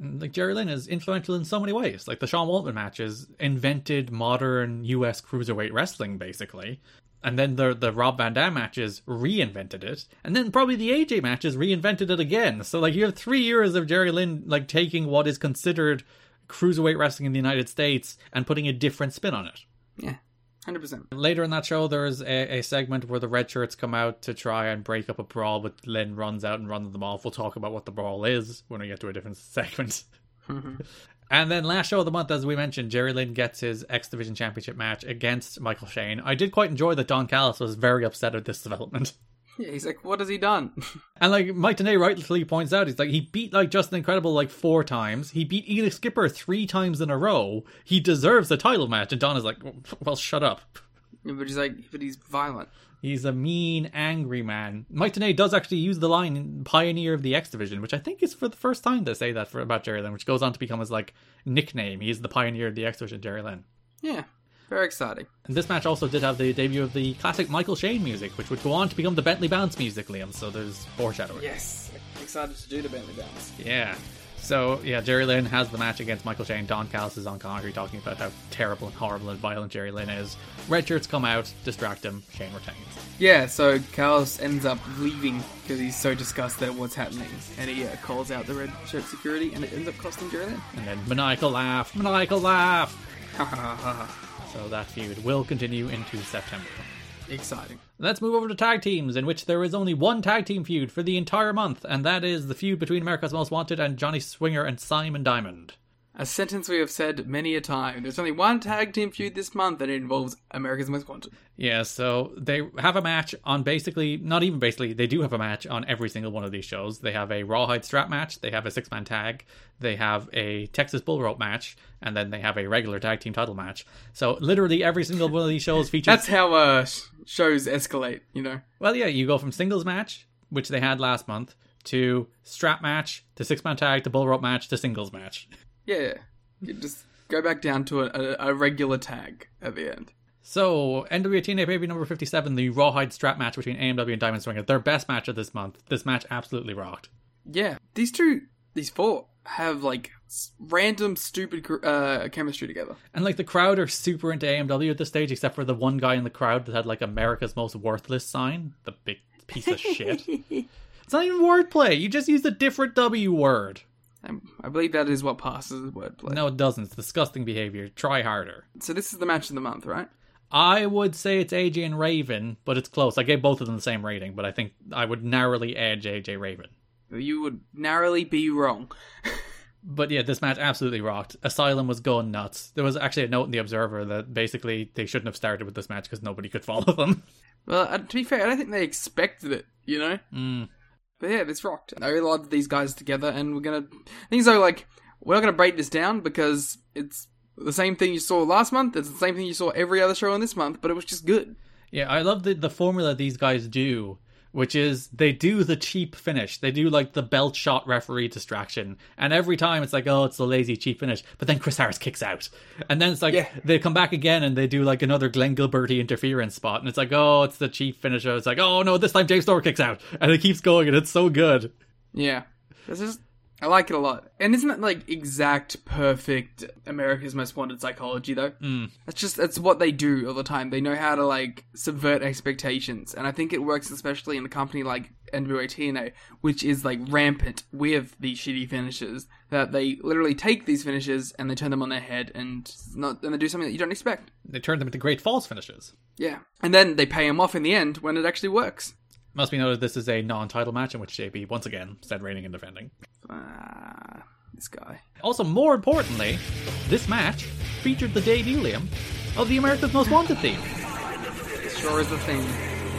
Like Jerry Lynn is influential in so many ways. Like the Shawn Waltman matches invented modern U S cruiserweight wrestling, basically. And then the the Rob Van Dam matches reinvented it. And then probably the A J matches reinvented it again. So like you have three years of Jerry Lynn like taking what is considered cruiserweight wrestling in the United States and putting a different spin on it. Yeah. one hundred percent. Later in that show, there's a, a segment where the red shirts come out to try and break up a brawl, but Lynn runs out and runs them off. We'll talk about what the brawl is when we get to a different segment. And then last show of the month, as we mentioned, Jerry Lynn gets his X Division Championship match against Michael Shane. I did quite enjoy that Don Callis was very upset at this development. Yeah, he's like, what has he done? And like Mike Tenay rightly points out, he's like, he beat like Justin Incredible like four times. He beat Elix Skipper three times in a row. He deserves the title match. And Don is like, well, shut up. Yeah, but he's like, but he's violent. He's a mean, angry man. Mike Tenay does actually use the line "pioneer of the X Division," which I think is for the first time to say that for about Jerry Lynn, which goes on to become his like nickname. He's the pioneer of the X Division, Jerry Lynn. Yeah, very exciting. And this match also did have the debut of the classic Michael Shane music, which would go on to become the Bentley Bounce music, Liam. So there's foreshadowing. Yes, excited to do the Bentley Bounce. Yeah. So, yeah, Jerry Lynn has the match against Michael Shane. Don Callis is on commentary talking about how terrible and horrible and violent Jerry Lynn is. Red shirts come out, distract him, Shane retains. Yeah, so Callis ends up leaving because he's so disgusted at what's happening. And he uh, calls out the red shirt security and it ends up costing Jerry Lynn. And then maniacal laugh, maniacal laugh! Ha ha ha. So that feud will continue into September. Exciting. Let's move over to tag teams, in which there is only one tag team feud for the entire month, and that is the feud between America's Most Wanted and Johnny Swinger and Simon Diamond. A sentence we have said many a time. There's only one tag team feud this month, and it involves America's Most Wanted. Yeah, so they have a match on basically, not even basically, they do have a match on every single one of these shows. They have a Rawhide strap match, they have a six-man tag, they have a Texas Bull Rope match, and then they have a regular tag team title match. So literally every single one of these shows features... That's how uh, shows escalate, you know? Well, yeah, you go from singles match, which they had last month, to strap match, to six-man tag, to bull rope match, to singles match. Yeah, you just go back down to a, a, a regular tag at the end. So, N W A T N A Baby number fifty-seven, the Rawhide strap match between A M W and Diamond Swinger, their best match of this month. This match absolutely rocked. Yeah, these two, these four have like random stupid uh, chemistry together. And like the crowd are super into A M W at this stage, except for the one guy in the crowd that had like America's Most Worthless sign, the big piece of shit. It's not even wordplay, you just used a different W word. I believe that is what passes as wordplay. No, it doesn't. It's disgusting behavior. Try harder. So this is the match of the month, right? I would say it's A J and Raven, but it's close. I gave both of them the same rating, but I think I would narrowly edge A J Raven. You would narrowly be wrong. But yeah, this match absolutely rocked. Asylum was going nuts. There was actually a note in The Observer that basically they shouldn't have started with this match because nobody could follow them. Well, to be fair, I don't think they expected it, you know? Mm. But yeah, this rocked. I really loved these guys together, and we're gonna... Things are like, we're not gonna break this down, because it's the same thing you saw last month, it's the same thing you saw every other show in this month, but it was just good. Yeah, I love the, the formula these guys do, which is, they do the cheap finish. They do, like, the belt shot referee distraction, and every time it's like, oh, it's the lazy cheap finish, but then Chris Harris kicks out. And then it's like, yeah. They come back again, and they do, like, another Glenn Gilberty interference spot, and it's like, oh, it's the cheap finish. It's like, oh, no, this time James Storm kicks out, and it keeps going, and it's so good. Yeah. This is... I like it a lot. And isn't that, like, exact, perfect America's Most Wanted psychology, though? Mm. That's just, that's what they do all the time. They know how to, like, subvert expectations. And I think it works especially in a company like N W A T N A, which is, like, rampant with these shitty finishes. That they literally take these finishes and they turn them on their head and not and they do something that you don't expect. They turn them into great false finishes. Yeah. And then they pay them off in the end when it actually works. Must be noted, this is a non-title match in which J B, once again, said reigning and defending. Ah, this guy. Also, more importantly, this match featured the debut, Liam, of the America's Most Wanted theme. It sure is the theme.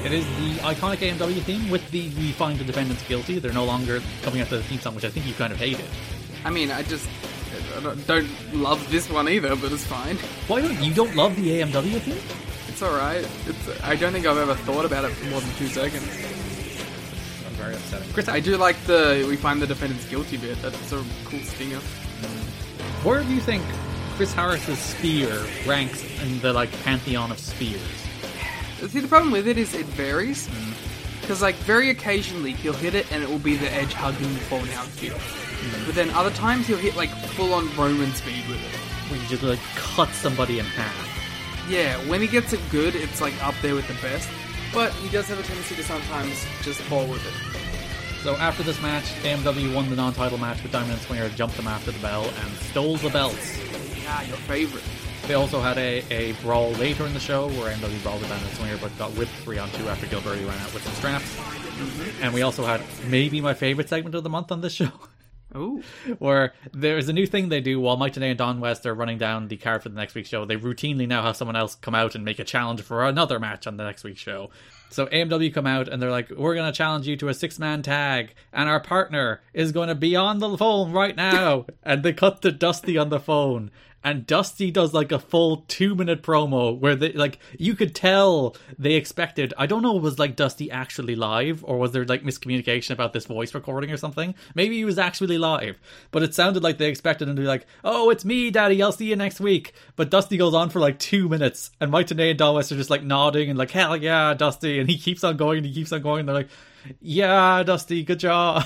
It is the iconic A M W theme with the We Find the Defendants Guilty. They're no longer coming after the theme song, which I think you kind of hated. I mean, I just I don't love this one either, but it's fine. Why don't you don't love the A M W theme? It's alright. It's, I don't think I've ever thought about it for more than two seconds. I'm very upsetting. Chris, I do like the We Find the Defendants Guilty bit. That's a cool stinger. Where do you think Chris Harris's spear ranks in the, like, pantheon of spears? See, the problem with it is it varies. Because, mm. like, very occasionally he'll hit it and it will be the edge hugging the falling down spear. Mm. But then other times he'll hit, like, full-on Roman speed with it. Where you just, like, cut somebody in half. Yeah, when he gets it good, it's like up there with the best, but he does have a tendency to sometimes just fall with it. So after this match, A M W won the non-title match with Diamond and Swinger, jumped them after the bell, and stole the belts. Ah, your favourite. They also had a, a brawl later in the show where A M W brawled with Diamond and Swinger, but got whipped three on two after Gilberti ran out with some straps. Mm-hmm. And we also had maybe my favourite segment of the month on this show. Ooh. Where there's a new thing they do while Mike Tenay and Don West are running down the card for the next week's show. They routinely now have someone else come out and make a challenge for another match on the next week's show. So A M W come out and they're like, we're going to challenge you to a six-man tag, and our partner is going to be on the phone right now. And they cut to Dusty on the phone. And Dusty does like a full two-minute promo where they like you could tell they expected. I don't know, was like Dusty actually live, or was there like miscommunication about this voice recording or something? Maybe he was actually live, but it sounded like they expected him to be like, "Oh, it's me, Daddy. I'll see you next week." But Dusty goes on for like two minutes, and Mike Tenay and Don West are just like nodding and like, "Hell yeah, Dusty!" And he keeps on going and he keeps on going. And they're like, "Yeah, Dusty, good job."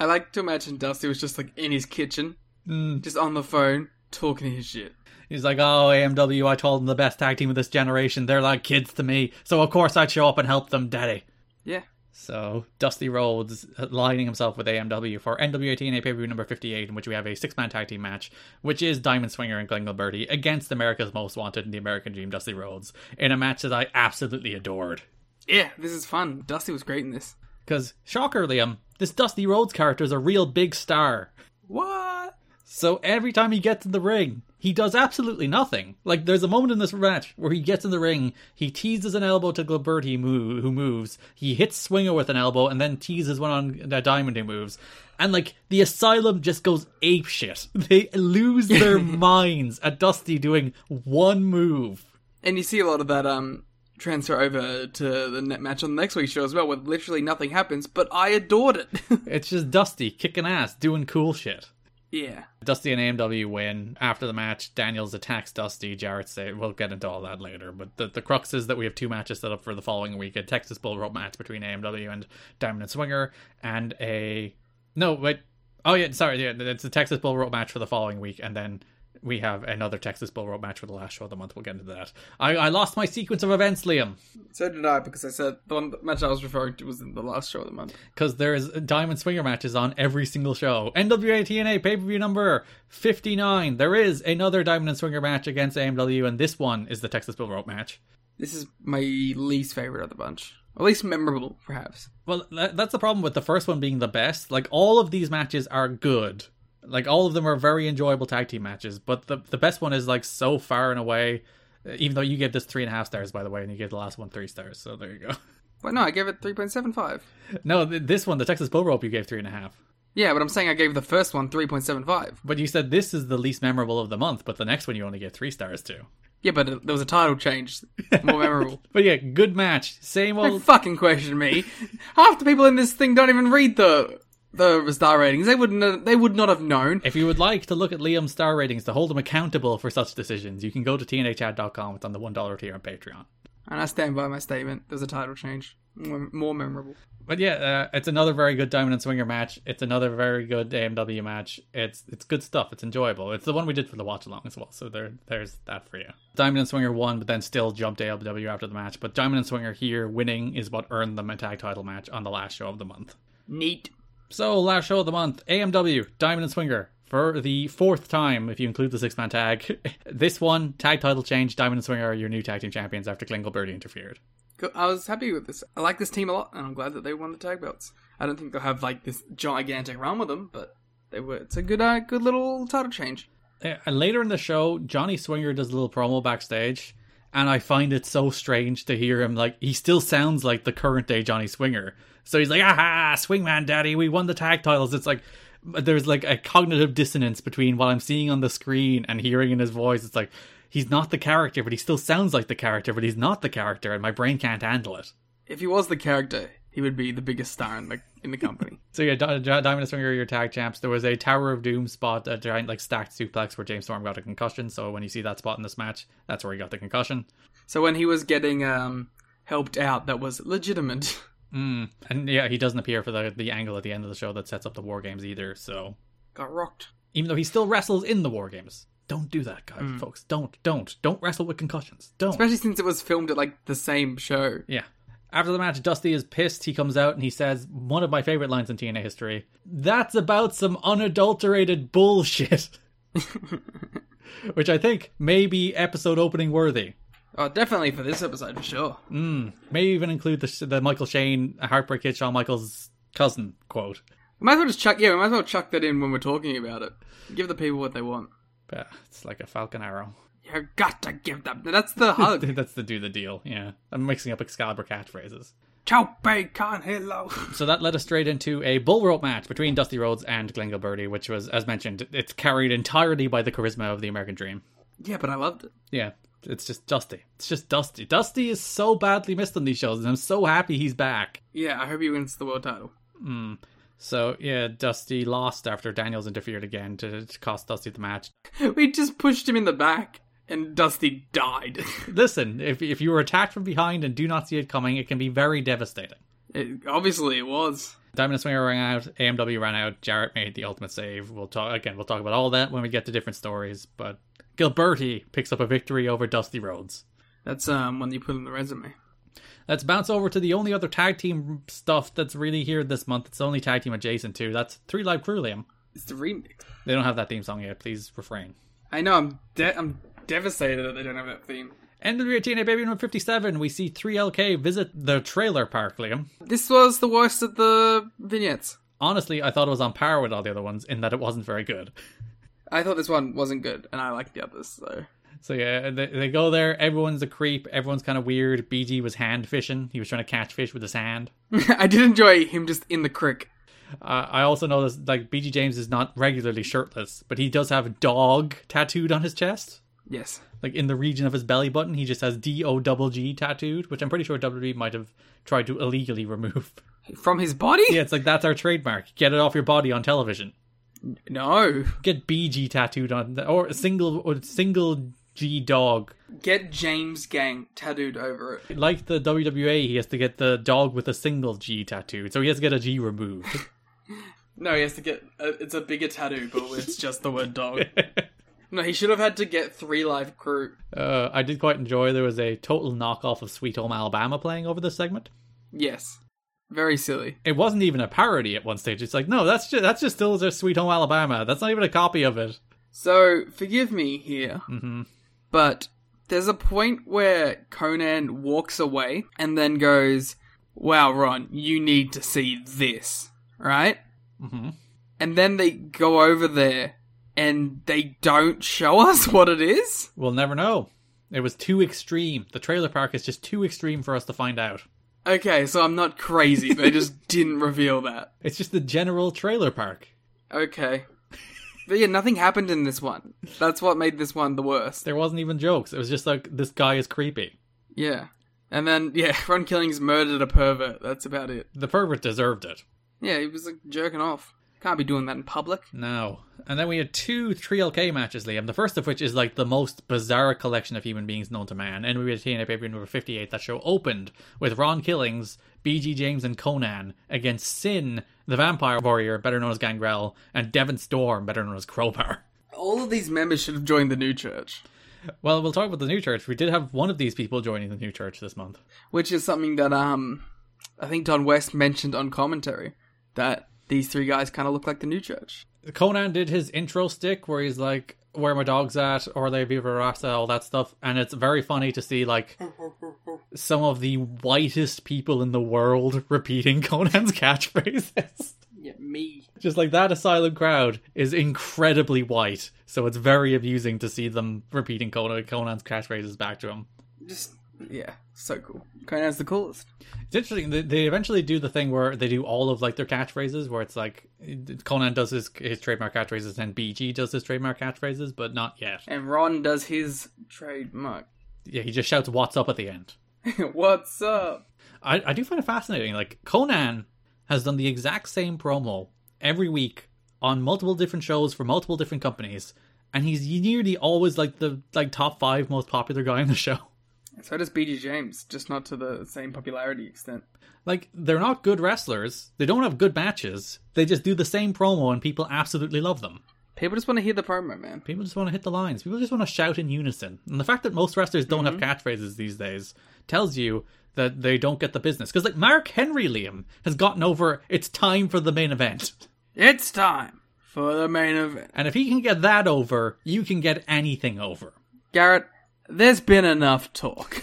I like to imagine Dusty was just like in his kitchen, mm. just on the phone. Talking his shit. He's like, oh, A M W, I told them the best tag team of this generation. They're like kids to me. So, of course, I'd show up and help them, Daddy. Yeah. So, Dusty Rhodes aligning himself with A M W for N W A T N A pay-per-view number fifty-eight, in which we have a six-man tag team match, which is Diamond Swinger and Glenn Gilberti against America's Most Wanted and the American Dream, Dusty Rhodes, in a match that I absolutely adored. Yeah, this is fun. Dusty was great in this. Because, shocker, Liam, this Dusty Rhodes character is a real big star. What? So every time he gets in the ring, he does absolutely nothing. Like, there's a moment in this match where he gets in the ring, he teases an elbow to Gilberti, move, who moves, he hits Swinger with an elbow, and then teases one on uh, Diamond, who moves. And, like, the Asylum just goes apeshit. They lose their minds at Dusty doing one move. And you see a lot of that um transfer over to the net match on the next week's show as well, where literally nothing happens, but I adored it. It's just Dusty kicking ass, doing cool shit. Yeah. Dusty and A M W win. After the match, Daniels attacks Dusty. Jarrett says, we'll get into all that later, but the, the crux is that we have two matches set up for the following week. A Texas Bull Rope match between A M W and Diamond and Swinger, and a... No, wait. Oh, yeah, sorry. Yeah, it's a Texas Bull Rope match for the following week, and then we have another Texas Bull Rope match for the last show of the month. We'll get into that. I, I lost my sequence of events, Liam. So did I, because I said the one match I was referring to was in the last show of the month. Because there is Diamond Swinger matches on every single show. N W A T N A pay-per-view number fifty-nine. There is another Diamond and Swinger match against A M W, and this one is the Texas Bull Rope match. This is my least favorite of the bunch. Or at least memorable, perhaps. Well, that's the problem with the first one being the best. Like, all of these matches are good. Like, all of them are very enjoyable tag team matches, but the the best one is, like, so far and away, even though you gave this three and a half stars, by the way, and you gave the last one three stars, so there you go. Well, no, I gave it three point seven five. No, this one, the Texas Bull Rope, you gave three and a half. Yeah, but I'm saying I gave the first one three point seven five. But you said this is the least memorable of the month, but the next one you only give three stars to. Yeah, but there was a title change. More memorable. But yeah, good match. Same old... Don't fucking question me. Half the people in this thing don't even read the... The star ratings, they wouldn't. They would not have known. If you would like to look at Liam's star ratings to hold him accountable for such decisions, you can go to T N A Chat dot com. It's on the one dollar tier on Patreon. And I stand by my statement. There's a title change. More memorable. But yeah, uh, it's another very good Diamond and Swinger match. It's another very good A M W match. It's it's good stuff. It's enjoyable. It's the one we did for the watch along as well. So there there's that for you. Diamond and Swinger won, but then still jumped A M W after the match. But Diamond and Swinger here winning is what earned them a tag title match on the last show of the month. Neat. So, last show of the month, A M W, Diamond and Swinger, for the fourth time, if you include the six-man tag. This one, tag title change, Diamond and Swinger are your new tag team champions after Glenn Gilberti interfered. I was happy with this. I like this team a lot, and I'm glad that they won the tag belts. I don't think they'll have, like, this gigantic run with them, but they were. It's a good uh, good little title change. And later in the show, Johnny Swinger does a little promo backstage, and I find it so strange to hear him, like, he still sounds like the current-day Johnny Swinger. So he's like, aha, Swingman Daddy, we won the tag titles. It's like, there's like a cognitive dissonance between what I'm seeing on the screen and hearing in his voice. It's like, he's not the character, but he still sounds like the character, but he's not the character, and my brain can't handle it. If he was the character, he would be the biggest star in the, in the company. So yeah, D- D- Diamond and Swinger are your tag champs. There was a Tower of Doom spot, a giant like stacked suplex where James Storm got a concussion. So when you see that spot in this match, that's where he got the concussion. So when he was getting um, helped out, that was legitimate. Mm. And yeah, he doesn't appear for the, the angle at the end of the show that sets up the War Games either, so... Got rocked. Even though he still wrestles in the War Games. Don't do that, guys, mm. folks. Don't, don't. Don't wrestle with concussions. Don't. Especially since it was filmed at, like, the same show. Yeah. After the match, Dusty is pissed. He comes out and he says, one of my favourite lines in T N A history, that's about some unadulterated bullshit. Which I think may be episode opening worthy. Oh, definitely for this episode, for sure. Mm, maybe even include the the Michael Shane, Heartbreak Kid, Shawn Michaels' cousin quote. We might as well just chuck, yeah, we might as well chuck that in when we're talking about it. Give the people what they want. But it's like a falcon arrow. You got to give them. That's the hug. That's the do the deal, yeah. I'm mixing up Excalibur catchphrases. Chope Khan, hello. So that led us straight into a bull rope match between Dusty Rhodes and Glengarry Birdie, which was, as mentioned, it's carried entirely by the charisma of the American Dream. Yeah, but I loved it. Yeah, it's just Dusty. It's just Dusty. Dusty is so badly missed on these shows, and I'm so happy he's back. Yeah, I hope he wins the world title. Mm. So, yeah, Dusty lost after Daniels interfered again to cost Dusty the match. We just pushed him in the back. And Dusty died. Listen, if if you were attacked from behind and do not see it coming, it can be very devastating. It, obviously, it was. Diamond and Swinger ran out. A M W ran out. Jarrett made the ultimate save. We'll talk again. We'll talk about all that when we get to different stories. But Gilberti picks up a victory over Dusty Rhodes. That's um one you put in the resume. Let's bounce over to the only other tag team stuff that's really here this month. It's only tag team adjacent to. That's Three Live Crew, Liam. It's the remix. They don't have that theme song yet. Please refrain. I know. I'm de- I'm. devastated that they don't have that theme. N W A T N A Baby Number fifty-seven, we see three L K visit the trailer park, Liam. This was the worst of the vignettes. Honestly, I thought it was on par with all the other ones in that it wasn't very good. I thought this one wasn't good, and I liked the others, so... So yeah, they, they go there, everyone's a creep, everyone's kind of weird. B G was hand fishing, he was trying to catch fish with his hand. I did enjoy him just in the crick. Uh, I also noticed, like, B G James is not regularly shirtless, but he does have a dog tattooed on his chest. Yes. Like in the region of his belly button, he just has D O G G tattooed, which I'm pretty sure W W E might have tried to illegally remove. From his body? Yeah, it's like, that's our trademark. Get it off your body on television. No. Get B G tattooed on, or single or single G dog. Get James Gang tattooed over it. Like the W W A, he has to get the dog with a single G tattooed, so he has to get a G removed. No, he has to get, a, it's a bigger tattoo, but it's just the word dog. No, he should have had to get Three Live Crew. Uh, I did quite enjoy there was a total knockoff of Sweet Home Alabama playing over this segment. Yes. Very silly. It wasn't even a parody at one stage. It's like, no, that's just, that's just still their Sweet Home Alabama. That's not even a copy of it. So, forgive me here, mm-hmm. but there's a point where Conan walks away and then goes, wow, Ron, you need to see this, right? Mm-hmm. And then they go over there. And they don't show us what it is? We'll never know. It was too extreme. The trailer park is just too extreme for us to find out. Okay, so I'm not crazy. They just didn't reveal that. It's just the general trailer park. Okay. But yeah, nothing happened in this one. That's what made this one the worst. There wasn't even jokes. It was just like, this guy is creepy. Yeah. And then, yeah, Ron Killings murdered a pervert. That's about it. The pervert deserved it. Yeah, he was like jerking off. Can't be doing that in public. No. And then we had two three L K matches, Liam. The first of which is like the most bizarre collection of human beings known to man. And we had T N A Pay Per View number fifty-eight. That show opened with Ron Killings, B G James and Conan against Sin, the Vampire Warrior, better known as Gangrel, and Devin Storm, better known as Crowbar. All of these members should have joined the New Church. Well, we'll talk about the New Church. We did have one of these people joining the New Church this month. Which is something that um, I think Don West mentioned on commentary. That... These three guys kind of look like the New Church. Conan did his intro stick where he's like, where are my dogs at? Or they be Rasta, all that stuff. And it's very funny to see like some of the whitest people in the world repeating Conan's catchphrases. Yeah, me. Just like that asylum crowd is incredibly white. So it's very amusing to see them repeating Conan, Conan's catchphrases back to him. Just... Yeah, so cool. Conan's the coolest. It's interesting. They, they eventually do the thing where they do all of like their catchphrases, where it's like Conan does his his trademark catchphrases, and B G does his trademark catchphrases, but not yet. And Ron does his trademark. Yeah, he just shouts "What's up" at the end. What's up? I I do find it fascinating. Like Conan has done the exact same promo every week on multiple different shows for multiple different companies, and he's nearly always like the like top five most popular guy on the show. So does B G James, just not to the same popularity extent. Like, they're not good wrestlers. They don't have good matches. They just do the same promo and people absolutely love them. People just want to hear the promo, man. People just want to hit the lines. People just want to shout in unison. And the fact that most wrestlers don't mm-hmm. have catchphrases these days tells you that they don't get the business. Because, like, Mark Henry, Liam, has gotten over, it's time for the main event. It's time for the main event. And if he can get that over, you can get anything over. Garrett. There's been enough talk.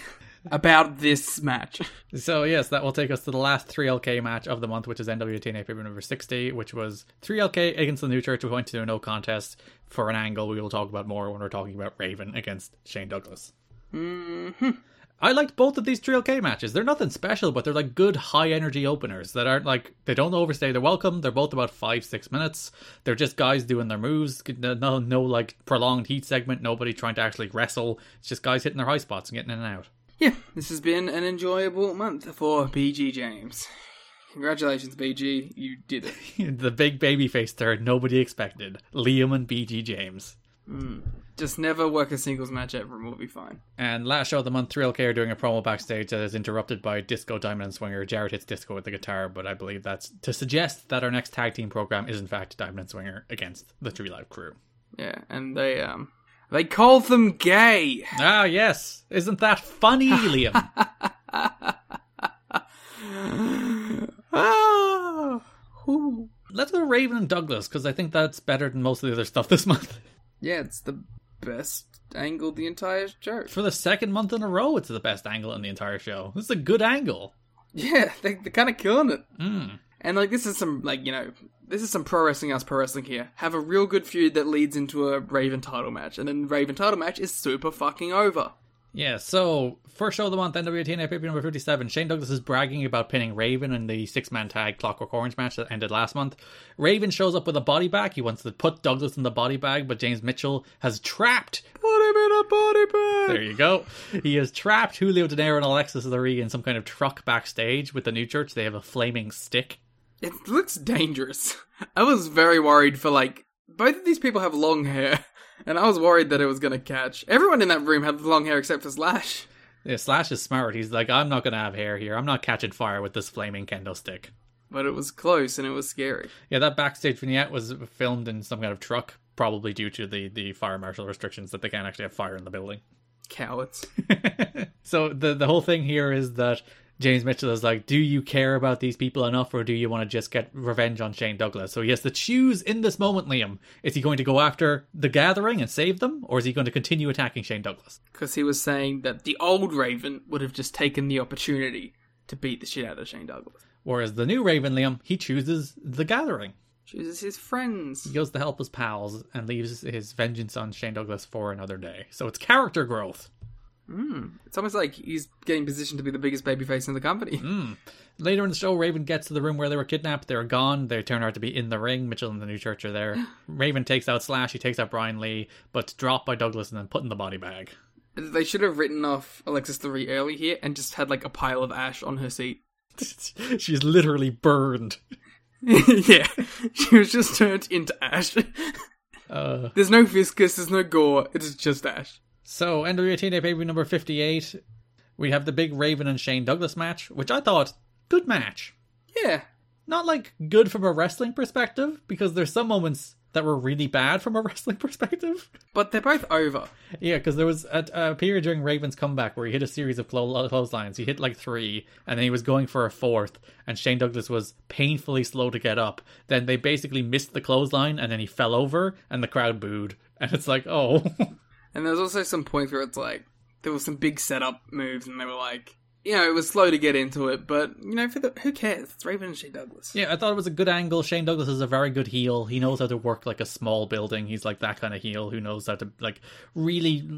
about this match. So yes, that will take us to the last three L K match of the month, which is N W A T N A Pay-Per-View number sixty, which was three L K against the New Church. We went to a no contest for an angle we will talk about more when we're talking about Raven against Shane Douglas. Mm-hmm. I liked both of these three L K matches. They're nothing special, but they're like good high-energy openers that aren't like, they don't overstay their welcome. They're both about five, six minutes. They're just guys doing their moves. No, no like prolonged heat segment. Nobody trying to actually wrestle. It's just guys hitting their high spots and getting in and out. Yeah, this has been an enjoyable month for B G James. Congratulations, B G. You did it. The big babyface turn nobody expected. Liam and B G James. Mm. Just never work a singles match ever and we'll be fine. And last show of the month, three L K are doing a promo backstage that is interrupted by Disco, Diamond and Swinger. Jarrett hits Disco with the guitar, but I believe that's to suggest that our next tag team program is in fact Diamond and Swinger against the Tree Live Crew. Yeah, and they um they called them gay. Ah, yes. Isn't that funny, Liam? ah, whew. Let's go Raven and Douglas, because I think that's better than most of the other stuff this month. Yeah, it's the best angle the entire show. For the second month in a row, it's the best angle in the entire show. This is a good angle. Yeah, they, they're kind of killing it. Mm. And, like, this is some, like, you know, this is some pro wrestling us pro wrestling here. Have a real good feud that leads into a Raven title match. And then the Raven title match is super fucking over. Yeah, so, first show of the month, N W A T N A Pay-Per-View number fifty-seven. Shane Douglas is bragging about pinning Raven in the six-man tag Clockwork Orange match that ended last month. Raven shows up with a body bag. He wants to put Douglas in the body bag, but James Mitchell has trapped... Put him in a body bag! There you go. He has trapped Julio De Niro and Alexis Lurie in some kind of truck backstage with the New Church. They have a flaming stick. It looks dangerous. I was very worried for, like... Both of these people have long hair. And I was worried that it was going to catch. Everyone in that room had long hair except for Slash. Yeah, Slash is smart. He's like, I'm not going to have hair here. I'm not catching fire with this flaming kendo stick. But it was close and it was scary. Yeah, that backstage vignette was filmed in some kind of truck, probably due to the, the fire marshal restrictions that they can't actually have fire in the building. Cowards. So the, the whole thing here is that James Mitchell is like, do you care about these people enough or do you want to just get revenge on Shane Douglas? So he has to choose in this moment, Liam. Is he going to go after the Gathering and save them, or is he going to continue attacking Shane Douglas? Because he was saying that the old Raven would have just taken the opportunity to beat the shit out of Shane Douglas. Whereas the new Raven, Liam, he chooses the Gathering. Chooses his friends. He goes to help his pals and leaves his vengeance on Shane Douglas for another day. So it's character growth. Mm. It's almost like he's getting positioned to be the biggest babyface in the company. Mm. Later in the show, Raven gets to the room where they were kidnapped. They're gone. They turn out to be in the ring. Mitchell and the New Church are there. Raven takes out Slash. He takes out Brian Lee, but dropped by Douglas and then put in the body bag. They should have written off Alexis Lurie early here and just had like a pile of ash on her seat. She's literally burned. Yeah. She was just turned into ash. uh... There's no viscous. There's no gore. It's just ash. So, N W A T N A Pay-Per-View number fifty-eight, we have the big Raven and Shane Douglas match, which I thought, good match. Yeah. Not, like, good from a wrestling perspective, because there's some moments that were really bad from a wrestling perspective. But they're both over. Yeah, because there was a, a period during Raven's comeback where he hit a series of clo- clotheslines. He hit, like, three, and then he was going for a fourth, and Shane Douglas was painfully slow to get up. Then they basically missed the clothesline, and then he fell over, and the crowd booed. And it's like, oh... And there was also some points where it's like, there were some big setup moves and they were like, you know, it was slow to get into it, but, you know, for the, who cares? It's Raven and Shane Douglas. Yeah, I thought it was a good angle. Shane Douglas is a very good heel. He knows how to work like a small building. He's like that kind of heel who knows how to like really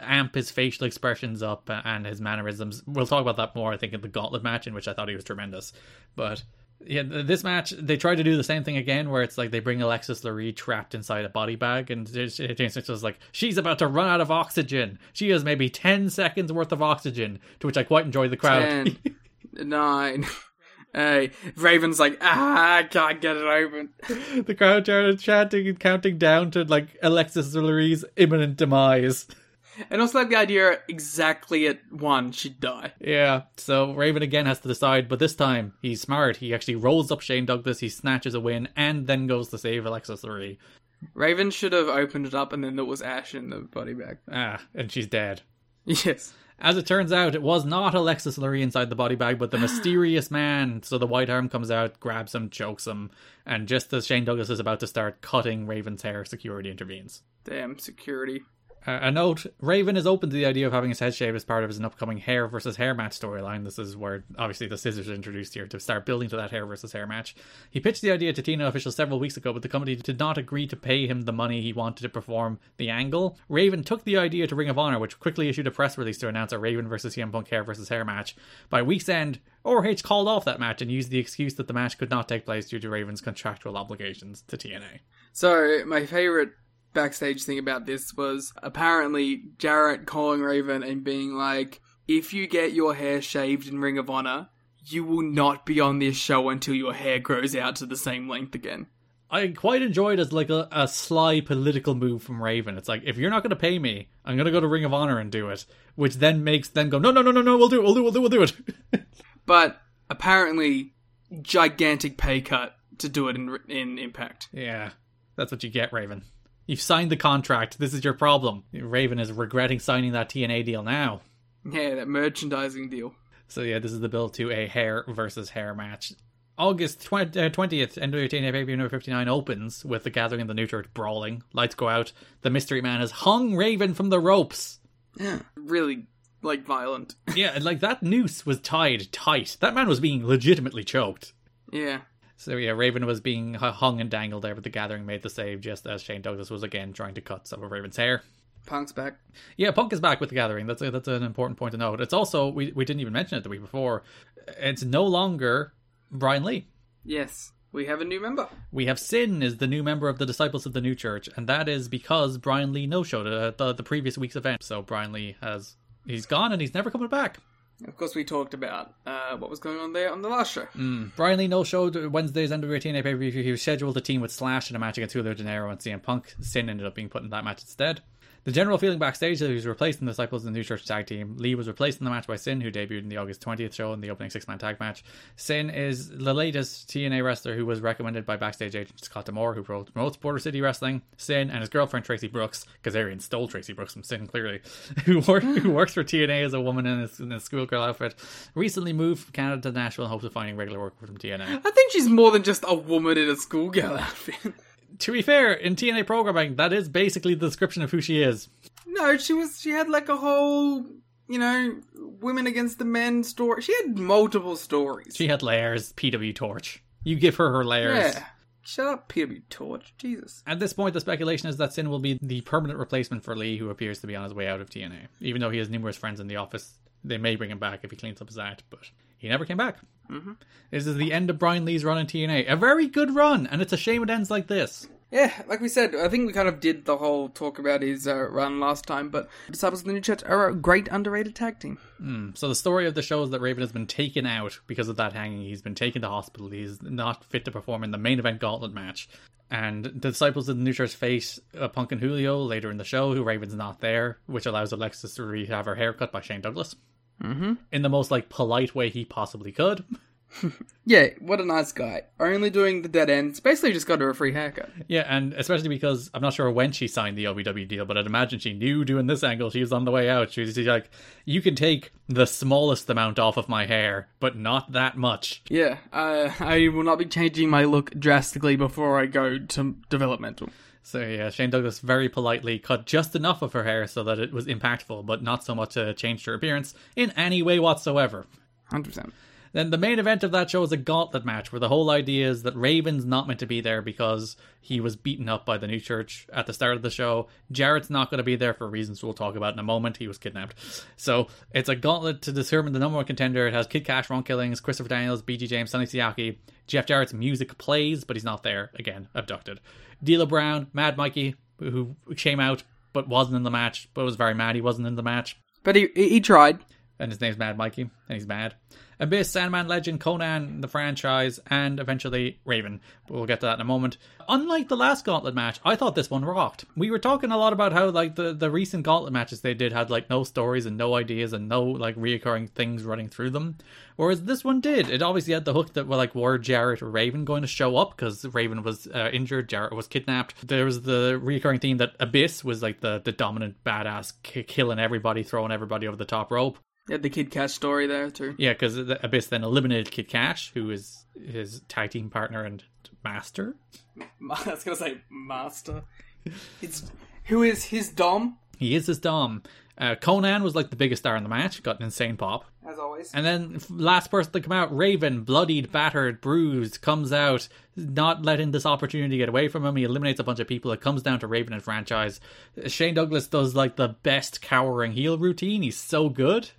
amp his facial expressions up and his mannerisms. We'll talk about that more, I think, in the Gauntlet match, in which I thought he was tremendous. But... yeah, this match, they try to do the same thing again, where it's like they bring Alexis Lurie trapped inside a body bag, and James Mitchell's like, she's about to run out of oxygen. She has maybe ten seconds worth of oxygen, to which I quite enjoyed the crowd. Ten, nine, hey, Raven's like, ah, I can't get it open. The crowd started chanting and counting down to, like, Alexis Lurie's imminent demise. And also like the idea exactly at one she'd die. Yeah, so Raven again has to decide, but this time he's smart. He actually rolls up Shane Douglas, he snatches a win, and then goes to save Alexis Lurie. Raven should have opened it up and then there was ash in the body bag. Ah, and she's dead. Yes. As it turns out, it was not Alexis Lurie inside the body bag, but the mysterious man. So the white arm comes out, grabs him, chokes him, and just as Shane Douglas is about to start cutting Raven's hair, security intervenes. Damn, security. a note, Raven is open to the idea of having his head shaved as part of his an upcoming hair versus hair match storyline. This is where, obviously, the scissors are introduced here to start building to that hair versus hair match. He pitched the idea to T N A officials several weeks ago, but the company did not agree to pay him the money he wanted to perform the angle. Raven took the idea to Ring of Honor, which quickly issued a press release to announce a Raven versus C M Punk hair versus hair match. By week's end, O R H called off that match and used the excuse that the match could not take place due to Raven's contractual obligations to T N A. So, my favourite backstage thing about this was apparently Jarrett calling Raven and being like, if you get your hair shaved in Ring of Honor, you will not be on this show until your hair grows out to the same length again. I quite enjoyed it as like a, a sly political move from Raven. It's like, if you're not going to pay me, I'm going to go to Ring of Honor and do it. Which then makes them go, no, no, no, no, no, we'll do it, we'll do it, we'll do it. But apparently, gigantic pay cut to do it in in Impact. Yeah, that's what you get, Raven. You've signed the contract. This is your problem. Raven is regretting signing that T N A deal now. Yeah, that merchandising deal. So yeah, this is the build to a hair versus hair match. August twentieth, N W A T N A Pay-Per-View number fifty-nine opens with the Gathering and the New Church brawling. Lights go out. The mystery man has hung Raven from the ropes. Yeah, really, like, violent. Yeah, like, that noose was tied tight. That man was being legitimately choked. Yeah. So yeah, Raven was being hung and dangled there, but the Gathering made the save just as Shane Douglas was again trying to cut some of Raven's hair. Punk's back. Yeah, Punk is back with the Gathering. That's a, that's an important point to note. It's also, we, we didn't even mention it the week before, it's no longer Brian Lee. Yes, we have a new member. We have Sin is the new member of the Disciples of the New Church, and that is because Brian Lee no-showed at the, the previous week's event. So Brian Lee has, he's gone and he's never coming back. Of course, we talked about uh, what was going on there on the last show. Mm. Brian Lee no-showed Wednesday's N W A T N A pay-per-view. He was scheduled to team with Slash in a match against Julio De Niro and C M Punk. Sin ended up being put in that match instead. The general feeling backstage that he was replaced in the Disciples and the New Church tag team. Lee was replaced in the match by Sin, who debuted in the August twentieth show in the opening six-man tag match. Sin is the latest T N A wrestler who was recommended by backstage agent Scott D'Amore, who promotes Border City Wrestling. Sin and his girlfriend Tracy Brooks, Kazarian stole Tracy Brooks from Sin, clearly, who, work, who works for T N A as a woman in a, in a schoolgirl outfit, recently moved from Canada to Nashville in hopes of finding regular work from T N A. I think she's more than just a woman in a schoolgirl outfit. To be fair, in T N A programming, that is basically the description of who she is. No, she was, she had like a whole, you know, women against the men story. She had multiple stories. She had layers, P W Torch. You give her her layers. Yeah. Shut up, P W Torch. Jesus. At this point, the speculation is that Sin will be the permanent replacement for Lee, who appears to be on his way out of T N A. Even though he has numerous friends in the office, they may bring him back if he cleans up his act, but he never came back. Mm-hmm. This is the end of Brian Lee's run in T N A. A very good run, and it's a shame it ends like this. Yeah, like we said, I think we kind of did the whole talk about his uh, run last time, but Disciples of the New Church are a great underrated tag team. Mm. So the story of the show is that Raven has been taken out because of that hanging. He's been taken to hospital. He's not fit to perform in the main event gauntlet match. And the Disciples of the New Church face uh, Punk and Julio later in the show, who Raven's not there, which allows Alexis to re- have her haircut by Shane Douglas. Mm-hmm. In the most, like, polite way he possibly could. Yeah, what a nice guy. Only doing the dead ends. Basically just got her a free haircut. Yeah, and especially because I'm not sure when she signed the O V W deal, but I'd imagine she knew doing this angle she was on the way out. She was just like, you can take the smallest amount off of my hair, but not that much. Yeah, uh, I will not be changing my look drastically before I go to developmental. So yeah, Shane Douglas very politely cut just enough of her hair so that it was impactful, but not so much to change her appearance in any way whatsoever. one hundred percent. Then the main event of that show is a gauntlet match, where the whole idea is that Raven's not meant to be there because he was beaten up by the New Church at the start of the show. Jarrett's not going to be there for reasons we'll talk about in a moment. He was kidnapped. So it's a gauntlet to determine the number one contender. It has Kid Cash, Ron Killings, Christopher Daniels, B G James, Sonny Siaki. Jeff Jarrett's music plays, but he's not there. Again, abducted. D'Lo Brown, Mad Mikey, who came out but wasn't in the match, but was very mad he wasn't in the match. But he he tried. And his name's Mad Mikey, and he's mad. Abyss, Sandman Legend, Conan, the franchise, and eventually Raven. We'll get to that in a moment. Unlike the last Gauntlet match, I thought this one rocked. We were talking a lot about how like the, the recent Gauntlet matches they did had like no stories and no ideas and no like reoccurring things running through them. Whereas this one did. It obviously had the hook that were like, were Jarrett or Raven going to show up? Because Raven was uh, injured, Jarrett was kidnapped. There was the reoccurring theme that Abyss was like the, the dominant badass, k- killing everybody, throwing everybody over the top rope. Yeah, the Kid Cash story there, too. Yeah, because Abyss then eliminated Kid Cash, who is his tag team partner and master. I was going to say master. It's who is his dom. He is this Dom. Uh, Conan was like the biggest star in the match. Got an insane pop. As always. And then last person to come out, Raven, bloodied, battered, bruised, comes out, not letting this opportunity get away from him. He eliminates a bunch of people. It comes down to Raven and Franchise. Shane Douglas does like the best cowering heel routine. He's so good.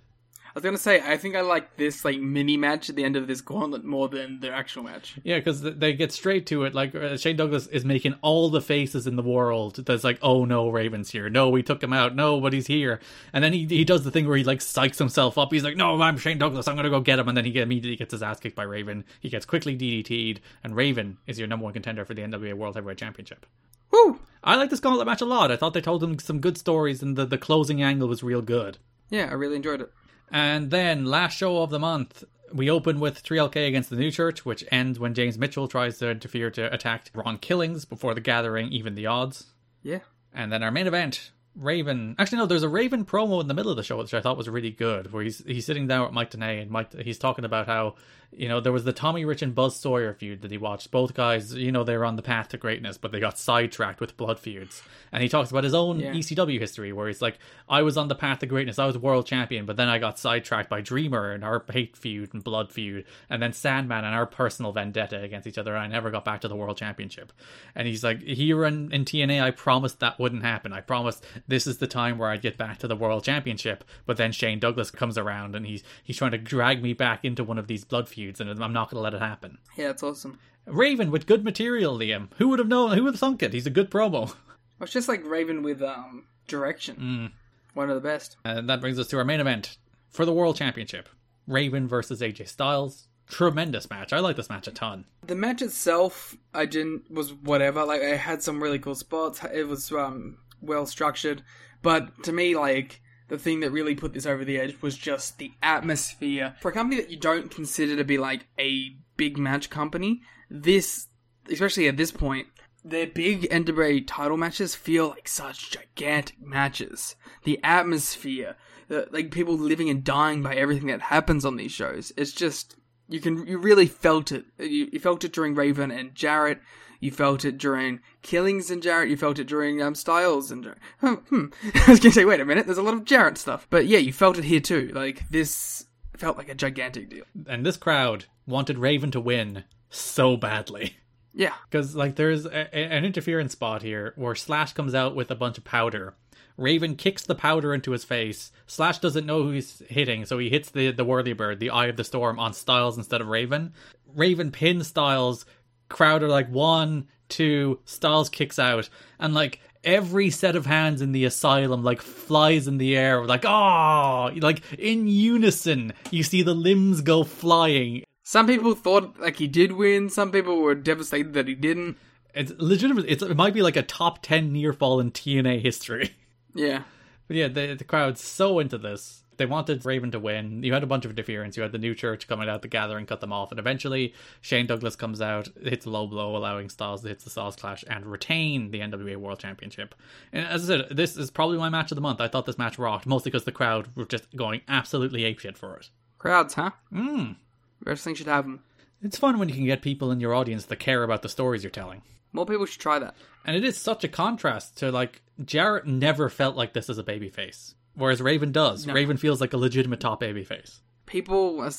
I was going to say, I think I like this like mini match at the end of this gauntlet more than their actual match. Yeah, because they get straight to it. Like uh, Shane Douglas is making all the faces in the world that's like, oh no, Raven's here. No, we took him out. No, but he's here. And then he he does the thing where he like psychs himself up. He's like, no, I'm Shane Douglas. I'm going to go get him. And then he immediately gets his ass kicked by Raven. He gets quickly D D T'd. And Raven is your number one contender for the N W A World Heavyweight Championship. Woo! I like this gauntlet match a lot. I thought they told him some good stories and the, the closing angle was real good. Yeah, I really enjoyed it. And then, last show of the month, we open with three L K against the New Church, which ends when James Mitchell tries to interfere to attack Ron Killings before the Gathering even the odds. Yeah. And then our main event, Raven... Actually, no, there's a Raven promo in the middle of the show, which I thought was really good, where he's he's sitting down with Mike Tenay, and Mike he's talking about how, you know, there was the Tommy Rich and Buzz Sawyer feud that he watched. Both guys, you know, they were on the path to greatness, but they got sidetracked with blood feuds. And he talks about his own yeah. E C W history, where he's like, I was on the path to greatness, I was world champion, but then I got sidetracked by Dreamer and our hate feud and blood feud, and then Sandman and our personal vendetta against each other, and I never got back to the world championship. And he's like, here in, in T N A, I promised that wouldn't happen. I promised... This is the time where I'd get back to the world championship, but then Shane Douglas comes around and he's he's trying to drag me back into one of these blood feuds, and I'm not going to let it happen. Yeah, that's awesome. Raven with good material, Liam. Who would have known? Who would have thunk it? He's a good promo. It's just like Raven with um direction. Mm. One of the best. And that brings us to our main event for the world championship: Raven versus A J Styles. Tremendous match. I like this match a ton. The match itself, I didn't was whatever. Like, it had some really cool spots. It was um. well structured, but to me, like, the thing that really put this over the edge was just the atmosphere. For a company that you don't consider to be like a big match company, this, especially at this point, their big N W A title matches feel like such gigantic matches. The atmosphere, the, like people living and dying by everything that happens on these shows. It's just, you can, you really felt it. You, you felt it during Raven and Jarrett. You felt it during Killings and Jarrett. You felt it during um, Styles and Jarrett. Oh, hmm. I was going to say, wait a minute. There's a lot of Jarrett stuff. But yeah, you felt it here too. Like, this felt like a gigantic deal. And this crowd wanted Raven to win so badly. Yeah. Because, like, there's a, a, an interference spot here where Slash comes out with a bunch of powder. Raven kicks the powder into his face. Slash doesn't know who he's hitting, so he hits the, the Whirlybird, the Eye of the Storm, on Styles instead of Raven. Raven pins Styles... Crowd are like one, two, Styles kicks out, and like every set of hands in the asylum like flies in the air, like oh, like in unison, you see the limbs go flying. Some people thought like he did win, some people were devastated that he didn't. It's legitimate. It's, it might be like a top ten near fall in T N A history. Yeah, but yeah, the, the crowd's so into this. They wanted Raven to win. You had a bunch of interference. You had the New Church coming out, the Gathering cut them off, and eventually Shane Douglas comes out, hits a low blow, allowing Styles to hit the Styles Clash and retain the N W A World Championship. And as I said, this is probably my match of the month. I thought this match rocked, mostly because the crowd were just going absolutely apeshit for it. Crowds, huh? Mm. Wrestling should have them. It's fun when you can get people in your audience that care about the stories you're telling. More people should try that. And it is such a contrast to, like, Jarrett never felt like this as a babyface. Whereas Raven does. No. Raven feels like a legitimate top babyface. People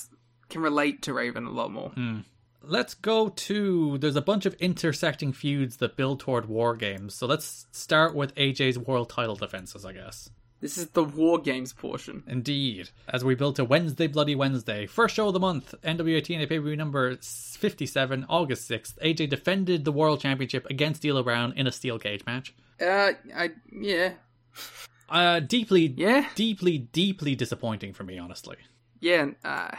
can relate to Raven a lot more. Mm. Let's go to... There's a bunch of intersecting feuds that build toward War Games. So let's start with A J's world title defenses, I guess. This is the War Games portion. Indeed. As we build to Wednesday Bloody Wednesday. First show of the month. N W A T N A pay-per-view number fifty-seven, August sixth. A J defended the World Championship against D'Lo Brown in a steel cage match. Uh, I... Yeah... Uh, deeply, yeah? deeply, deeply disappointing for me, honestly. Yeah, uh,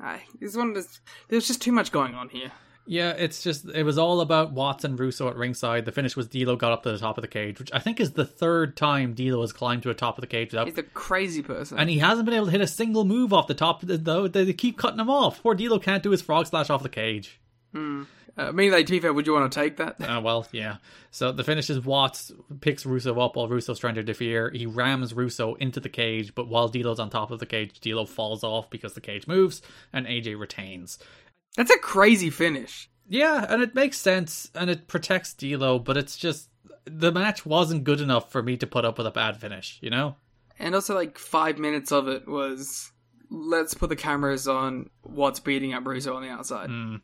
I, this one was, there's just too much going on here. Yeah, it's just, it was all about Watts and Russo at ringside. The finish was D'Lo got up to the top of the cage, which I think is the third time D'Lo has climbed to the top of the cage. Without... He's a crazy person. And he hasn't been able to hit a single move off the top, though. They keep cutting him off. Poor D'Lo can't do his frog splash off the cage. Hmm. Uh, I mean, like, to be fair, would you want to take that? uh, well, yeah. So the finish is Watts picks Russo up while Russo's trying to interfere. He rams Russo into the cage, but while D'Lo's on top of the cage, D'Lo falls off because the cage moves, and A J retains. That's a crazy finish. Yeah, and it makes sense, and it protects D'Lo, but it's just... the match wasn't good enough for me to put up with a bad finish, you know? And also, like, five minutes of it was, let's put the cameras on what's beating up Russo on the outside. Mm.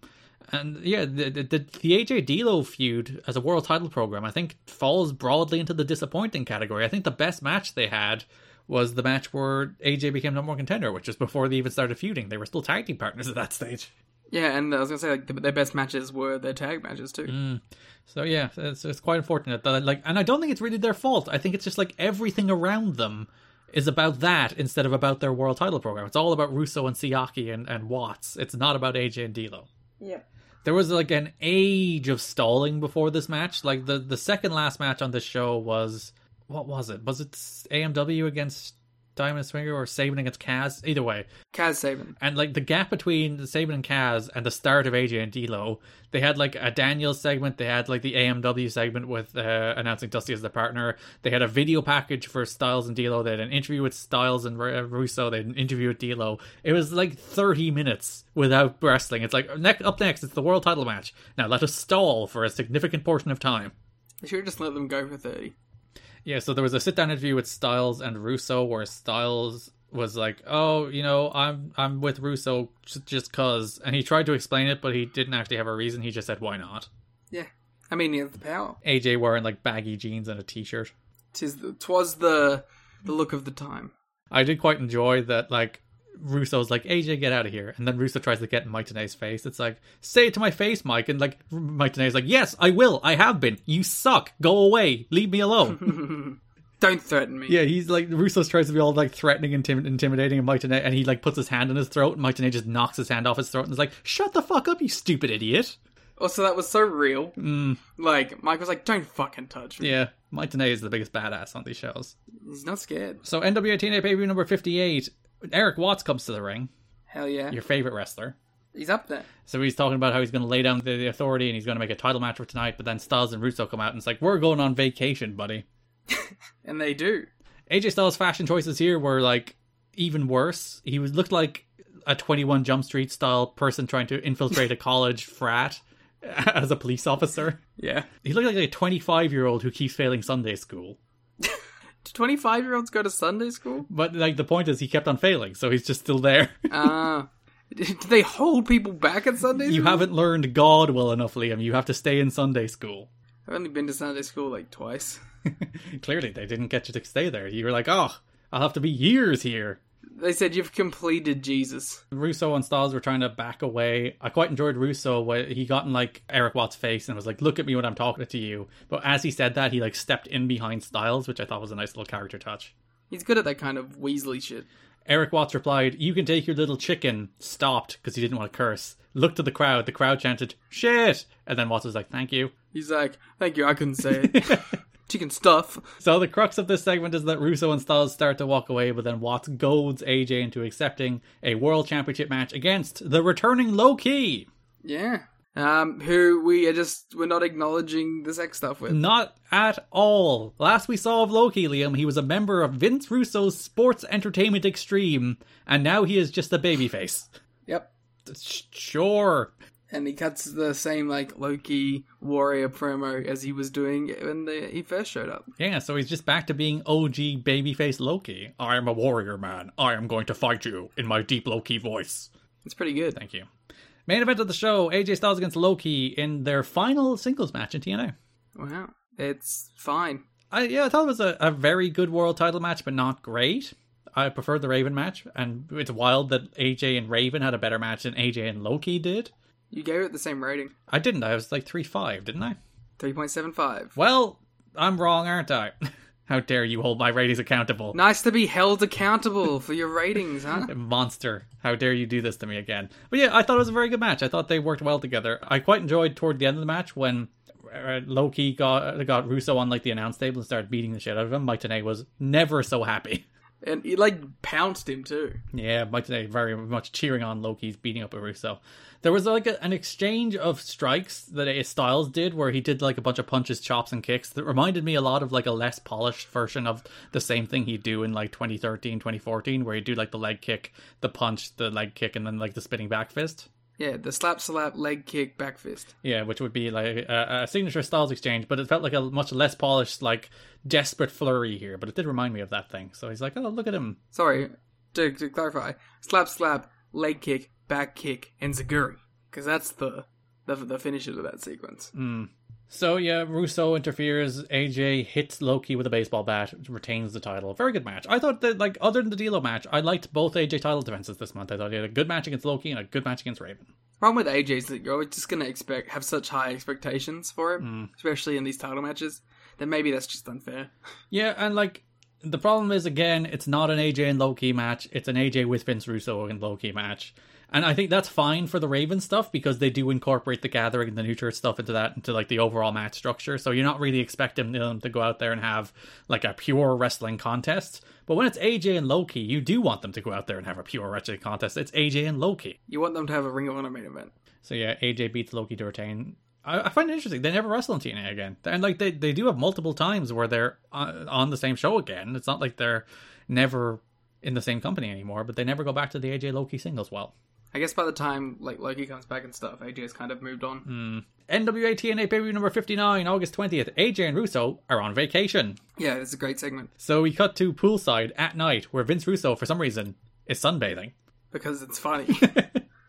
And yeah, the, the the A J D'Lo feud as a world title program, I think, falls broadly into the disappointing category. I think the best match they had was the match where A J became number one contender, which was before they even started feuding. They were still tag team partners at that stage. Yeah, and I was going to say, like, their best matches were their tag matches too. Mm. So yeah, it's, it's quite unfortunate that, like, and I don't think it's really their fault. I think it's just like everything around them is about that instead of about their world title program. It's all about Russo and Siaki and, and Watts. It's not about A J and D'Lo. Yeah. There was like an age of stalling before this match. Like the, the second last match on this show was, what was it? Was it A M W against Diamond Swinger or Sabin against Kaz? Either way. Kaz Sabin. And like the gap between Sabin and Kaz and the start of A J and D'Lo, they had like a Daniels segment. They had like the A M W segment with uh, announcing Dusty as their partner. They had a video package for Styles and D'Lo. They had an interview with Styles and Russo. They had an interview with D'Lo. It was like thirty minutes without wrestling. It's like next, up next, it's the world title match. Now let us stall for a significant portion of time. They should have just let them go for thirty. Yeah, so there was a sit-down interview with Styles and Russo where Styles was like, oh, you know, I'm I'm with Russo just because. And he tried to explain it, but he didn't actually have a reason. He just said, why not? Yeah. I mean, he has the power. A J wearing, like, baggy jeans and a t-shirt. Tis the, twas the, the look of the time. I did quite enjoy that, like, Russo's like, A J, get out of here. And then Russo tries to get in Mike Tenay's face. It's like, say it to my face, Mike. And like, Mike Tenay's like, yes, I will. I have been. You suck. Go away. Leave me alone. Don't threaten me. Yeah, he's like, Russo tries to be all like threatening and intim- intimidating. And Mike Tenay, and he like puts his hand on his throat. And Mike Tenay just knocks his hand off his throat and is like, shut the fuck up, you stupid idiot. Also, that was so real. Mm. Like, Mike was like, don't fucking touch me. Yeah, Mike Tenay is the biggest badass on these shows. He's not scared. So, N W A T N A pay-per-view number fifty-eight. Eric Watts comes to the ring. Hell yeah. Your favorite wrestler. He's up there. So he's talking about how he's going to lay down the, the authority and he's going to make a title match for tonight. But then Styles and Russo come out and it's like, we're going on vacation, buddy. And they do. A J Styles' fashion choices here were like even worse. He was looked like a twenty-one Jump Street style person trying to infiltrate a college frat as a police officer. Yeah. He looked like a twenty-five-year-old who keeps failing Sunday school. twenty-five-year-olds go to Sunday school? But, like, the point is he kept on failing, so he's just still there. Ah. uh, did they hold people back at Sunday school? You haven't learned God well enough, Liam. You have to stay in Sunday school. I've only been to Sunday school, like, twice. Clearly, they didn't get you to stay there. You were like, oh, I'll have to be years here. They said you've completed Jesus. Russo and Styles were trying to back away. I quite enjoyed Russo where he got in like Eric Watts' face and was like, look at me when I'm talking to you. But as he said that, he like stepped in behind Styles, which I thought was a nice little character touch. He's good at that kind of Weasley shit. Eric Watts replied, you can take your little chicken. Stopped because he didn't want to curse. Looked at the crowd. The crowd chanted, shit. And then Watts was like, thank you. He's like, thank you. I couldn't say it. Chicken stuff. So the crux of this segment is that Russo and Styles start to walk away, but then Watts goads A J into accepting a world championship match against the returning Low Ki. Yeah. Um, who we are just, we're not acknowledging this X stuff with. Not at all. Last we saw of Low Ki, Liam, he was a member of Vince Russo's Sports Entertainment Extreme, and now he is just a babyface. Yep. Sure. And he cuts the same, like, Low Ki warrior promo as he was doing when the, he first showed up. Yeah, so he's just back to being O G babyface Low Ki. I am a warrior, man. I am going to fight you in my deep Low Ki voice. It's pretty good. Thank you. Main event of the show, A J Styles against Low Ki in their final singles match in T N A. Wow. It's fine. I, yeah, I thought it was a, a very good world title match, but not great. I preferred the Raven match, and it's wild that A J and Raven had a better match than A J and Low Ki did. You gave it the same rating. I didn't. I was like three point five, didn't I? three point seven five. Well, I'm wrong, aren't I? How dare you hold my ratings accountable. Nice to be held accountable for your ratings, huh? Monster. How dare you do this to me again. But yeah, I thought it was a very good match. I thought they worked well together. I quite enjoyed toward the end of the match when Low Ki got, got Russo on like the announce table and started beating the shit out of him. Mike Tenay was never so happy. And he, like, pounced him, too. Yeah, Mike Tenay very much cheering on Low Ki's beating up Russo. There was, like, a, an exchange of strikes that Styles did where he did, like, a bunch of punches, chops, and kicks that reminded me a lot of, like, a less polished version of the same thing he'd do in, like, twenty thirteen, twenty fourteen, where he'd do, like, the leg kick, the punch, the leg kick, and then, like, the spinning back fist. Yeah, the slap, slap, leg kick, back fist. Yeah, which would be like a, a signature Styles exchange, but it felt like a much less polished, like, desperate flurry here. But it did remind me of that thing. So he's like, oh, look at him. Sorry, to, to clarify, slap, slap, leg kick, back kick, and Zaguri. Because that's the, the, the finishes of that sequence. Mm. So, yeah, Russo interferes, A J hits Low Ki with a baseball bat, retains the title. Very good match. I thought that, like, other than the D'Lo match, I liked both A J title defenses this month. I thought he had a good match against Low Ki and a good match against Raven. The problem with A J is that you're always just going to expect, have such high expectations for him, mm. especially in these title matches, that maybe that's just unfair. Yeah, and, like, the problem is, again, it's not an A J and Low Ki match. It's an A J with Vince Russo and Low Ki match. And I think that's fine for the Raven stuff because they do incorporate the Gathering and the New Church stuff into that, into like the overall match structure. So you're not really expecting them to go out there and have like a pure wrestling contest. But when it's A J and Low Ki, you do want them to go out there and have a pure wrestling contest. It's A J and Low Ki. You want them to have a Ring of Honor main event. So yeah, A J beats Low Ki to retain. I find it interesting. They never wrestle in T N A again. And like they, they do have multiple times where they're on the same show again. It's not like they're never in the same company anymore, but they never go back to the A J Low Ki singles well. I guess by the time like Low Ki comes back and stuff, A J's kind of moved on. Mm. N W A T N A pay-per-view number fifty-nine, August twentieth. A J and Russo are on vacation. Yeah, it's a great segment. So we cut to poolside at night where Vince Russo, for some reason, is sunbathing. Because it's funny.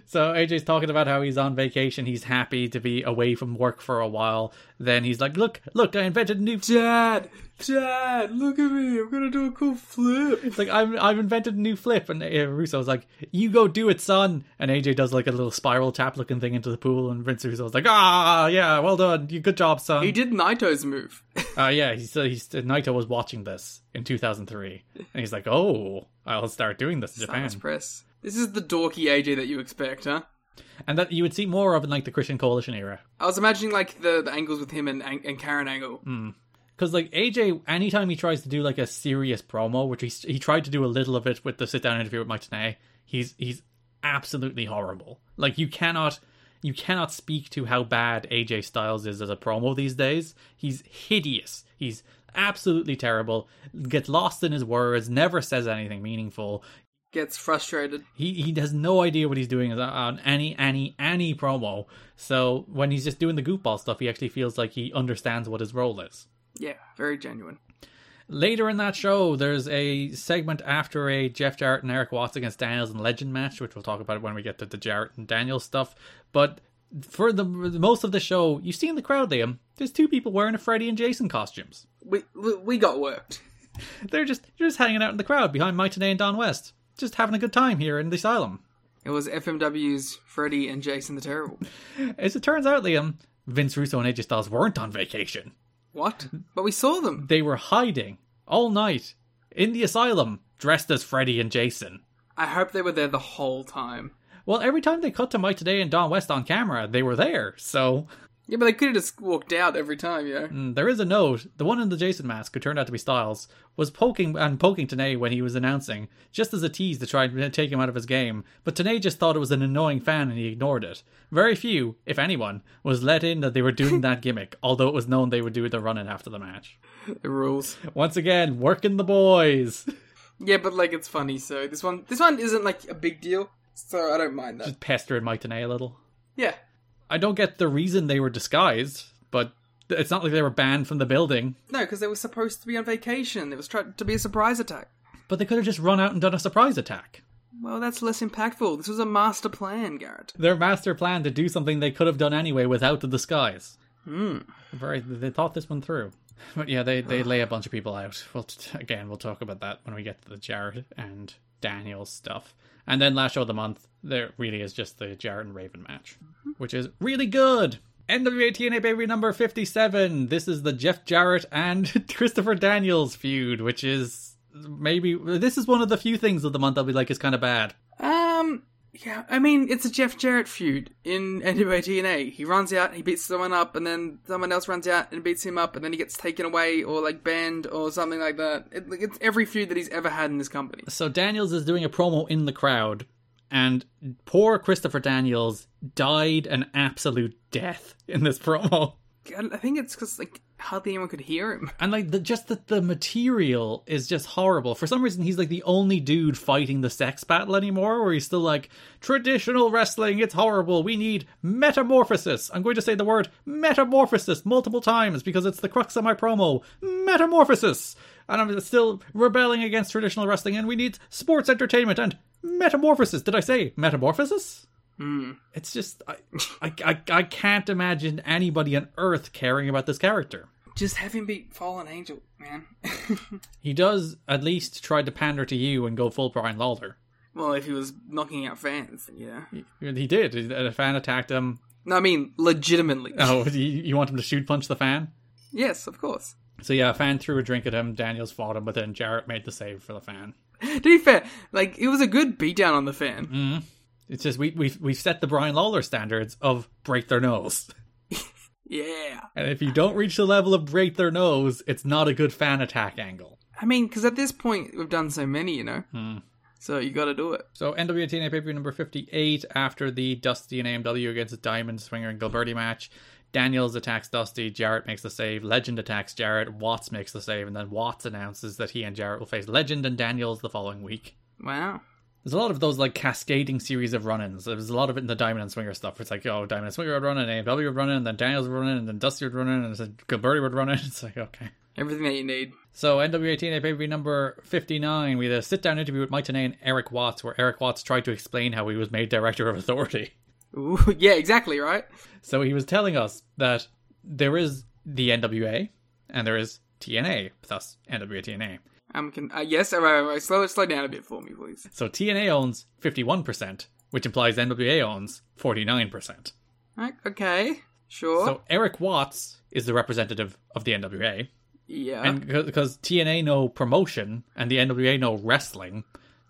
So A J's talking about how he's on vacation. He's happy to be away from work for a while. Then he's like, look, look, I invented a new... Dad, Dad, look at me. I'm going to do a cool flip. It's like, I'm, I've invented a new flip. And Russo's like, you go do it, son. And A J does like a little spiral tap looking thing into the pool. And Vince Russo's like, ah, yeah, well done. You Good job, son. He did Naito's move. uh, yeah, he said he's, Naito was watching this in two thousand three. And he's like, oh, I'll start doing this in Japan. Sounds press. This is the dorky A J that you expect, huh? And that you would see more of in, like, the Christian Coalition era. I was imagining, like, the, the angles with him and and Karen Angle. Because, mm. like, A J, anytime he tries to do, like, a serious promo, which he he tried to do a little of it with the sit-down interview with Mike Tenay, he's he's absolutely horrible. Like, you cannot you cannot speak to how bad A J Styles is as a promo these days. He's hideous. He's absolutely terrible. Gets lost in his words, never says anything meaningful. Gets frustrated. He he has no idea what he's doing on any, any, any promo. So when he's just doing the goofball stuff, he actually feels like he understands what his role is. Yeah, very genuine. Later in that show, there's a segment after a Jeff Jarrett and Eric Watts against Daniels and Legend match, which we'll talk about when we get to the Jarrett and Daniels stuff. But for the most of the show, you've seen the crowd, Liam. There's two people wearing a Freddy and Jason costumes. We we, we got worked. They're just, they're just hanging out in the crowd behind Mike Tenay and Don West. Just having a good time here in the asylum. It was F M W's Freddy and Jason the Terrible. As it turns out, Liam, Vince Russo and A J Styles weren't on vacation. What? But we saw them. They were hiding all night in the asylum, dressed as Freddy and Jason. I hope they were there the whole time. Well, every time they cut to Mike Tenay and Don West on camera, they were there, so... Yeah, but they could have just walked out every time, you know? Mm, there is a note. The one in the Jason mask, who turned out to be Styles, was poking and poking Tenay when he was announcing, just as a tease to try and take him out of his game. But Tenay just thought it was an annoying fan and he ignored it. Very few, if anyone, was let in that they were doing that gimmick, although it was known they would do the run-in after the match. The rules. Once again, working the boys. Yeah, but, like, it's funny, so this one this one isn't, like, a big deal, so I don't mind that. Just pestering Mike Tenay a little. Yeah. I don't get the reason they were disguised, but it's not like they were banned from the building. No, because they were supposed to be on vacation. It was tried to be a surprise attack. But they could have just run out and done a surprise attack. Well, that's less impactful. This was a master plan, Garrett. Their master plan to do something they could have done anyway without the disguise. Hmm. Very, they thought this one through. But yeah, they, they lay a bunch of people out. We'll t- again, we'll talk about that when we get to the Jarrett and Daniel stuff. And then last show of the month, there really is just the Jarrett and Raven match, which is really good. N W A T N A baby number fifty-seven. This is the Jeff Jarrett and Christopher Daniels feud, which is maybe... This is one of the few things of the month I'll be like is kind of bad. Um, yeah, I mean, it's a Jeff Jarrett feud in N W A T N A. He runs out, he beats someone up, and then someone else runs out and beats him up, and then he gets taken away or, like, banned or something like that. It, it's every feud that he's ever had in this company. So Daniels is doing a promo in the crowd, and poor Christopher Daniels died an absolute death in this promo. I think it's because, like, hardly anyone could hear him. And, like, the, just that the material is just horrible. For some reason, he's, like, the only dude fighting the sex battle anymore, where he's still like, traditional wrestling, it's horrible, we need metamorphosis. I'm going to say the word metamorphosis multiple times because it's the crux of my promo. Metamorphosis! And I'm still rebelling against traditional wrestling, and we need sports entertainment and metamorphosis. Did I say metamorphosis? Mm. It's just I, I, I, I can't imagine anybody on earth caring about this character. Just have him be Fallen Angel, man. He does at least try to pander to you and go full Brian Lawler. Well, if he was knocking out fans, yeah, he, he did. A fan attacked him. No, I mean legitimately. Oh, you, you want him to shoot punch the fan? Yes, of course. So yeah, a fan threw a drink at him. Daniels fought him, but then Jarrett made the save for the fan. To be fair, like, it was a good beatdown on the fan. Mm-hmm. It's just we, we've we've set the Brian Lawler standards of break their nose. Yeah. And if you don't reach the level of break their nose, it's not a good fan attack angle. I mean, because at this point, we've done so many, you know. Mm. So you got to do it. So N W A T N A pay-per-view number fifty-eight, after the Dusty and A M W against Diamond, Swinger, and Gilberti match. Daniels attacks Dusty, Jarrett makes the save, Legend attacks Jarrett, Watts makes the save, and then Watts announces that he and Jarrett will face Legend and Daniels the following week. Wow. There's a lot of those, like, cascading series of run-ins. There's a lot of it in the Diamond and Swinger stuff. It's like, oh, Diamond and Swinger would run in, A M W would run in, and then Daniels would run in, and then Dusty would run in, and then Gilberti would run in. It's like, okay. Everything that you need. So, N W A T N A pay-per-view number fifty-nine, we had a sit-down interview with Mike Tenay and Eric Watts, where Eric Watts tried to explain how he was made Director of Authority. Ooh, yeah, exactly, right? So he was telling us that there is the N W A, and there is T N A, plus N W A T N A. I'm con- uh, yes, all right, all right. Slow, slow down a bit for me, please. So T N A owns fifty-one percent, which implies N W A owns forty-nine percent. Okay, sure. So Eric Watts is the representative of the N W A. Yeah. And because T N A know promotion and the N W A know wrestling,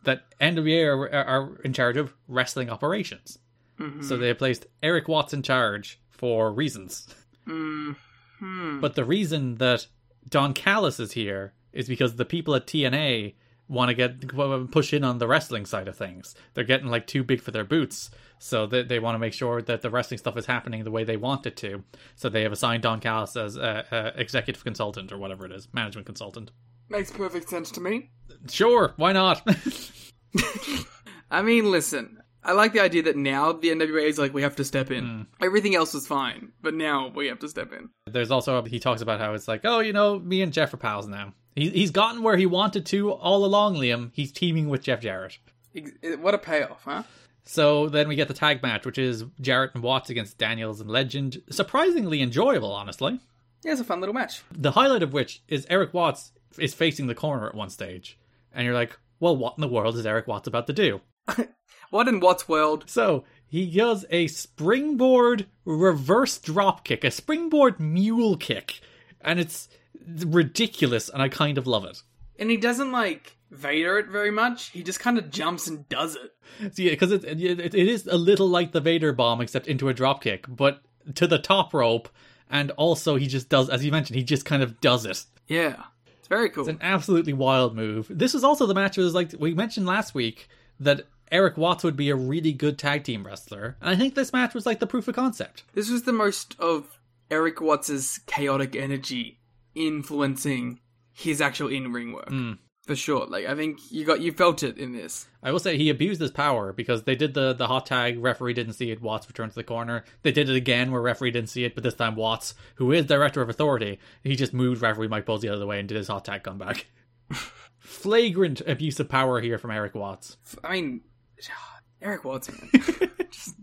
that N W A are, are in charge of wrestling operations. Mm-hmm. So they placed Eric Watts in charge for reasons. Mm-hmm. But the reason that Don Callis is here is because the people at T N A want to get push in on the wrestling side of things. They're getting, like, too big for their boots, so they, they want to make sure that the wrestling stuff is happening the way they want it to. So they have assigned Don Callis as uh, uh, executive consultant or whatever it is, management consultant. Makes perfect sense to me. Sure, why not? I mean, listen, I like the idea that now the N W A is like, we have to step in. Mm. Everything else is fine, but now we have to step in. There's also, he talks about how it's like, oh, you know, me and Jeff are pals now. He's gotten where he wanted to all along, Liam. He's teaming with Jeff Jarrett. What a payoff, huh? So then we get the tag match, which is Jarrett and Watts against Daniels and Legend. Surprisingly enjoyable, honestly. Yeah, it's a fun little match. The highlight of which is Eric Watts is facing the corner at one stage. And you're like, well, what in the world is Eric Watts about to do? What in Watts' world? So he does a springboard reverse drop kick, a springboard mule kick. And it's ridiculous, and I kind of love it. And he doesn't, like, Vader it very much. He just kind of jumps and does it. So yeah, because it, it, it is a little like the Vader bomb, except into a dropkick, but to the top rope. And also, he just does, as you mentioned, he just kind of does it. Yeah, it's very cool. It's an absolutely wild move. This was also the match where, like, we mentioned last week that Eric Watts would be a really good tag team wrestler, and I think this match was, like, the proof of concept. This was the most of Eric Watts's chaotic energy influencing his actual in-ring work. Mm. For sure. Like, I think you got you felt it in this. I will say he abused his power, because they did the, the hot tag, referee didn't see it, Watts returned to the corner. They did it again where referee didn't see it, but this time Watts, who is Director of Authority, he just moved referee Mike Bowles the other way and did his hot tag comeback. Flagrant abuse of power here from Eric Watts. I mean, Eric Watts, man. just...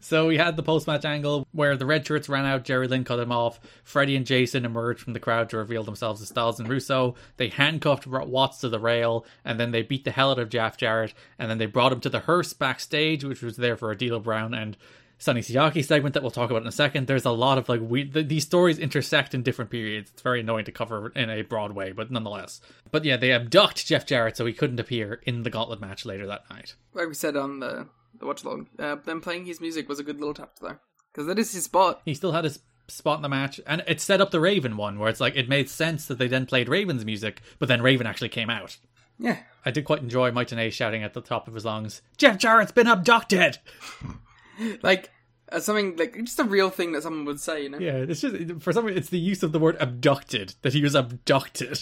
So we had the post-match angle where the red shirts ran out, Jerry Lynn cut him off, Freddie and Jason emerged from the crowd to reveal themselves as Styles and Russo, they handcuffed Watts to the rail, and then they beat the hell out of Jeff Jarrett, and then they brought him to the hearse backstage, which was there for a D'Lo Brown and Sonny Siaki segment that we'll talk about in a second. There's a lot of, like, we th- these stories intersect in different periods. It's very annoying to cover in a broad way, but nonetheless. But yeah, they abduct Jeff Jarrett so he couldn't appear in the gauntlet match later that night. Like we said on the The watch along. Uh, them playing his music was a good little touch, though. Because that is his spot. He still had his spot in the match. And it set up the Raven one, where it's like, it made sense that they then played Raven's music, but then Raven actually came out. Yeah. I did quite enjoy Mike Tenay shouting at the top of his lungs, Jeff Jarrett's been abducted! Like, as something like just a real thing that someone would say, you know? Yeah, it's just for some reason it's the use of the word abducted, that he was abducted.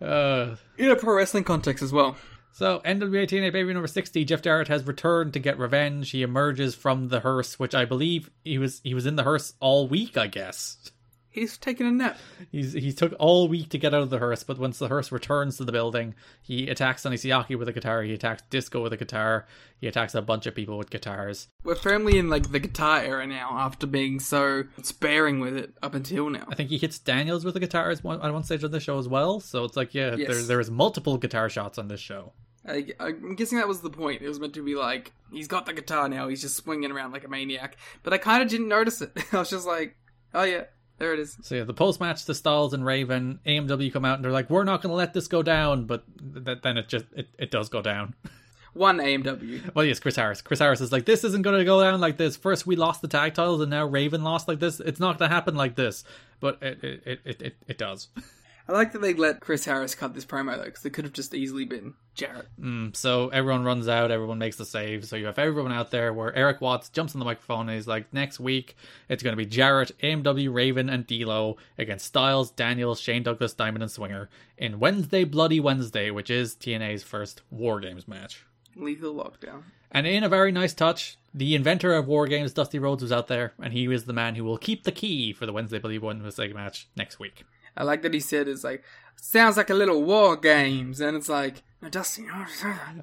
Uh, in a pro wrestling context as well. So, N W A T N A Baby number sixty, Jeff Jarrett has returned to get revenge. He emerges from the hearse, which I believe he was he was in the hearse all week, I guess. He's taking a nap. He's he took all week to get out of the hearse, but once the hearse returns to the building, he attacks Sonny Siaki with a guitar, he attacks Disco with a guitar, he attacks a bunch of people with guitars. We're firmly in like the guitar era now, after being so sparing with it up until now. I think he hits Daniels with a guitar at one, at one stage of the show as well, so it's like, yeah, yes. there there's multiple guitar shots on this show. I, I'm guessing that was the point. It was meant to be like, he's got the guitar now, he's just swinging around like a maniac. But I kind of didn't notice it. I was just like, oh yeah. There it is. So yeah, the post-match to Styles and Raven, A M W come out and they're like, we're not going to let this go down, but th- then it just, it, it does go down. One A M W. Well, yes, Chris Harris. Chris Harris is like, this isn't going to go down like this. First we lost the tag titles and now Raven lost like this. It's not going to happen like this. But it it, it, it it does. I like that they let Chris Harris cut this promo though, because it could have just easily been Jarrett. Mm, so everyone runs out, everyone makes the save. So you have everyone out there where Eric Watts jumps on the microphone and he's like, next week it's going to be Jarrett, A M W, Raven, and D'Lo against Styles, Daniels, Shane Douglas, Diamond, and Swinger in Wednesday Bloody Wednesday, which is T N A's first War Games match. Lethal Lockdown. And in a very nice touch, the inventor of War Games, Dusty Rhodes, was out there, and he was the man who will keep the key for the Wednesday Bloody Wednesday match next week. I like that he said, it's like, sounds like a little War Games. And it's like, no, Dusty.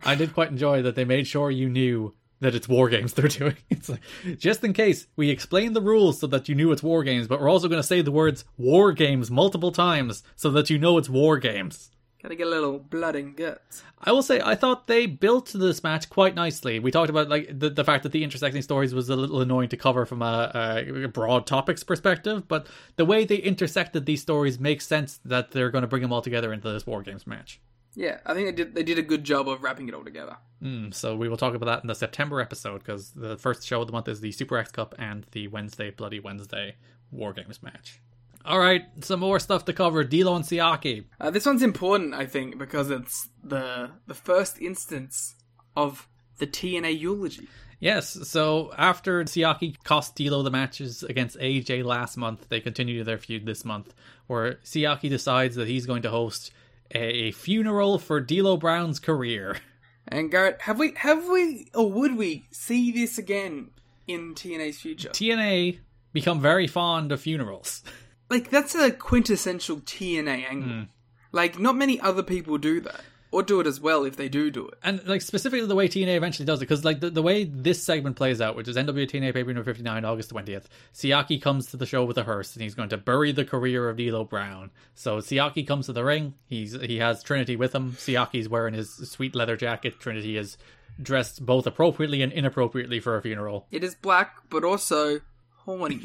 I did quite enjoy that they made sure you knew that it's War Games they're doing. It's like, just in case, we explained the rules so that you knew it's War Games, but we're also going to say the words War Games multiple times so that you know it's War Games. Gotta get a little blood and guts. I will say, I thought they built this match quite nicely. We talked about like the, the fact that the intersecting stories was a little annoying to cover from a, a broad topics perspective, but the way they intersected these stories makes sense that they're going to bring them all together into this War Games match. Yeah, I think they did, they did a good job of wrapping it all together. Mm, so we will talk about that in the September episode, because the first show of the month is the Super X Cup and the Wednesday Bloody Wednesday War Games match. Alright, some more stuff to cover. D'Lo and Siaki. Uh, this one's important, I think, because it's the the first instance of the T N A eulogy. Yes, so after Siaki cost D'Lo the matches against A J last month, they continue their feud this month, where Siaki decides that he's going to host a funeral for D'Lo Brown's career. And Garrett, have we, have we, or would we see this again in T N A's future? T N A become very fond of funerals. Like, that's a quintessential T N A angle. Mm. Like, not many other people do that. Or do it as well if they do do it. And, like, specifically the way T N A eventually does it. Because, like, the, the way this segment plays out, which is N W A T N A Pay-Per-View number fifty-nine, August twentieth, Siaki comes to the show with a hearse, and he's going to bury the career of D'Lo Brown. So Siaki comes to the ring. He's He has Trinity with him. Siaki's wearing his sweet leather jacket. Trinity is dressed both appropriately and inappropriately for a funeral. It is black, but also horny.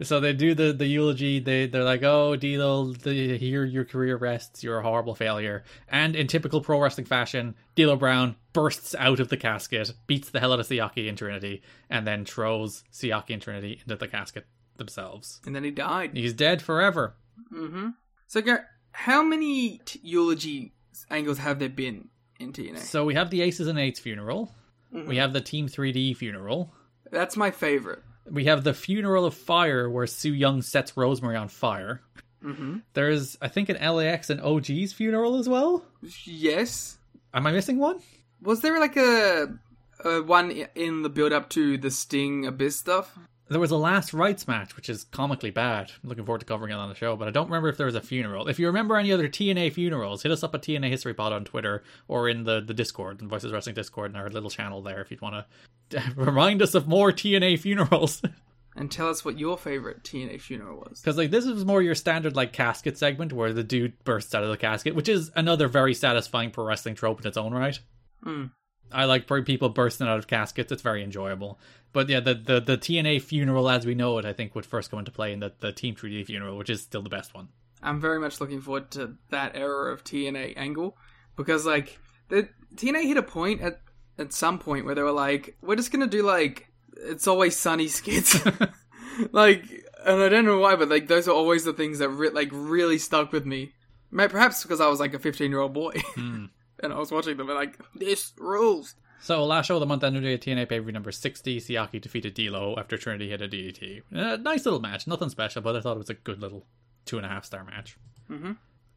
So they do the, the eulogy, they, they're like, oh, D'Lo, the, here your career rests, you're a horrible failure. And in typical pro wrestling fashion, D'Lo Brown bursts out of the casket, beats the hell out of Siaki and Trinity, and then throws Siaki and Trinity into the casket themselves. And then he died. He's dead forever. Mm-hmm. So, Garrett, how many t- eulogy angles have there been in T N A? So we have the Aces and Eights funeral. Mm-hmm. We have the Team three D funeral. That's my favorite. We have the Funeral of Fire, where Sue Young sets Rosemary on fire. Mm-hmm. There's, I think, an L A X and O G's funeral as well? Yes. Am I missing one? Was there, like, a, a one in the build-up to the Sting Abyss stuff? There was a Last Rites match, which is comically bad. I'm looking forward to covering it on the show, but I don't remember if there was a funeral. If you remember any other T N A funerals, hit us up at T N A History Pod on Twitter or in the, the Discord, the Voices Wrestling Discord, in our little channel there, if you'd want to remind us of more T N A funerals. And tell us what your favorite T N A funeral was. Because like this is more your standard like casket segment where the dude bursts out of the casket, which is another very satisfying pro wrestling trope in its own right. Hmm. I like people bursting out of caskets. It's very enjoyable. But yeah, the, the, the T N A funeral as we know it, I think, would first come into play in the, the Team three D funeral, which is still the best one. I'm very much looking forward to that era of T N A angle. Because, like, the T N A hit a point at, at some point where they were like, we're just going to do, like, It's Always Sunny skits. Like, and I don't know why, but, like, those are always the things that, re- like, really stuck with me. Perhaps because I was, like, a fifteen-year-old boy. Mm. And I was watching them and like, this rules. So last show of the month, N W A T N A pay-per-view number sixty, Siaki defeated D'Lo after Trinity hit a D D T. Uh, nice little match, nothing special, but I thought it was a good little two and a half star match. Mm-hmm.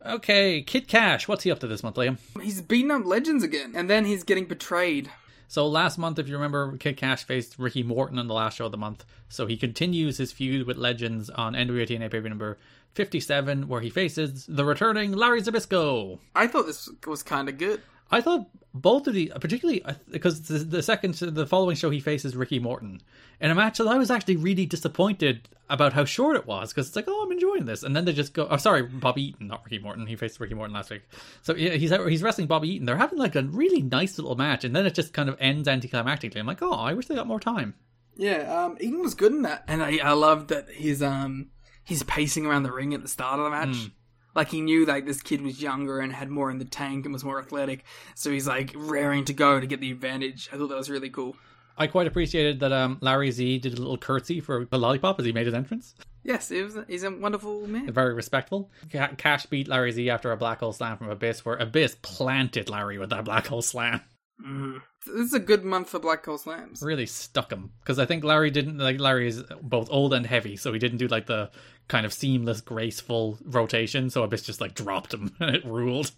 Okay, Kid Cash, what's he up to this month, Liam? He's beating up legends again, and then he's getting betrayed. So last month, if you remember, Kid Cash faced Ricky Morton on the last show of the month. So he continues his feud with legends on N W A T N A pay-per-view number fifty-seven, where he faces the returning Larry Zbyszko. I thought this was kind of good. I thought both of the, particularly because the, the second, the following show he faces Ricky Morton in a match that I was actually really disappointed about how short it was, because it's like, oh, I'm enjoying this, and then they just go, oh, sorry, Bobby Eaton, not Ricky Morton. He faced Ricky Morton last week, so yeah, he's he's wrestling Bobby Eaton. They're having like a really nice little match, and then it just kind of ends anticlimactically. I'm like, oh, I wish they got more time. Yeah, um, Eaton was good in that, and I I loved that his um his pacing around the ring at the start of the match. Mm. Like, he knew, like, this kid was younger and had more in the tank and was more athletic. So he's, like, raring to go to get the advantage. I thought that was really cool. I quite appreciated that um, Larry Z did a little curtsy for the lollipop as he made his entrance. Yes, it was, he's a wonderful man. Very respectful. Cash beat Larry Z after a black hole slam from Abyss, where Abyss planted Larry with that black hole slam. Mm. This is a good month for black hole slams. Really stuck him, because I think Larry didn't like Larry is both old and heavy, so he didn't do like the kind of seamless, graceful rotation. So Abyss just like dropped him, and it ruled.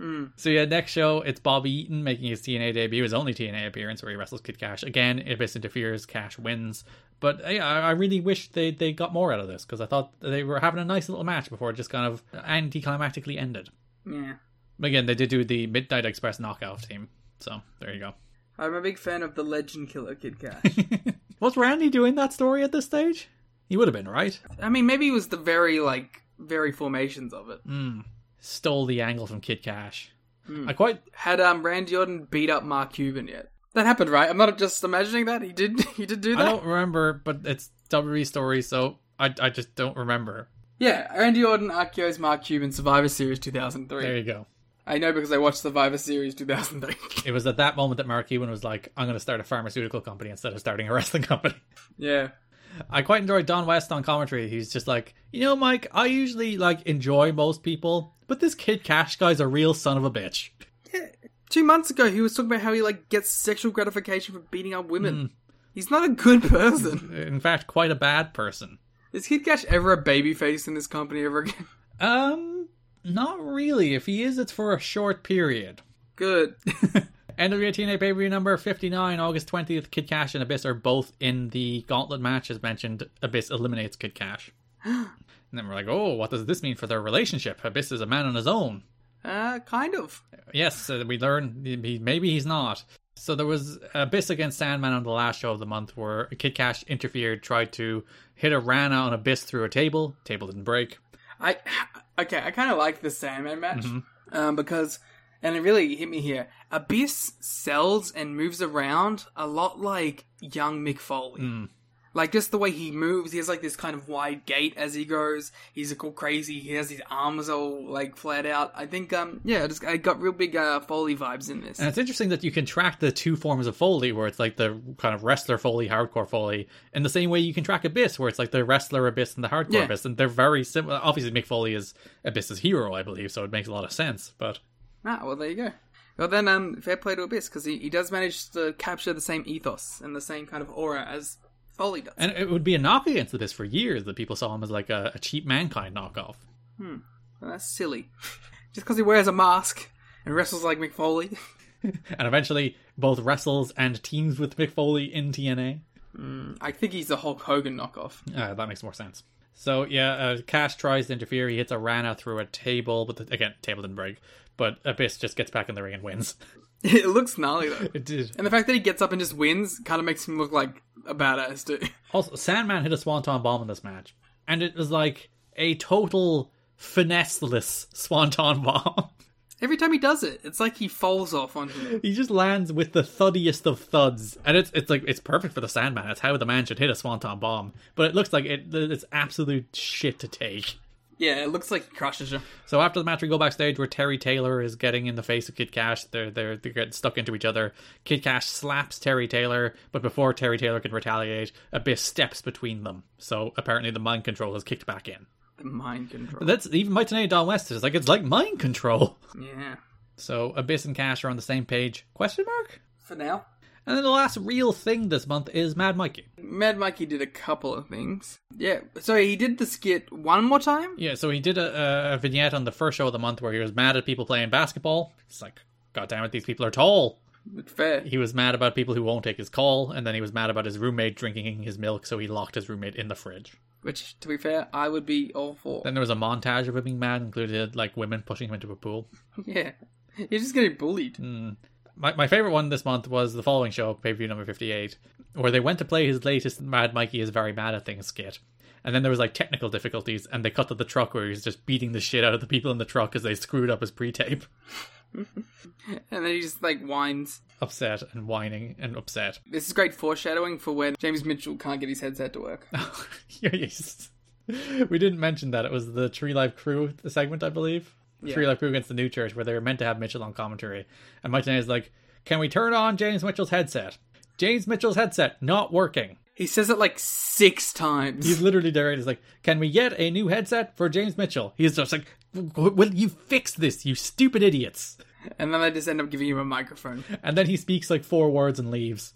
Mm. So yeah, next show it's Bobby Eaton making his T N A debut, his only T N A appearance, where he wrestles Kid Cash again. Abyss interferes, Cash wins. But yeah, I really wish they they got more out of this, because I thought they were having a nice little match before it just kind of anticlimactically ended. Yeah. Again, they did do the Midnight Express knockout team. So, there you go. I'm a big fan of the legend killer Kid Cash. Was Randy doing that story at this stage? He would have been, right? I mean, maybe it was the very, like, very formations of it. Mm. Stole the angle from Kid Cash. Mm. I quite... Had um, Randy Orton beat up Mark Cuban yet? That happened, right? I'm not just imagining that. He did He did do that? I don't remember, but it's W W E story, so I, I just don't remember. Yeah, Randy Orton R K O's Mark Cuban, Survivor Series two thousand three. There you go. I know, because I watched Survivor Series two thousand three. It was at that moment that Mark Cuban was like, I'm going to start a pharmaceutical company instead of starting a wrestling company. Yeah. I quite enjoyed Don West on commentary. He's just like, you know, Mike, I usually like enjoy most people, but this Kid Cash guy's a real son of a bitch. Yeah. Two months ago, he was talking about how he like gets sexual gratification for beating up women. Mm. He's not a good person. In fact, quite a bad person. Is Kid Cash ever a babyface in this company ever again? Um... Not really. If he is, it's for a short period. Good. N W A T N A pay-per-view number fifty-nine, August twentieth. Kid Cash and Abyss are both in the gauntlet match. As mentioned, Abyss eliminates Kid Cash. And then we're like, oh, what does this mean for their relationship? Abyss is a man on his own. Uh, kind of. Yes, we learn maybe he's not. So there was Abyss against Sandman on the last show of the month, where Kid Cash interfered, tried to hit a Rana on Abyss through a table. Table didn't break. I... Okay, I kind of like the Sandman match, mm-hmm. um, because, and it really hit me here, Abyss sells and moves around a lot like young Mick Foley. Mm. Like, just the way he moves, he has, like, this kind of wide gait as he goes. He's all crazy. He has his arms all, like, flat out. I think, um, yeah, I just I got real big uh, Foley vibes in this. And it's interesting that you can track the two forms of Foley, where it's, like, the kind of wrestler Foley, hardcore Foley, in the same way you can track Abyss, where it's, like, the wrestler Abyss and the hardcore yeah. Abyss, and they're very similar. Obviously, Mick Foley is Abyss's hero, I believe, so it makes a lot of sense, but... Ah, well, there you go. Well, then, um, fair play to Abyss, because he, he does manage to capture the same ethos and the same kind of aura as... Foley does. And it would be a knock against this for years, that people saw him as like a, a cheap Mankind knockoff. Hmm. Well, that's silly. Just because he wears a mask and wrestles like Mick Foley. And eventually both wrestles and teams with Mick Foley in T N A. Mm, I think he's a Hulk Hogan knockoff. Uh, that makes more sense. So yeah, uh, Cash tries to interfere. He hits a Rana through a table, but the, again, table didn't break. But Abyss just gets back in the ring and wins. It looks gnarly though. It did. And the fact that he gets up and just wins kind of makes him look like a badass too. Also, Sandman hit a Swanton Bomb in this match. And it was like a total finesse-less Swanton Bomb. Every time he does it, it's like he falls off on him. He just lands with the thuddiest of thuds. And it's it's like it's perfect for the Sandman. It's how the man should hit a Swanton Bomb. But it looks like it, it's absolute shit to take. Yeah, it looks like he crushes you. So after the match, we go backstage where Terry Taylor is getting in the face of Kid Cash. They're, they're, they're getting stuck into each other. Kid Cash slaps Terry Taylor, but before Terry Taylor can retaliate, Abyss steps between them. So apparently the mind control has kicked back in. The mind control. That's even by today, Don West is like, it's like mind control. Yeah. So Abyss and Cash are on the same page. Question mark? for now. And then the last real thing this month is Mad Mikey. Mad Mikey did a couple of things. Yeah, so he did the skit one more time? Yeah, so he did a, a vignette on the first show of the month where he was mad at people playing basketball. It's like, God damn it, these people are tall. It's fair. He was mad about people who won't take his call, and then he was mad about his roommate drinking his milk, so he locked his roommate in the fridge. Which, to be fair, I would be all for. Then there was a montage of him being mad, included, like, women pushing him into a pool. Yeah. He's just getting bullied. Mm. My my favourite one this month was the following show, pay-per-view number fifty-eight, where they went to play his latest Mad Mikey is Very Mad at Things skit. And then there was, like, technical difficulties, and they cut to the truck where he's just beating the shit out of the people in the truck as they screwed up his pre-tape. And then he just, like, whines. Upset and whining and upset. This is great foreshadowing for when James Mitchell can't get his headset to work. Yes. We didn't mention that. It was the Tree Life Crew the segment, I believe. Yeah. Tree Life Crew against the New Church, where they were meant to have Mitchell on commentary. And Mike Tanay is like, can we turn on James Mitchell's headset? James Mitchell's headset, not working. He says it like six times. He's literally direct. He's like, can we get a new headset for James Mitchell? He's just like, will you fix this, you stupid idiots? And then I just end up giving him a microphone. And then he speaks like four words and leaves.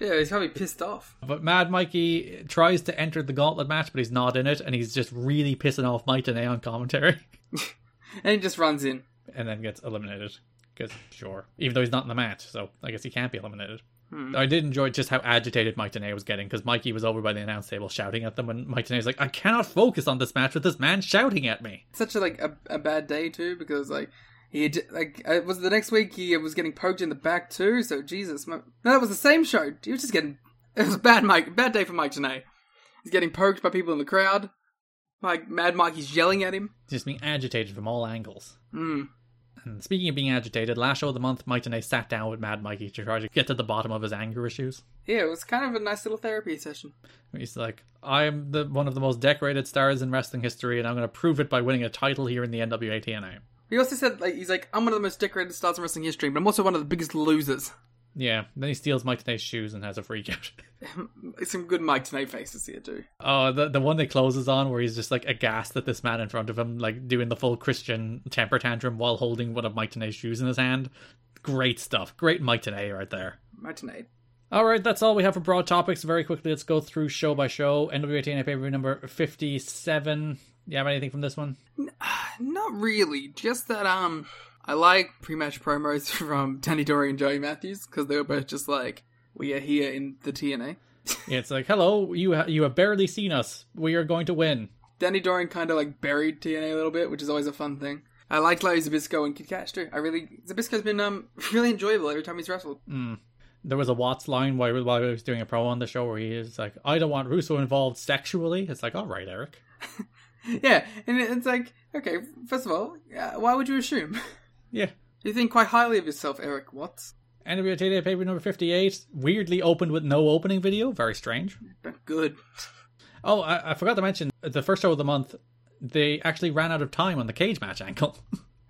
Yeah, he's probably pissed off. But Mad Mikey tries to enter the gauntlet match, but he's not in it. And he's just really pissing off Mike Tanay on commentary. And he just runs in. And then gets eliminated. Because, sure. Even though he's not in the match, so I guess he can't be eliminated. Hmm. I did enjoy just how agitated Mike Tanay was getting, because Mikey was over by the announce table shouting at them, and Mike Tanay's like, I cannot focus on this match with this man shouting at me. Such a, like, a, a bad day, too, because, like, he had, like, it was the next week he was getting poked in the back, too, so Jesus. My... No, that was the same show. He was just getting... It was a bad, Mike, bad day for Mike Tanay. He's getting poked by people in the crowd. Like, Mad Mikey's yelling at him. Just being agitated from all angles. Hmm. And speaking of being agitated, last show of the month, Mike Tanay sat down with Mad Mikey to try to get to the bottom of his anger issues. Yeah, it was kind of a nice little therapy session. He's like, I'm the one of the most decorated stars in wrestling history, and I'm going to prove it by winning a title here in the N W A T N A. He also said, like, he's like, I'm one of the most decorated stars in wrestling history, but I'm also one of the biggest losers. Yeah, then he steals Mike Tanay's shoes and has a freak out. Some good Mike Tanay faces here too. Oh, the the one that closes on where he's just like aghast at this man in front of him, like doing the full Christian temper tantrum while holding one of Mike Tanay's shoes in his hand. Great stuff. Great Mike Tanay right there. Mike Tanay. Alright, that's all we have for broad topics. Very quickly, let's go through show by show. N W A T N A pay-per-view number fifty-seven. You have anything from this one? N- not really. Just that, um... I like pre-match promos from Danny Dory and Joey Matthews, because they were both just like, we are here in the T N A. Yeah, it's like, hello, you ha- you have barely seen us. We are going to win. Danny Dory kind of like buried T N A a little bit, which is always a fun thing. I liked Larry Zbyszko and Kid Kash too. I really, Zabisco's been um really enjoyable every time he's wrestled. Mm. There was a Watts line while, while he was doing a promo on the show where he is like, I don't want Russo involved sexually. It's like, all right, Eric. Yeah, and it's like, okay, first of all, uh, why would you assume? Yeah. You think quite highly of yourself, Eric Watts. N W A T N A pay-per-view number fifty-eight, weirdly opened with no opening video. Very strange. But good. Oh, I, I forgot to mention, the first show of the month, they actually ran out of time on the cage match angle.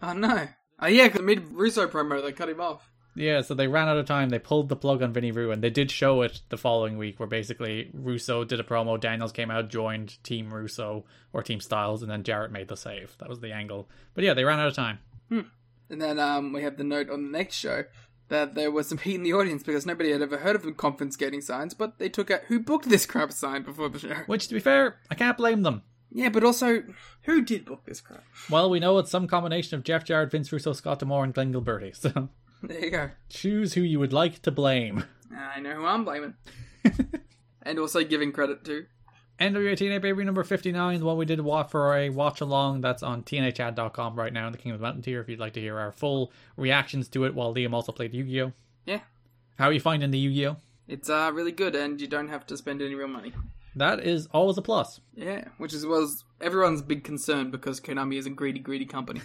Oh, no. Oh, yeah, because mid-Russo promo, they cut him off. Yeah, so they ran out of time. They pulled the plug on Vinny Roo, and they did show it the following week, where basically Russo did a promo, Daniels came out, joined Team Russo, or Team Styles, and then Jarrett made the save. That was the angle. But yeah, they ran out of time. Hmm. And then um, we have the note on the next show that there was some heat in the audience because nobody had ever heard of them confiscating signs, but they took out who booked this crap sign before the show. Which, to be fair, I can't blame them. Yeah, but also, who did book this crap? Well, we know it's some combination of Jeff Jarrett, Vince Russo, Scott D'Amore, and Glenn Gilberti, so... There you go. Choose who you would like to blame. I know who I'm blaming. And also giving credit to. N W A T N A pay-per-view number fifty-nine, the one we did for a watch-along. That's on T N A Chat dot com right now in the King of the Mountain tier if you'd like to hear our full reactions to it while Liam also played Yu-Gi-Oh! Yeah. How are you finding the Yu-Gi-Oh? It's uh, really good, and you don't have to spend any real money. That is always a plus. Yeah, which is was everyone's big concern because Konami is a greedy, greedy company.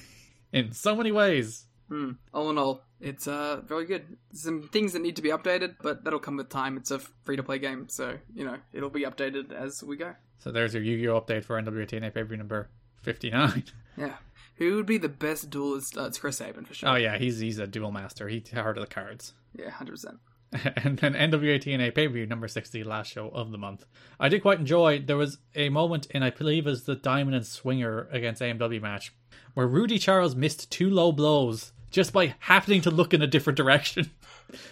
In so many ways. Hmm. All in all, it's uh, very good. Some things that need to be updated, but that'll come with time. It's a free-to-play game, so, you know, it'll be updated as we go. So there's your Yu-Gi-Oh! Update for N W A T N A pay-per-view number fifty-nine. Yeah. Who would be the best duelist? Uh, it's Chris Sabin, for sure. Oh, yeah, he's he's a duel master. He's hard at the cards. Yeah, one hundred percent. And then N W A T N A pay-per-view number sixty, last show of the month. I did quite enjoy, there was a moment in, I believe, is the Diamond and Swinger against A M W match, where Rudy Charles missed two low blows just by happening to look in a different direction.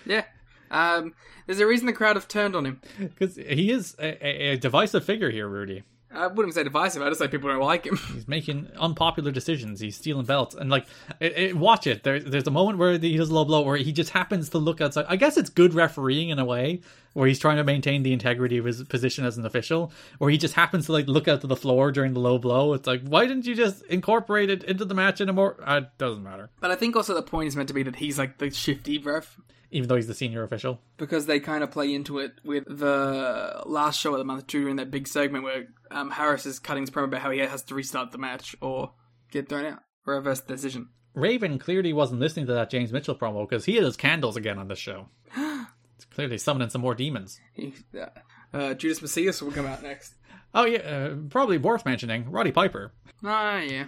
Yeah. Um, there's a reason the crowd have turned on him. Because he is a, a divisive figure here, Rudy. I wouldn't say divisive, I just say people don't like him. He's making unpopular decisions, he's stealing belts, and like, it, it, watch it, there, there's a moment where he does a low blow where he just happens to look outside. I guess it's good refereeing in a way, where he's trying to maintain the integrity of his position as an official, where he just happens to like look out to the floor during the low blow. It's like, why didn't you just incorporate it into the match in a more... Uh, it doesn't matter. But I think also the point is meant to be that he's like the shifty ref. Even though he's the senior official. Because they kind of play into it with the last show of the month during that big segment where um, Harris is cutting his promo about how he has to restart the match or get thrown out or reverse the decision. Raven clearly wasn't listening to that James Mitchell promo because he had his candles again on this show. It's clearly summoning some more demons. He, uh, uh, Judas Macias will come out next. Oh yeah, uh, probably worth mentioning, Roddy Piper. Oh yeah.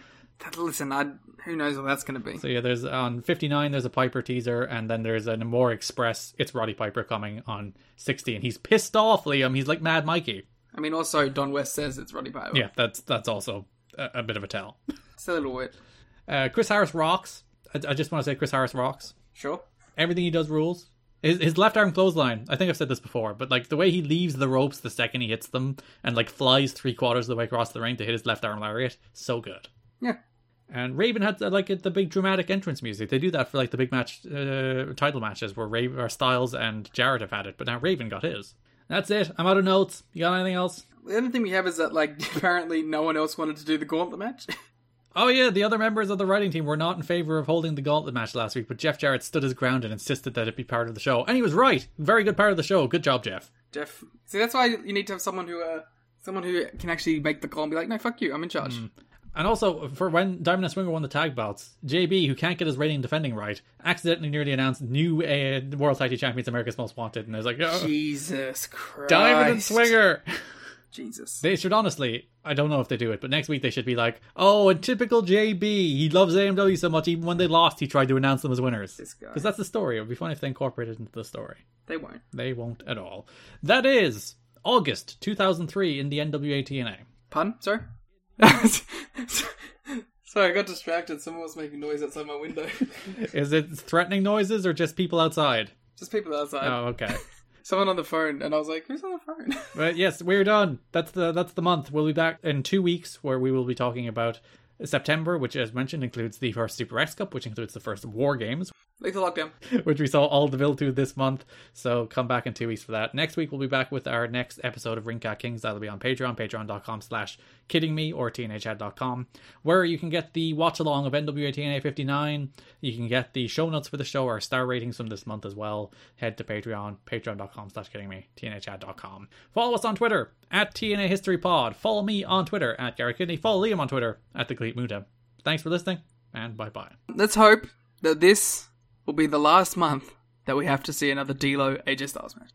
Listen, I... who knows what that's going to be. So yeah, there's on fifty-nine, there's a Piper teaser, and then there's a more express, it's Roddy Piper coming on sixty, and he's pissed off, Liam. He's like Mad Mikey. I mean, also, Don West says it's Roddy Piper. Yeah, that's that's also a, a bit of a tell. It's a little weird. Uh, Chris Harris rocks. I, I just want to say Chris Harris rocks. Sure. Everything he does rules. His, his left arm clothesline, I think I've said this before, but like the way he leaves the ropes the second he hits them, and like flies three quarters of the way across the ring to hit his left arm lariat, so good. Yeah. And Raven had like the big dramatic entrance music. They do that for like the big match, uh, title matches where Raven, or Styles and Jarrett have had it, but now Raven got his. That's it. I'm out of notes. You got anything else? The only thing we have is that like apparently no one else wanted to do the gauntlet match. Oh yeah, the other members of the writing team were not in favor of holding the gauntlet match last week, but Jeff Jarrett stood his ground and insisted that it be part of the show, and he was right. Very good part of the show. Good job, Jeff. Jeff. See, that's why you need to have someone who, uh, someone who can actually make the call and be like, no, fuck you, I'm in charge. Mm. And also, for when Diamond and Swinger won the tag belts, J B, who can't get his rating and defending right, accidentally nearly announced new uh, World Tag Team Champions America's Most Wanted, and I was like, oh, Jesus Christ. Diamond and Swinger! Jesus. They should honestly, I don't know if they do it, but next week they should be like, oh, and typical J B, he loves A M W so much, even when they lost, he tried to announce them as winners. Because that's the story. It would be fun if they incorporated it into the story. They won't. They won't at all. That is August two thousand three in the N W A T N A. Pun? Sorry? Sorry, I got distracted. Someone was making noise outside my window. Is it threatening noises or just people outside? Just people outside. Oh, okay. Someone on the phone, and I was like, who's on the phone? But yes, we're done. That's the that's the month. We'll be back in two weeks where we will be talking about September, which as mentioned includes the first Super X Cup, which includes the first War Games. Lethal Lockdown. Which we saw all the build to this month, so come back in two weeks for that. Next week we'll be back with our next episode of Ring Cat Kings. That'll be on Patreon, patreon.com slash kidding me or tnhad dot com, where you can get the watch along of N W A T N A fifty-nine. You can get the show notes for the show, our star ratings from this month as well. Head to Patreon, patreon.com slash kidding me, tnhad dot com. Follow us on Twitter at T N A History Pod. Follow me on Twitter at Garrett Kidney. Follow Liam on Twitter at The Cleat Muda. Thanks for listening, and bye bye. Let's hope that this will be the last month that we have to see another D'Lo A J Styles match.